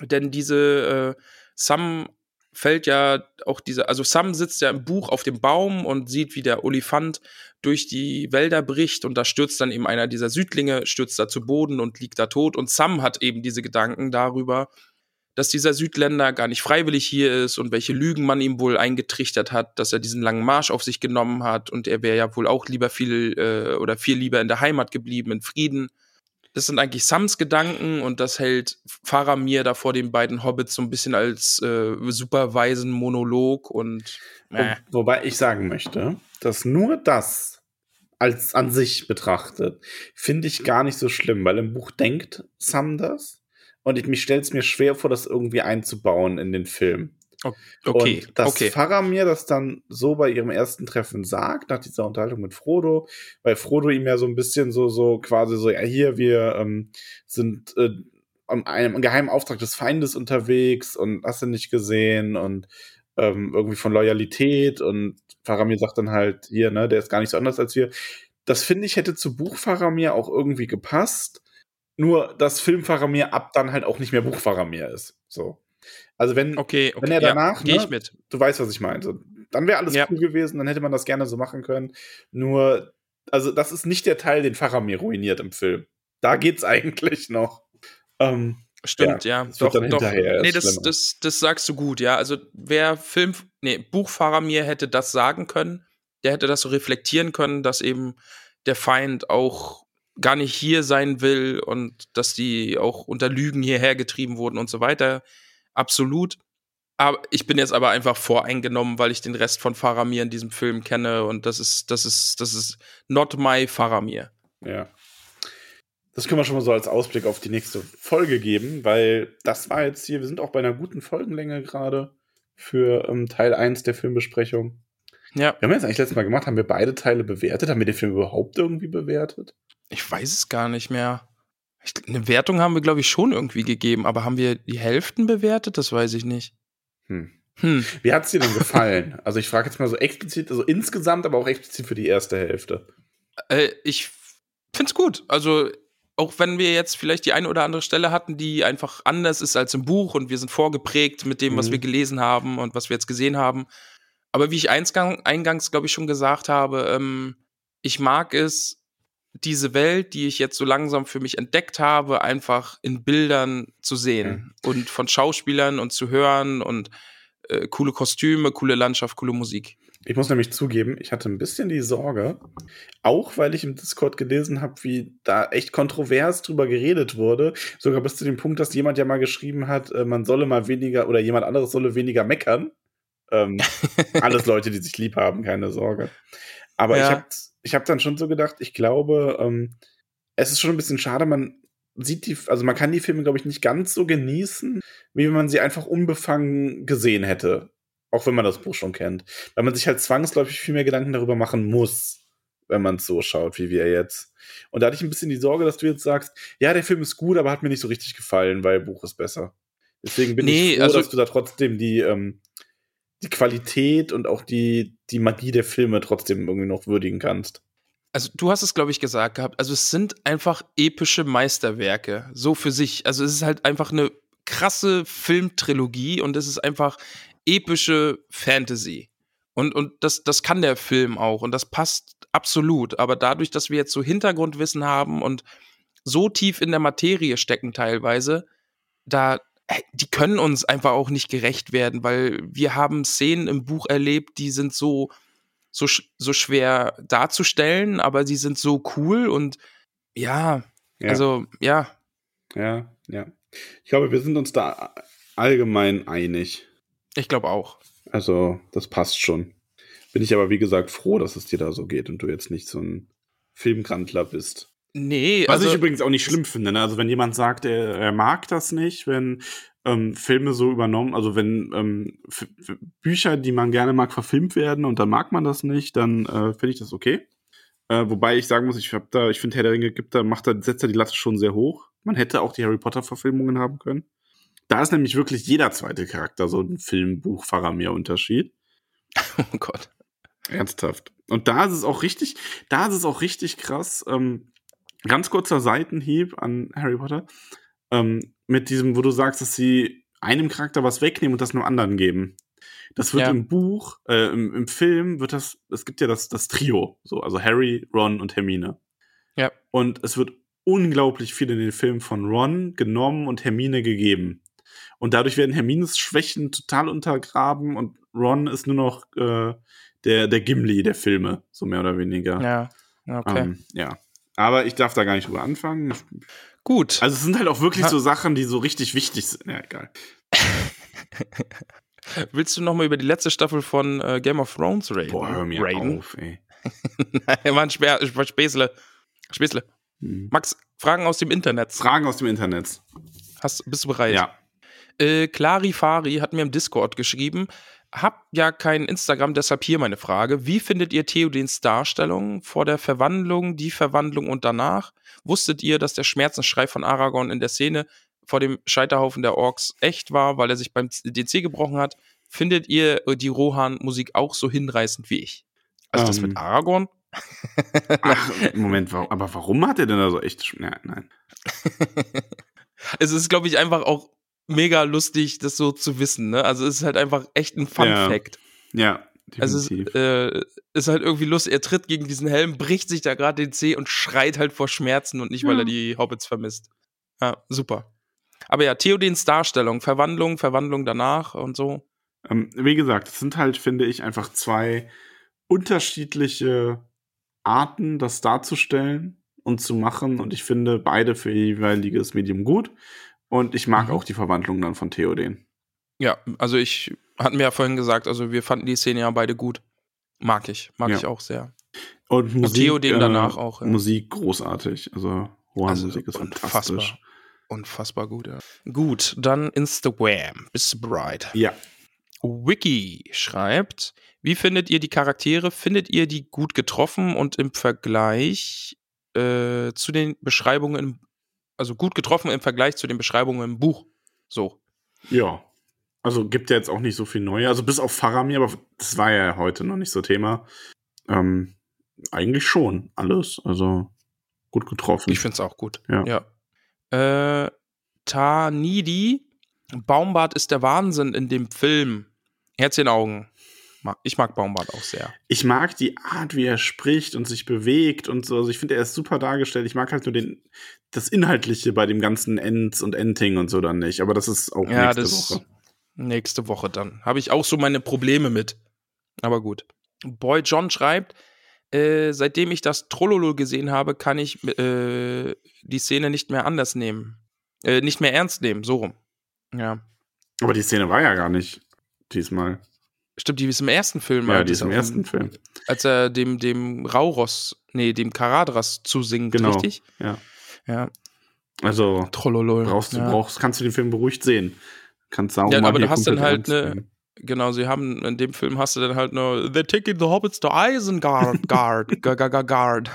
Denn diese äh, Sam fällt ja auch diese, also Sam sitzt ja im Buch auf dem Baum und sieht, wie der Olifant durch die Wälder bricht und da stürzt dann eben einer dieser Südlinge, stürzt da zu Boden und liegt da tot und Sam hat eben diese Gedanken darüber, dass dieser Südländer gar nicht freiwillig hier ist und welche Lügen man ihm wohl eingetrichtert hat, dass er diesen langen Marsch auf sich genommen hat und er wäre ja wohl auch lieber viel äh, oder viel lieber in der Heimat geblieben, in Frieden. Das sind eigentlich Sams Gedanken und das hält Faramir da vor den beiden Hobbits so ein bisschen als äh, super weisen Monolog und, äh. und wobei ich sagen möchte, dass nur das als an sich betrachtet, finde ich gar nicht so schlimm, weil im Buch denkt Sam das und ich, mich stellt es mir schwer vor, das irgendwie einzubauen in den Film. Okay, und dass okay. Faramir das dann so bei ihrem ersten Treffen sagt, nach dieser Unterhaltung mit Frodo, weil Frodo ihm ja so ein bisschen so, so quasi so, ja hier, wir ähm, sind äh, an einem geheimen Auftrag des Feindes unterwegs und hast du nicht gesehen und ähm, irgendwie von Loyalität und Faramir sagt dann halt, hier, ne, der ist gar nicht so anders als wir. Das finde ich hätte zu Buch Faramir auch irgendwie gepasst, nur dass Film Faramir ab dann halt auch nicht mehr Buch Faramir ist, so. Also wenn, okay, okay, wenn er danach, ja, ne, ich mit. Du weißt, was ich meine, so, dann wäre alles ja. cool gewesen, dann hätte man das gerne so machen können, nur, also das ist nicht der Teil, den Faramir ruiniert im Film, da geht's eigentlich noch. Ähm, Stimmt, ja, ja. Das doch, wird dann doch. Hinterher nee, das, das, das sagst du gut, ja, also wer Film, nee, Buch Faramir hätte das sagen können, der hätte das so reflektieren können, dass eben der Feind auch gar nicht hier sein will und dass die auch unter Lügen hierher getrieben wurden und so weiter. Absolut. Aber ich bin jetzt aber einfach voreingenommen, weil ich den Rest von Faramir in diesem Film kenne und das ist, das ist, das ist not my Faramir. Ja. Das können wir schon mal so als Ausblick auf die nächste Folge geben, weil das war jetzt hier, wir sind auch bei einer guten Folgenlänge gerade für ähm, Teil eins der Filmbesprechung. Ja. Wir haben jetzt eigentlich letztes Mal gemacht, haben wir beide Teile bewertet? Haben wir den Film überhaupt irgendwie bewertet? Ich weiß es gar nicht mehr. Eine Wertung haben wir, glaube ich, schon irgendwie gegeben, aber haben wir die Hälften bewertet? Das weiß ich nicht. Hm. Hm. Wie hat's dir denn gefallen? Also ich frage jetzt mal so explizit, also insgesamt, aber auch explizit für die erste Hälfte. Äh, ich find's gut. Also auch wenn wir jetzt vielleicht die eine oder andere Stelle hatten, die einfach anders ist als im Buch und wir sind vorgeprägt mit dem, was mhm. wir gelesen haben und was wir jetzt gesehen haben. Aber wie ich eingangs, glaube ich, schon gesagt habe, ähm, ich mag es, diese Welt, die ich jetzt so langsam für mich entdeckt habe, einfach in Bildern zu sehen mhm. und von Schauspielern und zu hören und äh, coole Kostüme, coole Landschaft, coole Musik. Ich muss nämlich zugeben, ich hatte ein bisschen die Sorge, auch weil ich im Discord gelesen habe, wie da echt kontrovers drüber geredet wurde, sogar bis zu dem Punkt, dass jemand ja mal geschrieben hat, man solle mal weniger oder jemand anderes solle weniger meckern. Ähm, alles Leute, die sich lieb haben, keine Sorge. Aber ja. ich habe Ich habe dann schon so gedacht, ich glaube, ähm, es ist schon ein bisschen schade, man sieht die, also man kann die Filme, glaube ich, nicht ganz so genießen, wie wenn man sie einfach unbefangen gesehen hätte. Auch wenn man das Buch schon kennt. Weil man sich halt zwangsläufig viel mehr Gedanken darüber machen muss, wenn man es so schaut, wie wir jetzt. Und da hatte ich ein bisschen die Sorge, dass du jetzt sagst, ja, der Film ist gut, aber hat mir nicht so richtig gefallen, weil Buch ist besser. Deswegen bin nee, ich froh, also dass du da trotzdem die, ähm, die Qualität und auch die, die Magie der Filme trotzdem irgendwie noch würdigen kannst. Also du hast es, glaube ich, gesagt gehabt, also es sind einfach epische Meisterwerke, so für sich. Also es ist halt einfach eine krasse Filmtrilogie und es ist einfach epische Fantasy. Und, und das, das kann der Film auch und das passt absolut. Aber dadurch, dass wir jetzt so Hintergrundwissen haben und so tief in der Materie stecken teilweise, da die können uns einfach auch nicht gerecht werden, weil wir haben Szenen im Buch erlebt, die sind so, so, so schwer darzustellen, aber die sind so cool und ja, ja. also ja. Ja, ja. Ich glaube, wir sind uns da allgemein einig. Ich glaube auch. Also, das passt schon. Bin ich aber, wie gesagt, froh, dass es dir da so geht und du jetzt nicht so ein Filmkrantler bist. Nee. Was also, ich übrigens auch nicht schlimm finde. Ne? Also, wenn jemand sagt, er, er mag das nicht, wenn ähm, Filme so übernommen, also wenn ähm, f- f- Bücher, die man gerne mag, verfilmt werden und dann mag man das nicht, dann äh, finde ich das okay. Äh, wobei ich sagen muss, ich hab da, ich finde, Herr der Ringe gibt da, macht da, setzt da die Latte schon sehr hoch. Man hätte auch die Harry Potter-Verfilmungen haben können. Da ist nämlich wirklich jeder zweite Charakter so ein Filmbuch-Faramir-Unterschied. Oh Gott. Ernsthaft. Und da ist es auch richtig, da ist es auch richtig krass. Ähm, ganz kurzer Seitenhieb an Harry Potter. Ähm, mit diesem, wo du sagst, dass sie einem Charakter was wegnehmen und das einem anderen geben. Das wird ja. im Buch, äh, im, im Film wird das, es gibt ja das, das Trio, so, also Harry, Ron und Hermine. Ja. Und es wird unglaublich viel in den Film von Ron genommen und Hermine gegeben. Und dadurch werden Hermines Schwächen total untergraben und Ron ist nur noch äh, der, der Gimli der Filme, so mehr oder weniger. Ja, okay. Ähm, ja. Aber ich darf da gar nicht drüber anfangen. Gut. Also es sind halt auch wirklich ha- so Sachen, die so richtig wichtig sind. Ja, egal. Willst du noch mal über die letzte Staffel von äh, Game of Thrones reden? Boah, hör mir Raiden. auf, ey. Nein, war ein Spä- Späßle. Späßle. Mhm. Max, Fragen aus dem Internet. Fragen aus dem Internet. Hast, bist du bereit? Ja. Äh, Clarifari hat mir im Discord geschrieben, hab ja kein Instagram, deshalb hier meine Frage. Wie findet ihr Théodens Darstellung vor der Verwandlung, die Verwandlung und danach? Wusstet ihr, dass der Schmerzensschrei von Aragorn in der Szene vor dem Scheiterhaufen der Orks echt war, weil er sich beim D C gebrochen hat? Findet ihr die Rohan-Musik auch so hinreißend wie ich? Also ähm. das mit Aragorn? Ach, Moment, aber warum hat er denn da so echt... Sch- nein, nein. Es ist, glaube ich, einfach auch mega lustig, das so zu wissen, ne? Also es ist halt einfach echt ein Fun-Fact. Ja, ja, also es ist, äh, ist halt irgendwie lustig. Er tritt gegen diesen Helm, bricht sich da gerade den Zeh und schreit halt vor Schmerzen und nicht, weil ja. er die Hobbits vermisst. Ja, super. Aber ja, Théodens Darstellung, Verwandlung, Verwandlung danach und so. Ähm, wie gesagt, es sind halt, finde ich, einfach zwei unterschiedliche Arten, das darzustellen und zu machen. Und ich finde beide für jeweiliges Medium gut. Und ich mag mhm. auch die Verwandlung dann von Théoden. Ja, also ich, hatten wir ja vorhin gesagt, also wir fanden die Szene ja beide gut. Mag ich, mag ja. ich auch sehr. Und Musik, und Théoden danach äh, auch. Ja. Musik großartig, also Rohan-Musik also, ist unfassbar. fantastisch. Unfassbar gut, ja. Gut, dann Instagram. Bist du bereit? Ja. Wiki schreibt, wie findet ihr die Charaktere? Findet ihr die gut getroffen und im Vergleich äh, zu den Beschreibungen, im, also gut getroffen im Vergleich zu den Beschreibungen im Buch? So. Ja, also gibt ja jetzt auch nicht so viel Neues. Also bis auf Faramir, aber das war ja heute noch nicht so Thema. Ähm, eigentlich schon alles, also gut getroffen. Ich find's auch gut, ja. ja. Äh, Tanidi, Baumbart ist der Wahnsinn in dem Film. Herz in Augen. Ich mag Baumbart auch sehr. Ich mag die Art, wie er spricht und sich bewegt und so. Also ich finde, er ist super dargestellt. Ich mag halt nur den, das Inhaltliche bei dem ganzen Ents und Enting und so dann nicht. Aber das ist auch ja, nächste das Woche. Nächste Woche dann. Habe ich auch so meine Probleme mit. Aber gut. Boy John schreibt, Äh, seitdem ich das Trollolo gesehen habe, kann ich äh, die Szene nicht mehr anders nehmen. Äh, nicht mehr ernst nehmen, so rum. Ja. Aber die Szene war ja gar nicht diesmal. Stimmt, die ist im ersten Film. Ja, die ist im ersten Film. Als er dem, dem Rauros, nee, dem Caradhras zusingt, genau, richtig? Ja. ja. Also, Trollolo. Brauchst du, ja. brauchst, kannst du den Film beruhigt sehen. Kannst Sauron ja, mal aber du hast dann halt eine. Genau, sie haben, in dem Film hast du dann halt nur They're taking the Hobbits to Isengard, guard, guard, guard, guard.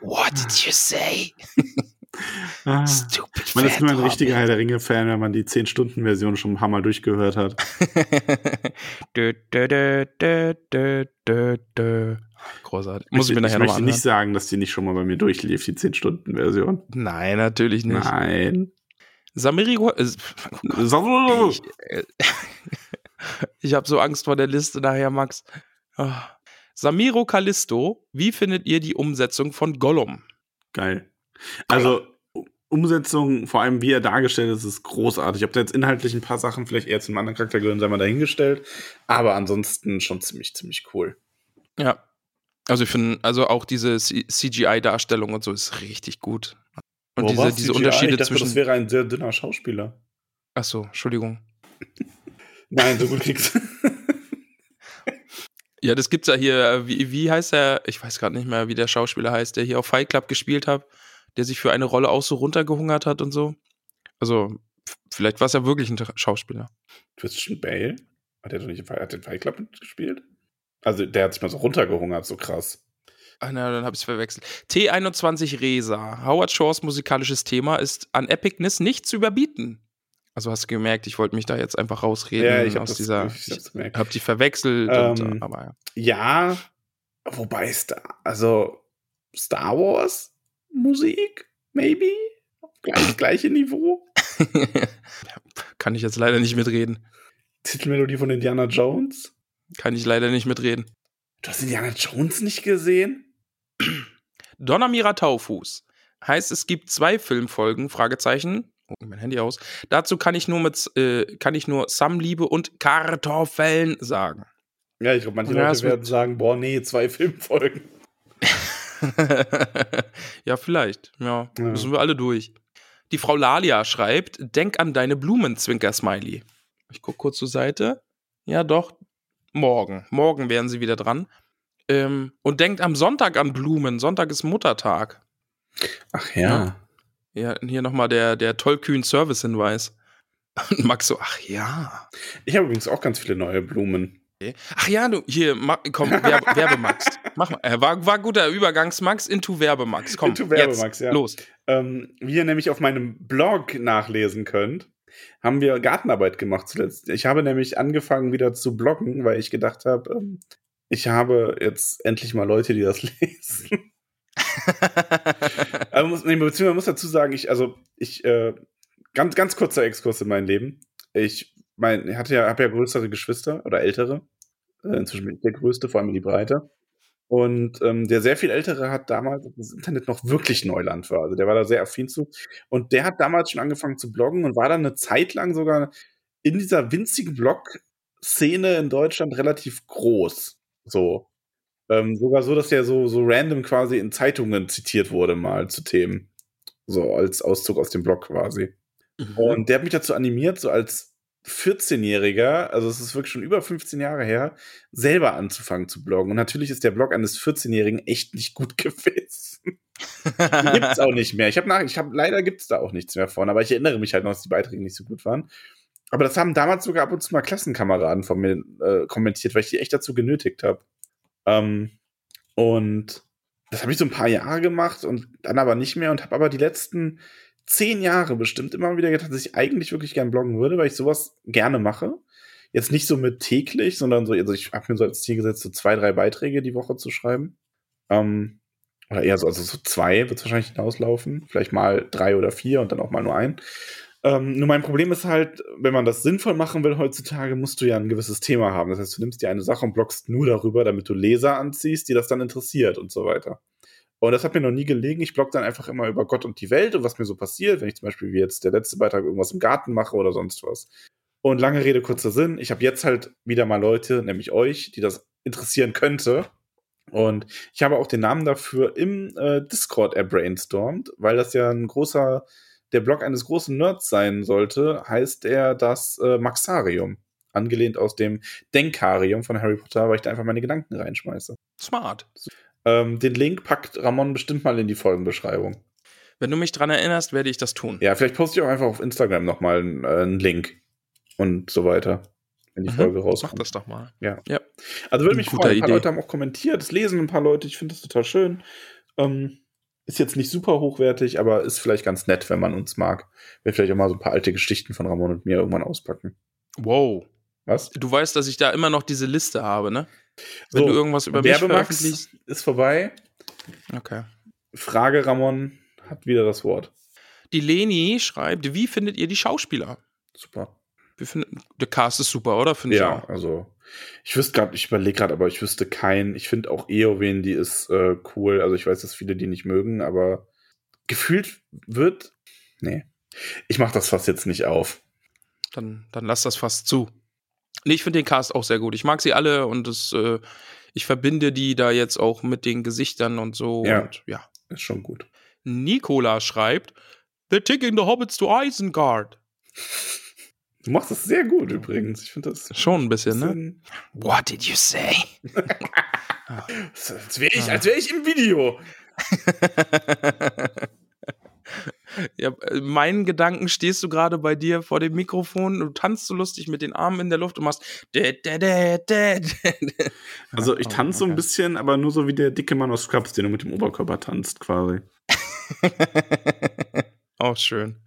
What did you say? Ah, Stupid man ist nur ein richtiger Herr der Ringe-Fan, wenn man die zehn-Stunden-Version schon ein paar Mal durchgehört hat. dö, dö, dö, dö, dö, dö. Großartig. Muss ich, ich mir nachher ich noch möchte anhören. Nicht sagen, dass die nicht schon mal bei mir durchlief, die zehn-Stunden-Version. Nein, natürlich nicht. Nein. Samiri, äh, oh ich, äh, ich habe so Angst vor der Liste nachher, Max. Oh. Samiro Callisto, wie findet ihr die Umsetzung von Gollum? Geil. Also Umsetzung, vor allem wie er dargestellt ist, ist großartig. Ob da jetzt inhaltlich ein paar Sachen vielleicht eher zum anderen Charakter gehören, sei mal dahingestellt. Aber ansonsten schon ziemlich, ziemlich cool. Ja. Also ich finde, also auch diese C G I-Darstellung und so ist richtig gut. Und Boah, diese, diese Unterschiede ich dachte, zwischen. Das wäre ein sehr dünner Schauspieler. Ach so, Entschuldigung. Nein, so gut kriegst du. Ja, das gibt's ja hier. Wie, wie heißt der? Ich weiß gerade nicht mehr, wie der Schauspieler heißt, der hier auf Fight Club gespielt hat, der sich für eine Rolle auch so runtergehungert hat und so. Also, vielleicht war es ja wirklich ein Schauspieler. Christian Bale? Hat der doch nicht hat den Fight Club gespielt? Also, der hat sich mal so runtergehungert, so krass. Ach na, dann hab ich's verwechselt. T einundzwanzig Resa. Howard Shores musikalisches Thema ist an Epicness nicht zu überbieten. Also hast du gemerkt, ich wollte mich da jetzt einfach rausreden. Ja, ich hab, aus das, dieser, ich hab's gemerkt. Hab die verwechselt. Ähm, und, aber, ja. ja, wobei ist da, also Star Wars? Musik? Maybe? Gleich, gleiche Niveau? Kann ich jetzt leider nicht mitreden. Titelmelodie von Indiana Jones? Kann ich leider nicht mitreden. Du hast Indiana Jones nicht gesehen? Donnermira Taufuß. Heißt, es gibt zwei Filmfolgen, Fragezeichen. Oh, mein Handy aus. Dazu kann ich nur mit, äh, kann ich nur Samliebe und Kartoffeln sagen. Ja, ich glaube, manche ja, Leute werden sagen, boah, nee, zwei Filmfolgen. Ja, vielleicht. Ja, ja, müssen wir alle durch. Die Frau Lalia schreibt, denk an deine Blumen, Zwinker-Smiley. Ich gucke kurz zur Seite. Ja, doch. Morgen. Morgen wären sie wieder dran. Ähm, und denkt am Sonntag an Blumen. Sonntag ist Muttertag. Ach ja. Ja, ja hier nochmal der, der tollkühn Service-Hinweis. Und Max so, ach ja. Ich habe übrigens auch ganz viele neue Blumen. Ach ja, du, hier, komm, Werbe, Werbemax. Mach mal. War, war guter Übergangsmax into Werbemax. Komm, into Werbemax, jetzt, ja. Los. Ähm, wie ihr nämlich auf meinem Blog nachlesen könnt, haben wir Gartenarbeit gemacht zuletzt. Ich habe nämlich angefangen wieder zu bloggen, weil ich gedacht habe, ähm, ich habe jetzt endlich mal Leute, die das lesen. Also, muss, nee, beziehungsweise man muss dazu sagen, ich, also, ich, äh, ganz, ganz kurzer Exkurs in mein Leben. Ich, mein, ich hatte ja, habe ja größere Geschwister oder ältere. Inzwischen bin ich der Größte, vor allem in die Breite. Und ähm, der sehr viel Ältere hat damals, als das Internet noch wirklich Neuland war, also der war da sehr affin zu. Und der hat damals schon angefangen zu bloggen und war dann eine Zeit lang sogar in dieser winzigen Blog-Szene in Deutschland relativ groß. So. Ähm, sogar so, dass der so, so random quasi in Zeitungen zitiert wurde mal zu Themen. So als Auszug aus dem Blog quasi. Mhm. Und der hat mich dazu animiert, so als vierzehnjähriger, also es ist wirklich schon über fünfzehn Jahre her, selber anzufangen zu bloggen. Und natürlich ist der Blog eines vierzehnjährigen echt nicht gut gewesen. Den gibt's auch nicht mehr. Ich habe nach, ich habe leider gibt's da auch nichts mehr von, aber ich erinnere mich halt noch, dass die Beiträge nicht so gut waren. Aber das haben damals sogar ab und zu mal Klassenkameraden von mir äh, kommentiert, weil ich die echt dazu genötigt habe. Ähm, und das habe ich so ein paar Jahre gemacht und dann aber nicht mehr und habe aber die letzten zehn Jahre bestimmt immer wieder gedacht, dass ich eigentlich wirklich gern bloggen würde, weil ich sowas gerne mache. Jetzt nicht so mit täglich, sondern so, also ich habe mir so als Ziel gesetzt, so zwei, drei Beiträge die Woche zu schreiben. Ähm, oder eher so, also so zwei wird es wahrscheinlich hinauslaufen. Vielleicht mal drei oder vier und dann auch mal nur ein. Ähm, nur mein Problem ist halt, wenn man das sinnvoll machen will heutzutage, musst du ja ein gewisses Thema haben. Das heißt, du nimmst dir eine Sache und bloggst nur darüber, damit du Leser anziehst, die das dann interessiert und so weiter. Und das hat mir noch nie gelegen. Ich blogge dann einfach immer über Gott und die Welt und was mir so passiert, wenn ich zum Beispiel wie jetzt der letzte Beitrag irgendwas im Garten mache oder sonst was. Und lange Rede, kurzer Sinn. Ich habe jetzt halt wieder mal Leute, nämlich euch, die das interessieren könnte. Und ich habe auch den Namen dafür im äh, Discord erbrainstormt, weil das ja ein großer, der Blog eines großen Nerds sein sollte, heißt er das äh, Maxarium. Angelehnt aus dem Denkarium von Harry Potter, weil ich da einfach meine Gedanken reinschmeiße. Smart. Ähm, den Link packt Ramon bestimmt mal in die Folgenbeschreibung. Wenn du mich dran erinnerst, werde ich das tun. Ja, vielleicht poste ich auch einfach auf Instagram nochmal einen, äh, einen Link und so weiter, wenn die mhm. Folge rauskommt. Mach das doch mal. Ja. ja. Also würde mich freuen. Ein paar Idee. Leute haben auch kommentiert, es lesen ein paar Leute, ich finde das total schön. Ähm, ist jetzt nicht super hochwertig, aber ist vielleicht ganz nett, wenn man uns mag. Wir vielleicht auch mal so ein paar alte Geschichten von Ramon und mir irgendwann auspacken. Wow. Was? Du weißt, dass ich da immer noch diese Liste habe, ne? Wenn so, du irgendwas über mich veröffentlichst, ist vorbei. Okay. Frage Ramon hat wieder das Wort. Die Leni schreibt, wie findet ihr die Schauspieler? Super. Wir finden, der Cast ist super, oder? Find ja, ich auch. Also ich wüsste gerade, ich überlege gerade, aber ich wüsste keinen. Ich finde auch Eowyn, die ist äh, cool. Also ich weiß, dass viele die nicht mögen, aber gefühlt wird Nee. Ich mach das Fass jetzt nicht auf. Dann, dann lass das Fass zu. Nee, ich finde den Cast auch sehr gut. Ich mag sie alle und das, äh, ich verbinde die da jetzt auch mit den Gesichtern und so. Ja, und, ja. Ist schon gut. Nicola schreibt, they're taking the Hobbits to Isengard. Du machst das sehr gut übrigens. Ich finde das schon ein bisschen, ne? What did you say? Als wäre ich, als wäre ich im Video. Ja, meinen Gedanken stehst du gerade bei dir vor dem Mikrofon und tanzt so lustig mit den Armen in der Luft und machst. Also ich tanze so ein bisschen, aber nur so wie der dicke Mann aus Scrubs, den du mit dem Oberkörper tanzt quasi. Auch schön.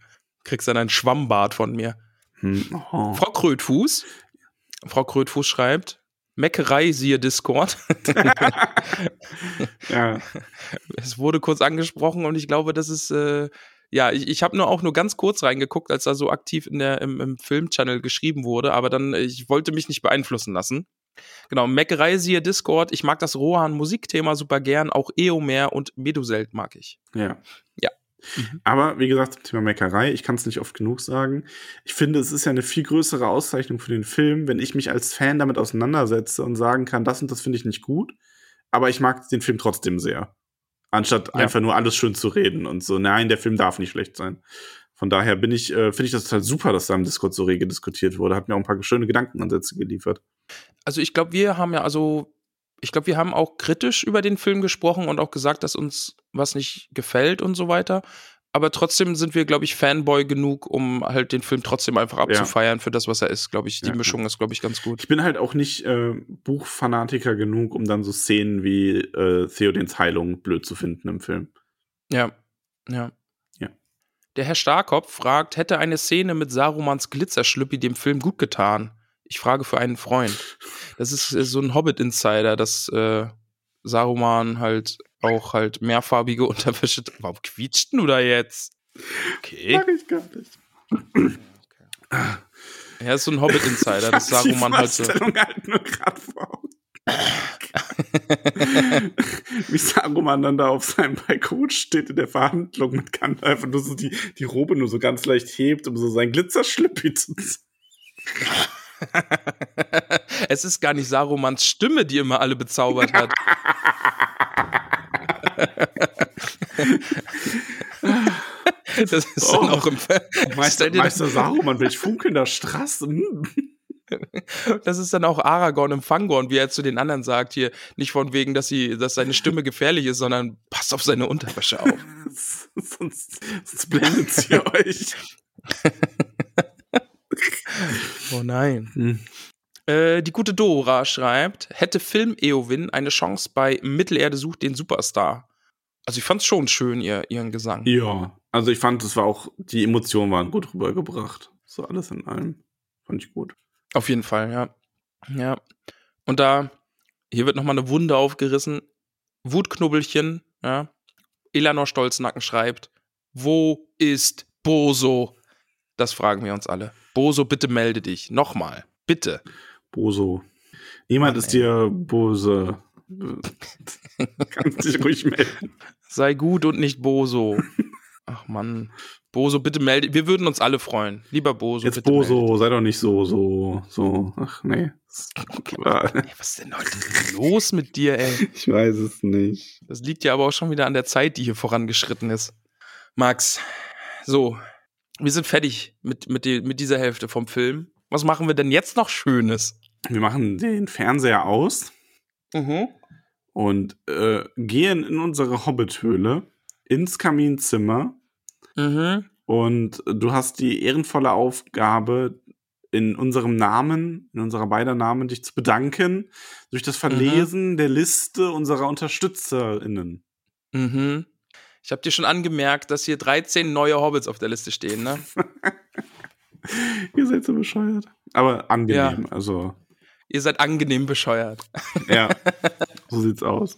Kriegst dann einen Schwammbart von mir. Hm. Oh. Frau Krötfuß. Frau Krötfuß schreibt, Meckerei, siehe Discord. Ja. Es wurde kurz angesprochen und ich glaube, das ist, äh, ja, ich, ich habe nur auch nur ganz kurz reingeguckt, als da so aktiv in der, im, im Film-Channel geschrieben wurde, aber dann, ich wollte mich nicht beeinflussen lassen. Genau, Meckerei, siehe Discord. Ich mag das Rohan-Musikthema super gern, auch Eomer und Meduselt mag ich. Ja. Ja. Mhm. Aber, wie gesagt, zum Thema Meckerei, ich kann es nicht oft genug sagen. Ich finde, es ist ja eine viel größere Auszeichnung für den Film, wenn ich mich als Fan damit auseinandersetze und sagen kann, das und das finde ich nicht gut, aber ich mag den Film trotzdem sehr. Anstatt ja. einfach nur alles schön zu reden und so, nein, der Film darf nicht schlecht sein. Von daher bin ich, äh, finde ich das total super, dass da im Discord so rege diskutiert wurde. Hat mir auch ein paar schöne Gedankenansätze geliefert. Also ich glaube, wir haben ja, also ich glaube, wir haben auch kritisch über den Film gesprochen und auch gesagt, dass uns was nicht gefällt und so weiter. Aber trotzdem sind wir, glaube ich, Fanboy genug, um halt den Film trotzdem einfach abzufeiern ja. für das, was er ist, glaube ich. Die ja, Mischung ja. ist, glaube ich, ganz gut. Ich bin halt auch nicht äh, Buchfanatiker genug, um dann so Szenen wie äh, Theodens Heilung blöd zu finden im Film. Ja, ja. ja. Der Herr Starkopf fragt, hätte eine Szene mit Sarumans Glitzerschlüppi dem Film gut getan? Ich frage für einen Freund. Das ist so ein Hobbit-Insider, dass äh, Saruman halt auch halt mehrfarbige Unterwäsche. Warum quietscht du da jetzt? Okay. Mag ich gar nicht. Okay. Er ja, ist so ein Hobbit-Insider, dass Saruman die halt so. Halt nur grad vor. Wie Saruman dann da auf seinem Balkon steht in der Verhandlung mit Gandalf und nur so die, die Robe nur so ganz leicht hebt, um so sein Glitzerschlüppi zu zeigen. Es ist gar nicht Sarumans Stimme, die immer alle bezaubert hat. Das ist oh, dann auch im Ver- Meister, Meister Saruman, welch funkelnder Strass. Das ist dann auch Aragorn im Fangorn, wie er zu den anderen sagt hier, nicht von wegen, dass sie, dass seine Stimme gefährlich ist, sondern passt auf seine Unterwäsche auf. Sonst, sonst blendet sie euch. Oh nein. Hm. Äh, die gute Dora schreibt, hätte Film Eowyn eine Chance bei Mittelerde sucht den Superstar? Also ich fand's schon schön, ihr, ihren Gesang. Ja, also ich fand, es war auch, die Emotionen waren gut rübergebracht. So alles in allem. Fand ich gut. Auf jeden Fall, ja. Ja. Und da, hier wird nochmal eine Wunde aufgerissen. Wutknubbelchen, ja. Elanor Stolznacken schreibt, wo ist Boso? Das fragen wir uns alle. Boso, bitte melde dich. Nochmal. Bitte. Boso. Niemand Mann, ist dir böse. Kannst dich ruhig melden. Sei gut und nicht Boso. Ach Mann. Boso, bitte melde. Wir würden uns alle freuen. Lieber Boso, jetzt bitte Boso, melde. Sei doch nicht so, so, so. Ach nee. Okay. Ey, was ist denn heute los mit dir, ey? Ich weiß es nicht. Das liegt ja aber auch schon wieder an der Zeit, die hier vorangeschritten ist. Max, so. Wir sind fertig mit, mit, die, mit dieser Hälfte vom Film. Was machen wir denn jetzt noch Schönes? Wir machen den Fernseher aus mhm. und äh, gehen in unsere Hobbit-Höhle, ins Kaminzimmer. Mhm. Und du hast die ehrenvolle Aufgabe, in unserem Namen, in unserer beider Namen, dich zu bedanken durch das Verlesen mhm. der Liste unserer UnterstützerInnen. Mhm. Ich habe dir schon angemerkt, dass hier dreizehn neue Hobbits auf der Liste stehen, ne? Ihr seid so bescheuert. Aber angenehm, ja. Also. Ihr seid angenehm bescheuert. Ja, so sieht's aus.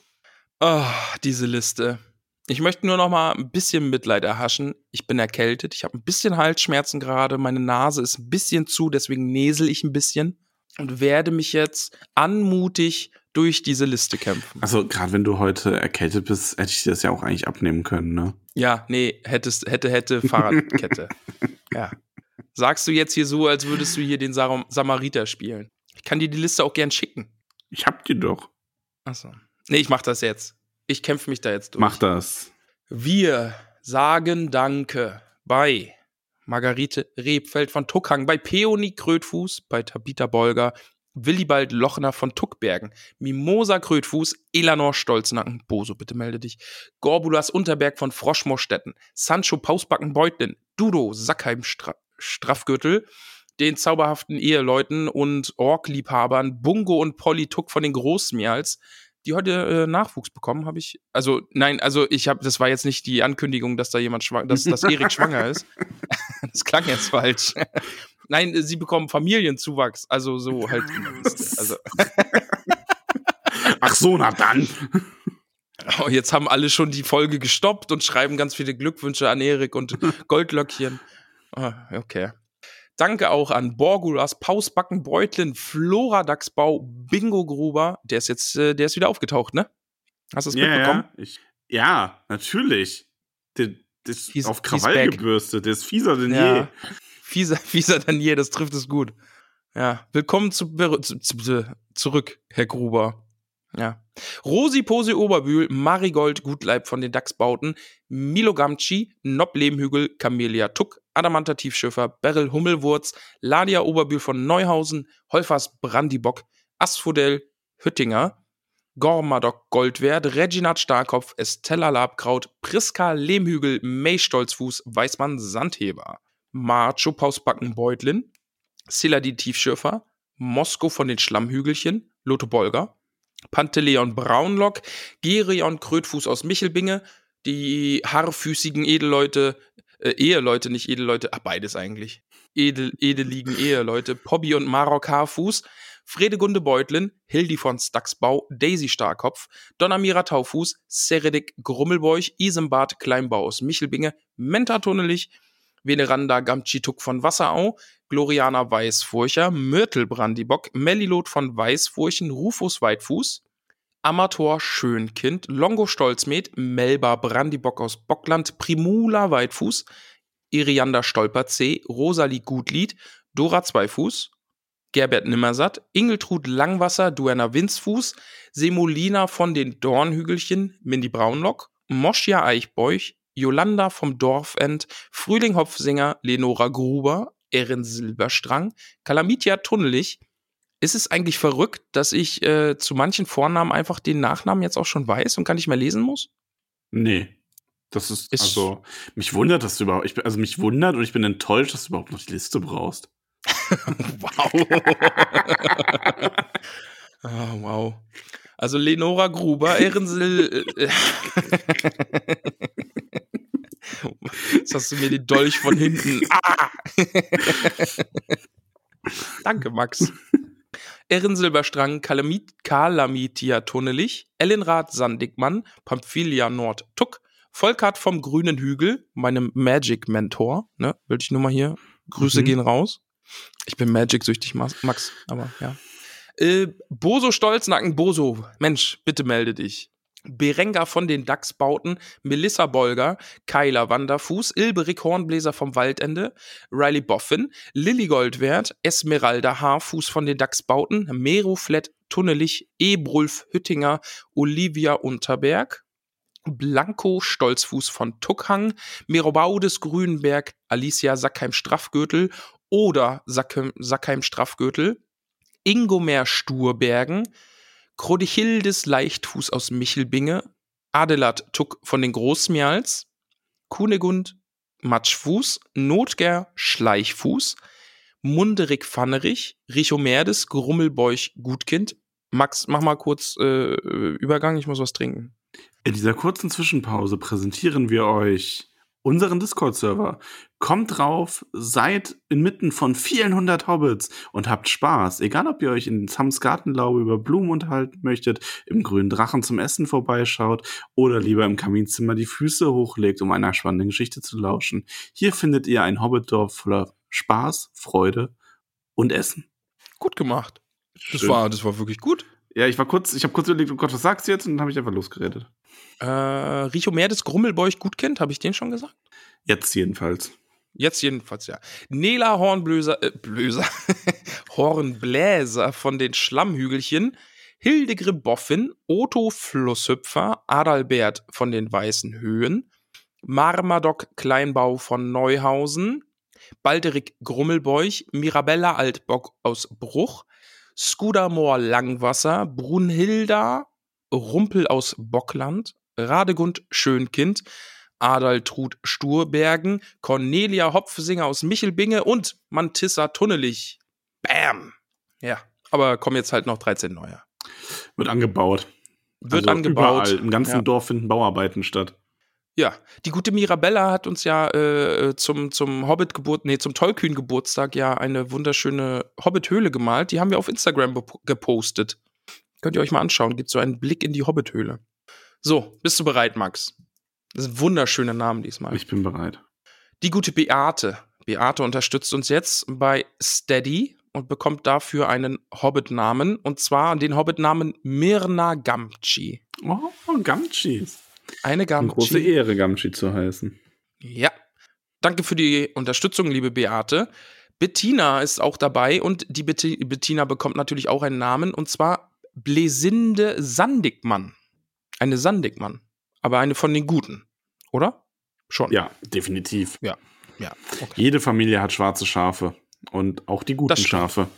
Oh, diese Liste. Ich möchte nur noch mal ein bisschen Mitleid erhaschen. Ich bin erkältet, ich habe ein bisschen Halsschmerzen gerade, meine Nase ist ein bisschen zu, deswegen näsel ich ein bisschen. und werde mich jetzt anmutig durch diese Liste kämpfen. Also gerade wenn du heute erkältet bist, hätte ich dir das ja auch eigentlich abnehmen können, ne? Ja, nee, hättest, hätte, hätte, Fahrradkette. Ja. Sagst du jetzt hier so, als würdest du hier den Sar- Samariter spielen? Ich kann dir die Liste auch gern schicken. Ich hab die doch. Achso. Nee, ich mach das jetzt. Ich kämpfe mich da jetzt durch. Mach das. Wir sagen Danke bei Margarete Rebfeld von Tuckhang, bei Peony Krötfuß, bei Tabitha Bolger, Willibald Lochner von Tuckbergen, Mimosa Krötfuß, Elanor Stolznacken, Boso, bitte melde dich, Gorbulas Unterberg von Froschmoorstetten, Sancho Pausbacken-Beutlin, Dudo Sackheim-Straffgürtel, den zauberhaften Eheleuten und Ork-Liebhabern Bungo und Polly Tuck von den Großmials, die heute äh, Nachwuchs bekommen, habe ich, also nein, also ich habe, das war jetzt nicht die Ankündigung, dass da jemand schwanger, dass, dass Erik schwanger ist. Das klang jetzt falsch. Nein, sie bekommen Familienzuwachs, also so halt. Also. Ach so, na dann. Oh, jetzt haben alle schon die Folge gestoppt und schreiben ganz viele Glückwünsche an Erik und Goldlöckchen. Ah, okay. Danke auch an Borgulas, Pausbacken, Beutlin, Flora Dachsbau, Bingo Gruber. Der ist jetzt, der ist wieder aufgetaucht, ne? Hast du es yeah, mitbekommen? Ja, ich, ja, natürlich. Der, der ist Fies, auf Krawall gebürstet. Der ist fieser denn ja. je. Fieser, fieser denn je, das trifft es gut. Ja, willkommen zu, zu, zu, zurück, Herr Gruber. Ja. Rosi Pose Oberbühl, Marigold Gutleib von den Dachsbauten, Milo Gamci, Nob Lehmhügel, Camelia Tuck, Adamanta Tiefschiffer, Beryl Hummelwurz, Ladia Oberbühl von Neuhausen, Holfers Brandibock, Asphodel Hüttinger, Gormadoc Goldwert, Reginat Starkopf, Estella Labkraut, Priska Lehmhügel, May Stolzfuß, Weißmann Sandheber, Marcho Pausbackenbeutlin, Siladi Tiefschürfer, Mosko von den Schlammhügelchen, Lotho Bolger, Panteleon Braunlock, Gerion Krötfuß aus Michelbinge, die haarfüßigen Edelleute, äh, Eheleute, nicht Edelleute, ach beides eigentlich, Edel, edeligen Eheleute, Pobby und Marok Haarfuß, Fredegunde Beutlin, Hildi von Staxbau, Daisy Starkopf, Donamira Taufuß, Seredik Grummelbeuch, Isenbart Kleinbau aus Michelbinge, Menta Tunnelich, Veneranda Gamtschituk von Wasserau, Gloriana Weißfurcher, Myrtle Brandibock, Mellilot von Weißfurchen, Rufus Weitfuß, Amator Schönkind, Longo Stolzmet, Melba Brandibock aus Bockland, Primula Weitfuß, Irianda Stolper-C, Rosalie Gutlied, Dora Zweifuß, Gerbert Nimmersatt, Ingeltrud Langwasser, Duenna Winzfuß, Semolina von den Dornhügelchen, Mindy Braunlock, Moschia Eichbeuch, Jolanda vom Dorfend, Frühling Hopfsinger, Lenora Gruber, Erin Silberstrang, Kalamitia Tunnelich. Ist es eigentlich verrückt, dass ich äh, zu manchen Vornamen einfach den Nachnamen jetzt auch schon weiß und gar nicht mehr lesen muss? Nee. Das ist, ist also, mich wundert, dass du überhaupt, ich bin, also mich wundert und ich bin enttäuscht, dass du überhaupt noch die Liste brauchst. Wow. Oh, wow. Also Lenora Gruber, Ehrensil. Jetzt hast du mir den Dolch von hinten. Ah! Danke, Max. Erin Silberstrang, Kalamit, Kalamitia Tunnelich, Ellenrath Sandigmann, Pamphilia Nord Tuck, Volkart vom Grünen Hügel, meinem Magic-Mentor, ne, will ich nur mal hier, Grüße mhm. gehen raus. Ich bin Magic-süchtig, Max, aber ja. Äh, Boso Stolznacken, Boso, Mensch, bitte melde dich. Berenga von den Dachsbauten, Melissa Bolger, Kyla Wanderfuß, Ilberik Hornbläser vom Waldende, Riley Boffin, Lilly Goldwert, Esmeralda Haarfuß von den Dachsbauten, Mero Flett Tunnelich, Ebrulf Hüttinger, Olivia Unterberg, Blanco Stolzfuß von Tuckhang, Merobaudes Grünberg, Alicia Sackheim-Straffgürtel oder Sack- Sackheim-Straffgürtel, Ingomer Sturbergen, Krodichildes Leichtfuß aus Michelbinge, Adelard Tuck von den Großmials, Kunegund Matschfuß, Notger Schleichfuß, Munderik Pfannerich, Richomerdes Grummelbeuch Gutkind. Max, mach mal kurz äh, Übergang, ich muss was trinken. In dieser kurzen Zwischenpause präsentieren wir euch unseren Discord-Server. Kommt drauf, seid inmitten von vielen hundert Hobbits und habt Spaß. Egal, ob ihr euch in Sams Gartenlaube über Blumen unterhalten möchtet, im grünen Drachen zum Essen vorbeischaut oder lieber im Kaminzimmer die Füße hochlegt, um einer spannenden Geschichte zu lauschen. Hier findet ihr ein Hobbitdorf voller Spaß, Freude und Essen. Gut gemacht. Das war, das war wirklich gut. Ja, ich war kurz, ich habe kurz überlegt, oh Gott, was sagst du jetzt? Und dann habe ich einfach losgeredet. Äh, Richo Mehr des Grummelbeuch gut kennt, habe ich den schon gesagt? Jetzt jedenfalls. Jetzt jedenfalls, ja. Nela Hornblöser, äh, Blöser, Hornbläser von den Schlammhügelchen, Hildegre Boffin, Otto Flusshüpfer, Adalbert von den Weißen Höhen, Marmadoc Kleinbau von Neuhausen, Balderik Grummelbeuch, Mirabella Altbock aus Bruch, Skudamor Langwasser, Brunhilda Rumpel aus Bockland, Radegund Schönkind, Adaltrud Sturbergen, Cornelia Hopfsinger aus Michelbinge und Mantissa Tunnelich. Bam! Ja, aber kommen jetzt halt noch dreizehn neue. Wird angebaut. Wird also angebaut. Überall, im ganzen ja. Dorf finden Bauarbeiten statt. Ja, die gute Mirabella hat uns ja äh, zum, zum Hobbit-Geburt, nee, zum Tollkühn-Geburtstag ja eine wunderschöne Hobbit-Höhle gemalt. Die haben wir auf Instagram bep- gepostet. Könnt ihr euch mal anschauen. Gibt so einen Blick in die Hobbit-Höhle. So, bist du bereit, Max? Das sind wunderschöne Namen diesmal. Ich bin bereit. Die gute Beate. Beate unterstützt uns jetzt bei Steady und bekommt dafür einen Hobbit-Namen. Und zwar den Hobbit-Namen Mirna Gamchi. Oh, Gamchi. Eine Gamchi. Eine große Ehre, Gamchi zu heißen. Ja. Danke für die Unterstützung, liebe Beate. Bettina ist auch dabei und die Bet- Bettina bekommt natürlich auch einen Namen, und zwar Blesinde Sandigmann. Eine Sandigmann. Aber eine von den Guten, oder? Schon. Ja, definitiv. Ja, ja. Okay. Jede Familie hat schwarze Schafe. Und auch die guten Schafe.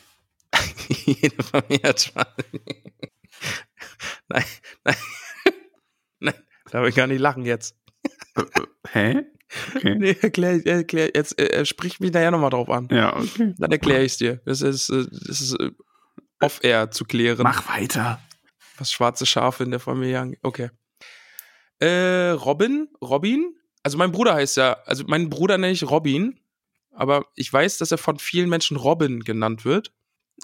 Jede Familie hat schwarze Nein, nein. Nein. Darf ich gar nicht lachen jetzt. Hä? Okay. Nee, erklär, erklär, jetzt äh, sprich mich nachher nochmal drauf an. Ja, okay. Dann erkläre ich es dir. Das ist, äh, das ist äh, off-air zu klären. Mach weiter. Was schwarze Schafe in der Familie angeht. Okay. Äh, Robin? Robin? Also mein Bruder heißt ja, also meinen Bruder nenne ich Robin, aber ich weiß, dass er von vielen Menschen Robin genannt wird.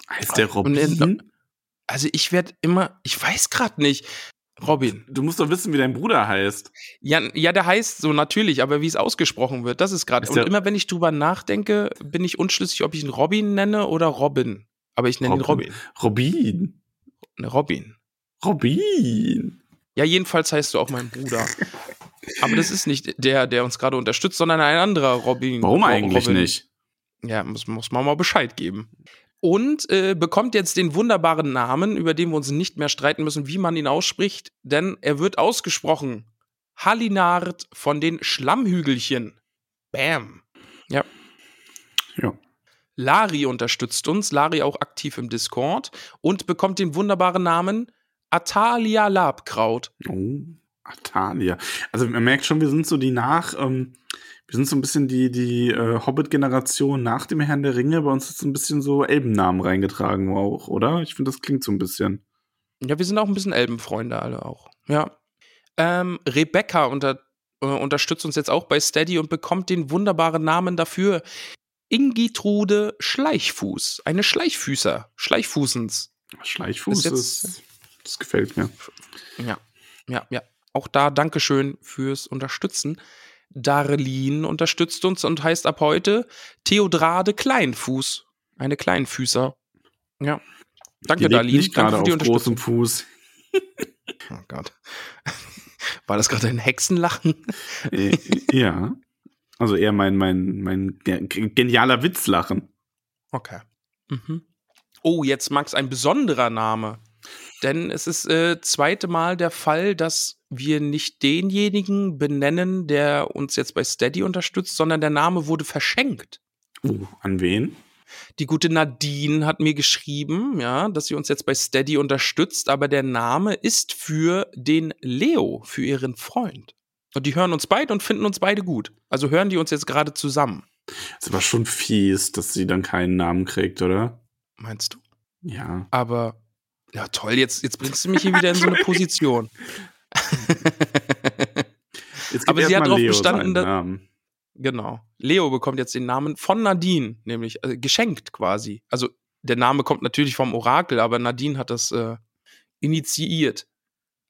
Heißt der Robin? In, also ich werde immer, ich weiß gerade nicht. Robin. Du musst doch wissen, wie dein Bruder heißt. Ja, ja, der heißt so natürlich, aber wie es ausgesprochen wird, das ist gerade. Und immer, wenn ich drüber nachdenke, bin ich unschlüssig, ob ich ihn Robin nenne oder Robin. Aber ich nenne ihn Robin. Robin. Robin. Robin. Ja, jedenfalls heißt du auch mein Bruder. Aber das ist nicht der, der uns gerade unterstützt, sondern ein anderer Robin. Warum eigentlich nicht? Ja, muss, muss man mal Bescheid geben. Und äh, bekommt jetzt den wunderbaren Namen, über den wir uns nicht mehr streiten müssen, wie man ihn ausspricht, denn er wird ausgesprochen. Halinard von den Schlammhügelchen. Bam. Ja. Ja. Lari unterstützt uns, Lari auch aktiv im Discord und bekommt den wunderbaren Namen Atalia Labkraut. Oh, Atalia. Also man merkt schon, wir sind so die nach... Ähm Wir sind so ein bisschen die, die äh, Hobbit-Generation nach dem Herrn der Ringe. Bei uns ist ein bisschen so Elbennamen reingetragen auch, oder? Ich finde, das klingt so ein bisschen. Ja, wir sind auch ein bisschen Elbenfreunde alle auch. Ja. Ähm, Rebecca unter, äh, unterstützt uns jetzt auch bei Steady und bekommt den wunderbaren Namen dafür. Ingitrude Schleichfuß. Eine Schleichfüßer. Schleichfußens. Schleichfuß ist, ist... Das gefällt mir. Ja, ja, ja. Auch da Dankeschön fürs Unterstützen. Darlin unterstützt uns und heißt ab heute Theodrade Kleinfuß. Eine Kleinfüßer. Ja. Danke, die Darlin. Nicht gerade auf großem Fuß. Oh Gott. War das gerade ein Hexenlachen? Ja. Also eher mein, mein, mein genialer Witzlachen. Okay. Mhm. Oh, jetzt Max, ein besonderer Name. Denn es ist äh, zweite Mal der Fall, dass wir nicht denjenigen benennen, der uns jetzt bei Steady unterstützt, sondern der Name wurde verschenkt. Uh, an wen? Die gute Nadine hat mir geschrieben, ja, dass sie uns jetzt bei Steady unterstützt, aber der Name ist für den Leo, für ihren Freund. Und die hören uns beide und finden uns beide gut. Also hören die uns jetzt gerade zusammen. Das war schon fies, dass sie dann keinen Namen kriegt, oder? Meinst du? Ja. Aber... Ja, toll, jetzt, jetzt bringst du mich hier wieder in so eine Position. Jetzt aber sie hat darauf bestanden, dass. Genau. Leo bekommt jetzt den Namen von Nadine, nämlich also geschenkt quasi. Also der Name kommt natürlich vom Orakel, aber Nadine hat das äh, initiiert.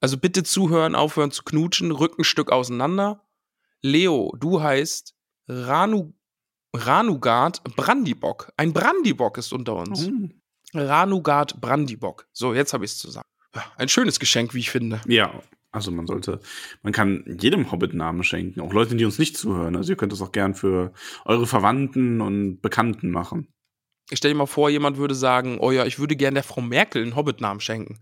Also bitte zuhören, aufhören zu knutschen, Rückenstück auseinander. Leo, du heißt Ranu, Ranugard Brandybock. Ein Brandybock ist unter uns. Oh. Ranugard Brandybock. So, jetzt habe ich es zusammen. Ja, ein schönes Geschenk, wie ich finde. Ja, also man sollte, man kann jedem Hobbit Namen schenken, auch Leuten, die uns nicht zuhören. Also ihr könnt das auch gern für eure Verwandten und Bekannten machen. Ich stell dir mal vor, jemand würde sagen, oh ja, ich würde gern der Frau Merkel einen Hobbit-Namen schenken.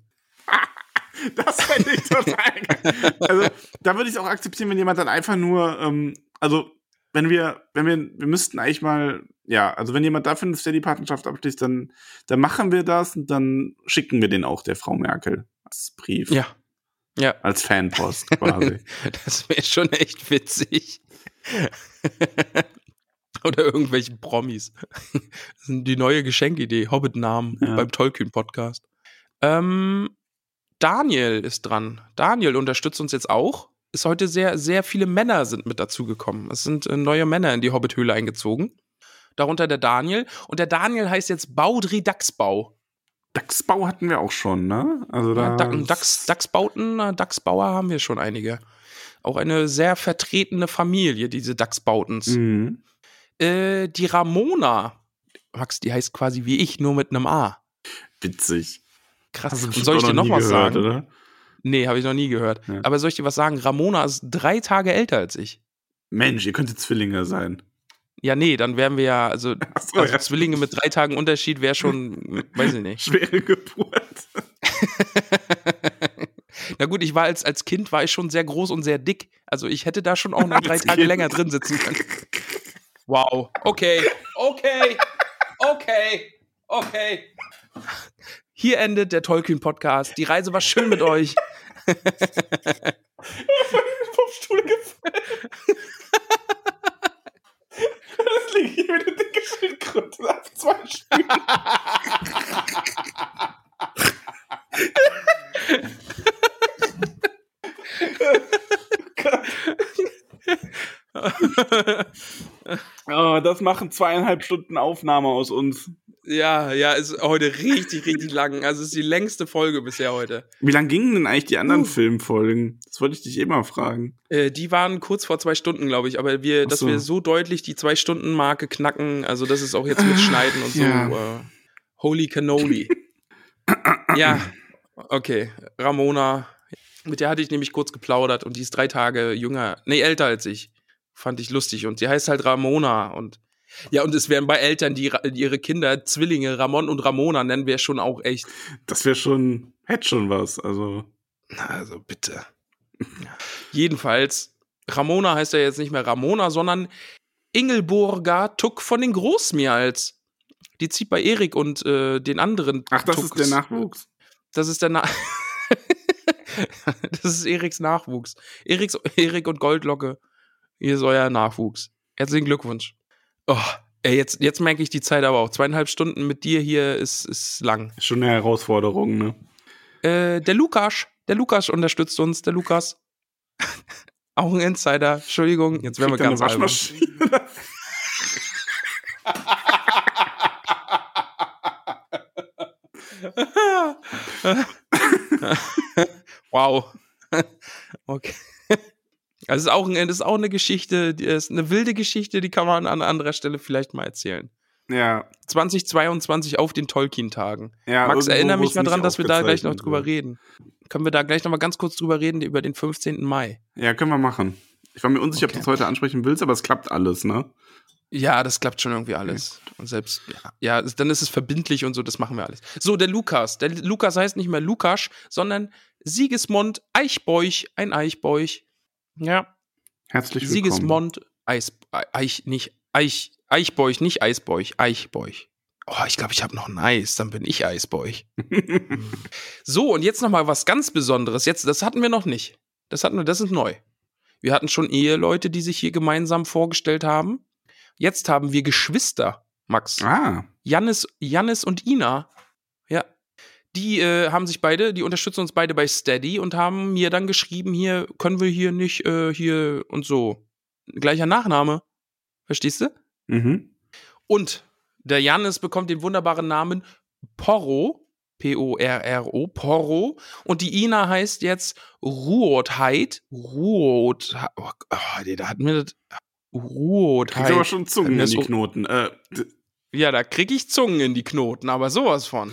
Das fände ich total geil. Also, da würde ich es auch akzeptieren, wenn jemand dann einfach nur, ähm, also, wenn wir, wenn wir, wir müssten eigentlich mal, ja, also wenn jemand dafür eine Steady-Partnerschaft abschließt, dann, dann machen wir das und dann schicken wir den auch der Frau Merkel als Brief. Ja. Ja. Als Fanpost quasi. Das wäre schon echt witzig. Oder irgendwelchen Promis. Das sind die neue Geschenkidee, Hobbit-Namen ja. Beim Tollkühn-Podcast. Ähm, Daniel ist dran. Daniel unterstützt uns jetzt auch. Ist heute sehr, sehr viele Männer sind mit dazugekommen. Es sind neue Männer in die Hobbit-Höhle eingezogen. Darunter der Daniel. Und der Daniel heißt jetzt Baudry Dachsbau. Dachsbau hatten wir auch schon, ne? Also da ja, Dachs, Dachsbauten, Dachsbauer haben wir schon einige. Auch eine sehr vertretene Familie, diese Dachsbautens. Mhm. Äh, die Ramona, Max, die heißt quasi wie ich, nur mit einem A. Witzig. Krass. Und soll ich dir noch was sagen? Oder? Nee, habe ich noch nie gehört. Ja. Aber soll ich dir was sagen? Ramona ist drei Tage älter als ich. Mensch, ihr könntet Zwillinge sein. Ja, nee, dann wären wir ja, also, so, also ja. Zwillinge mit drei Tagen Unterschied wäre schon, weiß ich nicht. Schwere Geburt. Na gut, ich war als, als Kind war ich schon sehr groß und sehr dick. Also ich hätte da schon auch noch drei Tage länger drin sitzen können. Wow, okay, okay, okay, okay. Hier endet der Tollkühn-Podcast. Die Reise war schön mit euch. Ich bin vom Stuhl gefallen. Das liegt hier mit der dicke Schildkröte nach zwei Stunden. Oh, das machen zweieinhalb Stunden Aufnahme aus uns. Ja, ja, ist heute richtig, richtig lang. Also ist die längste Folge bisher heute. Wie lang gingen denn eigentlich die anderen uh. Filmfolgen? Das wollte ich dich immer fragen. Äh, die waren kurz vor zwei Stunden, glaube ich. Aber wir, Ach dass so. wir so deutlich die Zwei-Stunden-Marke knacken, also das ist auch jetzt mit Schneiden und so. Ja. Uh, holy cannoli. Ja, okay. Ramona, mit der hatte ich nämlich kurz geplaudert und die ist drei Tage jünger, nee, älter als ich. Fand ich lustig. Und sie heißt halt Ramona und ja, und es wären bei Eltern, die ihre Kinder Zwillinge Ramon und Ramona nennen, wäre schon auch echt. Das wäre schon, hätte schon was, also. Also bitte. Jedenfalls, Ramona heißt ja jetzt nicht mehr Ramona, sondern Ingelburger Tuck von den Großmials. Die zieht bei Erik und äh, den anderen Ach, das Tucks. Ist der Nachwuchs? Das ist der Nachwuchs. Das ist Eriks Nachwuchs. Eriks, Erik und Goldlocke, hier ist euer Nachwuchs. Herzlichen Glückwunsch. Oh, ey, jetzt, jetzt merke ich die Zeit aber auch. Zweieinhalb Stunden mit dir hier ist, ist lang. Ist schon eine Herausforderung, ne? Äh, der Lukas, der Lukas unterstützt uns, der Lukas. Auch ein Insider. Entschuldigung, jetzt werden wir ganz eine Waschmaschine. Wow. Okay. Also es ist, ist auch eine Geschichte, die ist eine wilde Geschichte, die kann man an anderer Stelle vielleicht mal erzählen. Ja. zweitausendzweiundzwanzig auf den Tolkien-Tagen. Ja, Max, erinnere mich mal dran, dass wir da gleich noch drüber wird. reden. Können wir da gleich noch mal ganz kurz drüber reden, über den fünfzehnten Mai? Ja, können wir machen. Ich war mir unsicher, okay. Ob du das heute ansprechen willst, aber es klappt alles, ne? Ja, das klappt schon irgendwie alles. Okay. Und selbst, ja, dann ist es verbindlich und so, das machen wir alles. So, der Lukas. Der Lukas heißt nicht mehr Lukas, sondern Sigismund Eichbeuch, ein Eichbeuch. Ja. Herzlich willkommen. Sigismund Eis, Eich, nicht, Eich, Eichbeuch, nicht Eisbeuch, Eichbeuch. Oh, ich glaube, ich habe noch ein Eis, dann bin ich Eisbeuch. So, und jetzt nochmal was ganz Besonderes. Jetzt, das hatten wir noch nicht. Das hatten wir, das ist neu. Wir hatten schon Eheleute, die sich hier gemeinsam vorgestellt haben. Jetzt haben wir Geschwister, Max. Ah. Jannis, Jannis und Ina. Ja. Die äh, haben sich beide, die unterstützen uns beide bei Steady und haben mir dann geschrieben, hier können wir hier nicht, äh, hier und so. Gleicher Nachname. Verstehst du? Mhm. Und der Jannis bekommt den wunderbaren Namen Porro. P O R R O. Porro. Und die Ina heißt jetzt Ruotheit. Ruot. Oh, da hatten wir das. Ruotheit. Ich krieg aber schon Zungen in die Knoten. Äh, Ja, da kriege ich Zungen in die Knoten, aber sowas von.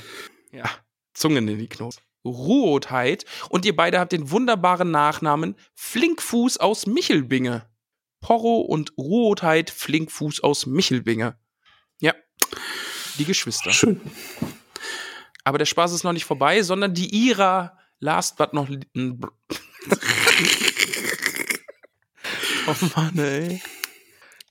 Ja, Zungen in die Knoten. Ruotheit. Und ihr beide habt den wunderbaren Nachnamen Flinkfuß aus Michelbinge. Porro und Ruotheit, Flinkfuß aus Michelbinge. Ja, die Geschwister. Schön. Aber der Spaß ist noch nicht vorbei, sondern die Ira, last but not oh Mann, ey.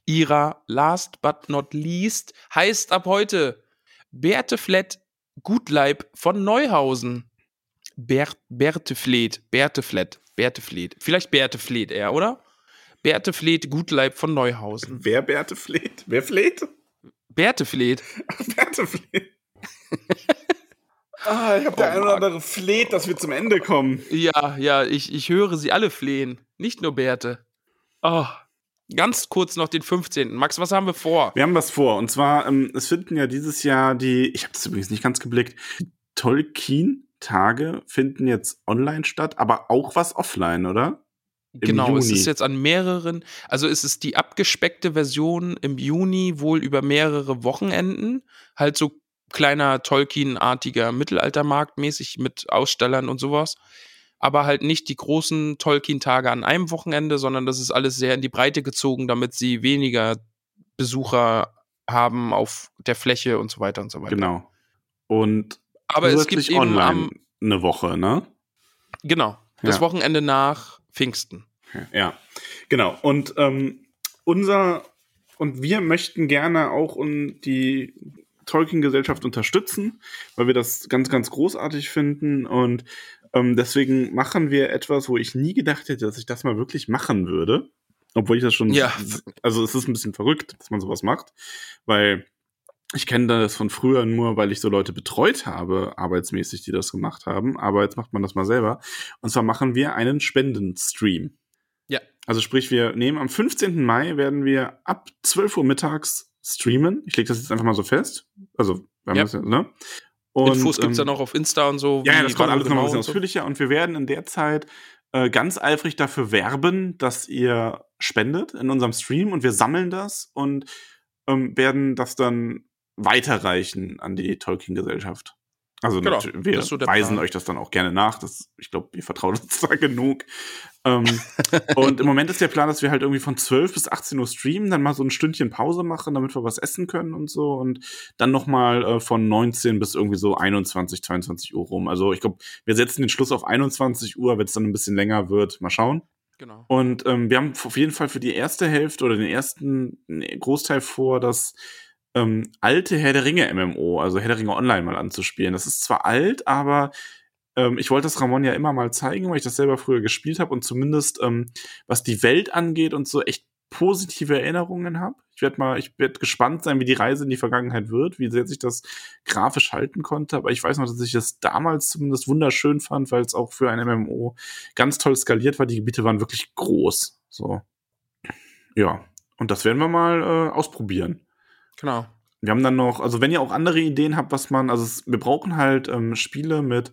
Ira, last but not least, heißt ab heute Berteflett Gutleib von Neuhausen. Ber- Bertefleth, Bertefleth, Bertefleth. Vielleicht Bertefleth eher, oder? Bertefleth Gutleib von Neuhausen. Wer Bertefleth? Wer fleht? Bertefleth. Ach, Bertefleth. Ah, ich hab oh, der eine oder andere fleht, dass wir zum Ende kommen. Ja, ja, ich, ich höre sie alle flehen. Nicht nur Berthe. Oh, ganz kurz noch den fünfzehnten Max, was haben wir vor? Wir haben was vor. Und zwar, ähm, es finden ja dieses Jahr die, ich habe das übrigens nicht ganz geblickt, Tolkien-Tage finden jetzt online statt, aber auch was offline, oder? Im genau, Juni. Es ist jetzt an mehreren, also es ist die abgespeckte Version im Juni wohl über mehrere Wochenenden, halt so kleiner Tolkien-artiger Mittelaltermarkt mäßig mit Ausstellern und sowas. Aber halt nicht die großen Tolkien-Tage an einem Wochenende, sondern das ist alles sehr in die Breite gezogen, damit sie weniger Besucher haben auf der Fläche und so weiter und so weiter. Genau. Und aber es gibt online eben am, eine Woche, ne? Genau. Das ja. Wochenende nach Pfingsten. Ja, genau. Und ähm, unser und wir möchten gerne auch um die Tolkien-Gesellschaft unterstützen, weil wir das ganz, ganz großartig finden und ähm, deswegen machen wir etwas, wo ich nie gedacht hätte, dass ich das mal wirklich machen würde, obwohl ich das schon, ja. Also es ist ein bisschen verrückt, dass man sowas macht, weil ich kenne das von früher nur, weil ich so Leute betreut habe, arbeitsmäßig, die das gemacht haben, aber jetzt macht man das mal selber und zwar machen wir einen Spendenstream. Ja. Also sprich, wir nehmen am fünfzehnten Mai werden wir ab zwölf Uhr mittags streamen. Ich lege das jetzt einfach mal so fest. Also, wir haben ja. Das, ne? Und Infos ähm, gibt es ja noch auf Insta und so. Ja, ja das kommt alles noch ein bisschen ausführlicher. Und wir werden in der Zeit äh, ganz eifrig dafür werben, dass ihr spendet in unserem Stream. Und wir sammeln das und ähm, werden das dann weiterreichen an die Tolkien-Gesellschaft. Also genau, wir so weisen euch das dann auch gerne nach. Das, ich glaube, ihr vertraut uns da genug. ähm, und im Moment ist der Plan, dass wir halt irgendwie von zwölf bis achtzehn Uhr streamen, dann mal so ein Stündchen Pause machen, damit wir was essen können und so. Und dann nochmal äh, von neunzehn bis irgendwie so einundzwanzig, zweiundzwanzig Uhr rum. Also ich glaube, wir setzen den Schluss auf einundzwanzig Uhr, wenn es dann ein bisschen länger wird. Mal schauen. Genau. Und ähm, wir haben auf jeden Fall für die erste Hälfte oder den ersten Großteil vor, dass Ähm, alte Herr der Ringe M M O, also Herr der Ringe Online mal anzuspielen. Das ist zwar alt, aber ähm, ich wollte das Ramon ja immer mal zeigen, weil ich das selber früher gespielt habe und zumindest ähm, was die Welt angeht und so echt positive Erinnerungen habe. Ich werde mal, ich werde gespannt sein, wie die Reise in die Vergangenheit wird, wie sehr sich das grafisch halten konnte, aber ich weiß noch, dass ich das damals zumindest wunderschön fand, weil es auch für ein M M O ganz toll skaliert war. Die Gebiete waren wirklich groß. So. Ja. Und das werden wir mal äh, ausprobieren. Genau. Wir haben dann noch, also wenn ihr auch andere Ideen habt, was man, also es, wir brauchen halt ähm, Spiele mit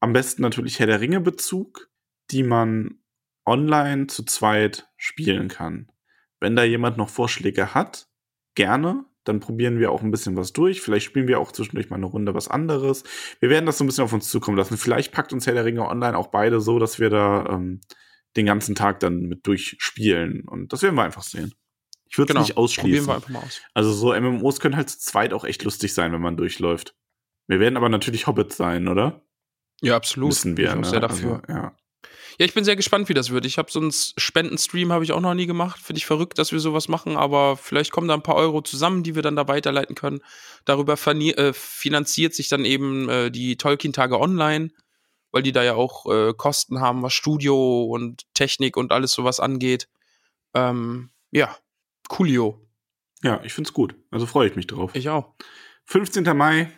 am besten natürlich Herr der Ringe Bezug, die man online zu zweit spielen kann. Wenn da jemand noch Vorschläge hat, gerne, dann probieren wir auch ein bisschen was durch. Vielleicht spielen wir auch zwischendurch mal eine Runde was anderes. Wir werden das so ein bisschen auf uns zukommen lassen. Vielleicht packt uns Herr der Ringe Online auch beide so, dass wir da ähm, den ganzen Tag dann mit durchspielen. Und das werden wir einfach sehen. Ich würde es genau. nicht ausschließen. Wir einfach mal aus. Also so M M Os können halt zu zweit auch echt lustig sein, wenn man durchläuft. Wir werden aber natürlich Hobbits sein, oder? Ja, absolut. Müssen wir, ich bin ne? sehr dafür. Also, ja. ja, ich bin sehr gespannt, wie das wird. Ich habe so einen Spendenstream habe ich auch noch nie gemacht. Finde ich verrückt, dass wir sowas machen, aber vielleicht kommen da ein paar Euro zusammen, die wir dann da weiterleiten können. Darüber verni- äh, finanziert sich dann eben äh, die Tolkien-Tage online, weil die da ja auch äh, Kosten haben, was Studio und Technik und alles sowas angeht. Ähm, ja. Coolio. Ja, ich find's gut. Also freue ich mich drauf. Ich auch. fünfzehnten Mai,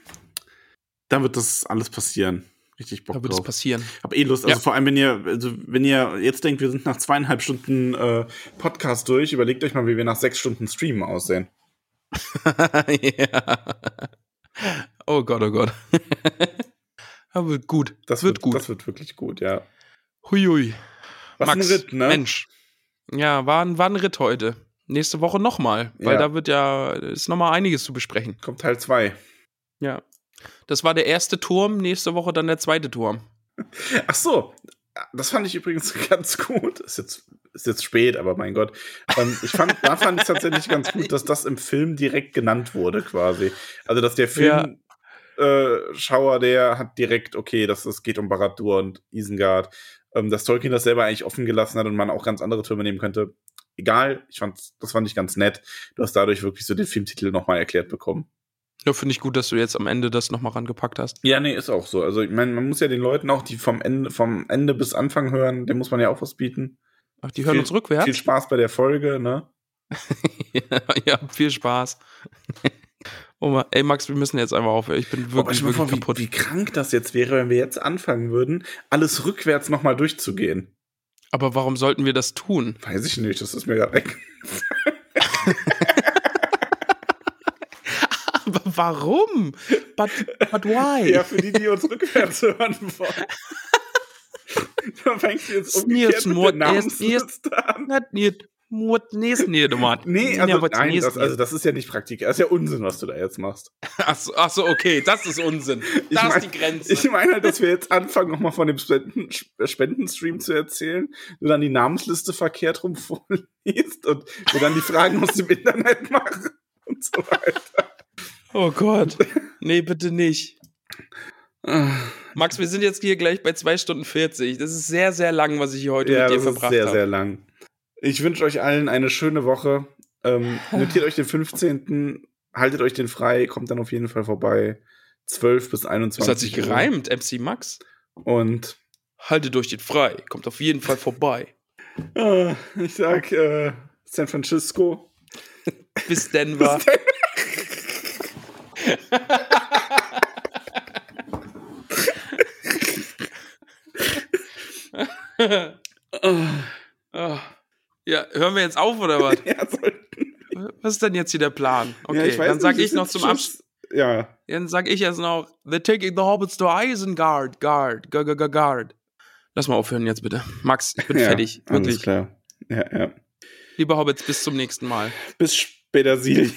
da wird das alles passieren. Richtig Bock drauf. Da wird es passieren. Hab eh Lust. Also ja. vor allem, wenn ihr, also wenn ihr jetzt denkt, wir sind nach zweieinhalb Stunden äh, Podcast durch, überlegt euch mal, wie wir nach sechs Stunden Streamen aussehen. ja. Oh Gott, oh Gott. das wird gut. Das wird, wird gut. Das wird wirklich gut, ja. Huiui. Was Max, ein Ritt, ne? Mensch. Ja, war ein, war ein Ritt heute. nächste Woche nochmal, weil ja. da wird ja, ist nochmal einiges zu besprechen. Kommt Teil zwei. Ja. Das war der erste Turm, nächste Woche dann der zweite Turm. Ach so, das fand ich übrigens ganz gut. Ist jetzt, ist jetzt spät, aber mein Gott. Ähm, ich fand, da fand ich tatsächlich ganz gut, dass das im Film direkt genannt wurde, quasi. Also, dass der Film, ja. äh, Schauer, der hat direkt, okay, dass es geht um Barad-dûr und Isengard. Ähm, dass Tolkien das selber eigentlich offen gelassen hat und man auch ganz andere Türme nehmen könnte. Egal, ich fand, das fand ich ganz nett. Du hast dadurch wirklich so den Filmtitel nochmal erklärt bekommen. Ja, finde ich gut, dass du jetzt am Ende das nochmal rangepackt hast. Ja, nee, ist auch so. Also, ich meine, man muss ja den Leuten auch, die vom Ende, vom Ende bis Anfang hören, dem muss man ja auch was bieten. Ach, die hören viel, uns rückwärts? Viel Spaß bei der Folge, ne? ja, ja, viel Spaß. oh Mann, ey, Max, wir müssen jetzt einfach aufhören. Ich bin wirklich, oh, wirklich vor, kaputt. Wie, wie krank das jetzt wäre, wenn wir jetzt anfangen würden, alles rückwärts nochmal durchzugehen. Aber warum sollten wir das tun? Weiß ich nicht, das ist mir gerade weg. Aber warum? But, but why? Ja, für die, die uns rückwärts hören wollen. Da fängst du jetzt umgekehrt mit den Namensliste an. Nee, also, nein, das, also das ist ja nicht Praktik. Das ist ja Unsinn, was du da jetzt machst. Ach so, ach so, okay, das ist Unsinn. Da ist die Grenze. Ich meine halt, dass wir jetzt anfangen, nochmal von dem Spenden, Spendenstream zu erzählen, du dann die Namensliste verkehrt rum vorliest und du dann die Fragen aus dem Internet machst und so weiter. Oh Gott. Nee, bitte nicht. Max, wir sind jetzt hier gleich bei zwei Stunden vierzig. Das ist sehr, sehr lang, was ich hier heute ja, mit dir verbracht habe. Ja, das ist sehr, hab. sehr lang. Ich wünsche euch allen eine schöne Woche. Ähm, notiert euch den fünfzehnten. Haltet euch den frei. Kommt dann auf jeden Fall vorbei. zwölf bis einundzwanzig Uhr. Das hat sich gereimt, M C Max. Und haltet euch den frei. Kommt auf jeden Fall vorbei. Ich sag äh, San Francisco. Bis Denver. Bis Denver. oh. Oh. Ja, hören wir jetzt auf, oder was? Ja, was ist denn jetzt hier der Plan? Okay, ja, dann sag nicht, ich noch zum Abschluss. Ja. Dann sag ich jetzt noch, they're taking the hobbits to Isengard, guard, guard, guard, guard. Lass mal aufhören jetzt bitte. Max, ich bin ja, fertig, wirklich. Alles klar. Ja, ja. Liebe Hobbits, bis zum nächsten Mal. Bis später, Silje.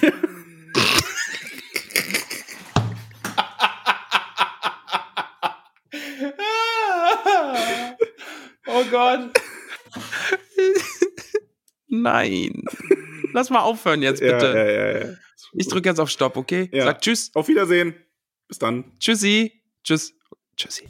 Oh Gott. Nein. Lass mal aufhören jetzt, bitte. Ja, ja, ja, ja. Ich drücke jetzt auf Stopp, okay? Ja. Sag tschüss. Auf Wiedersehen. Bis dann. Tschüssi. Tschüss. Tschüssi.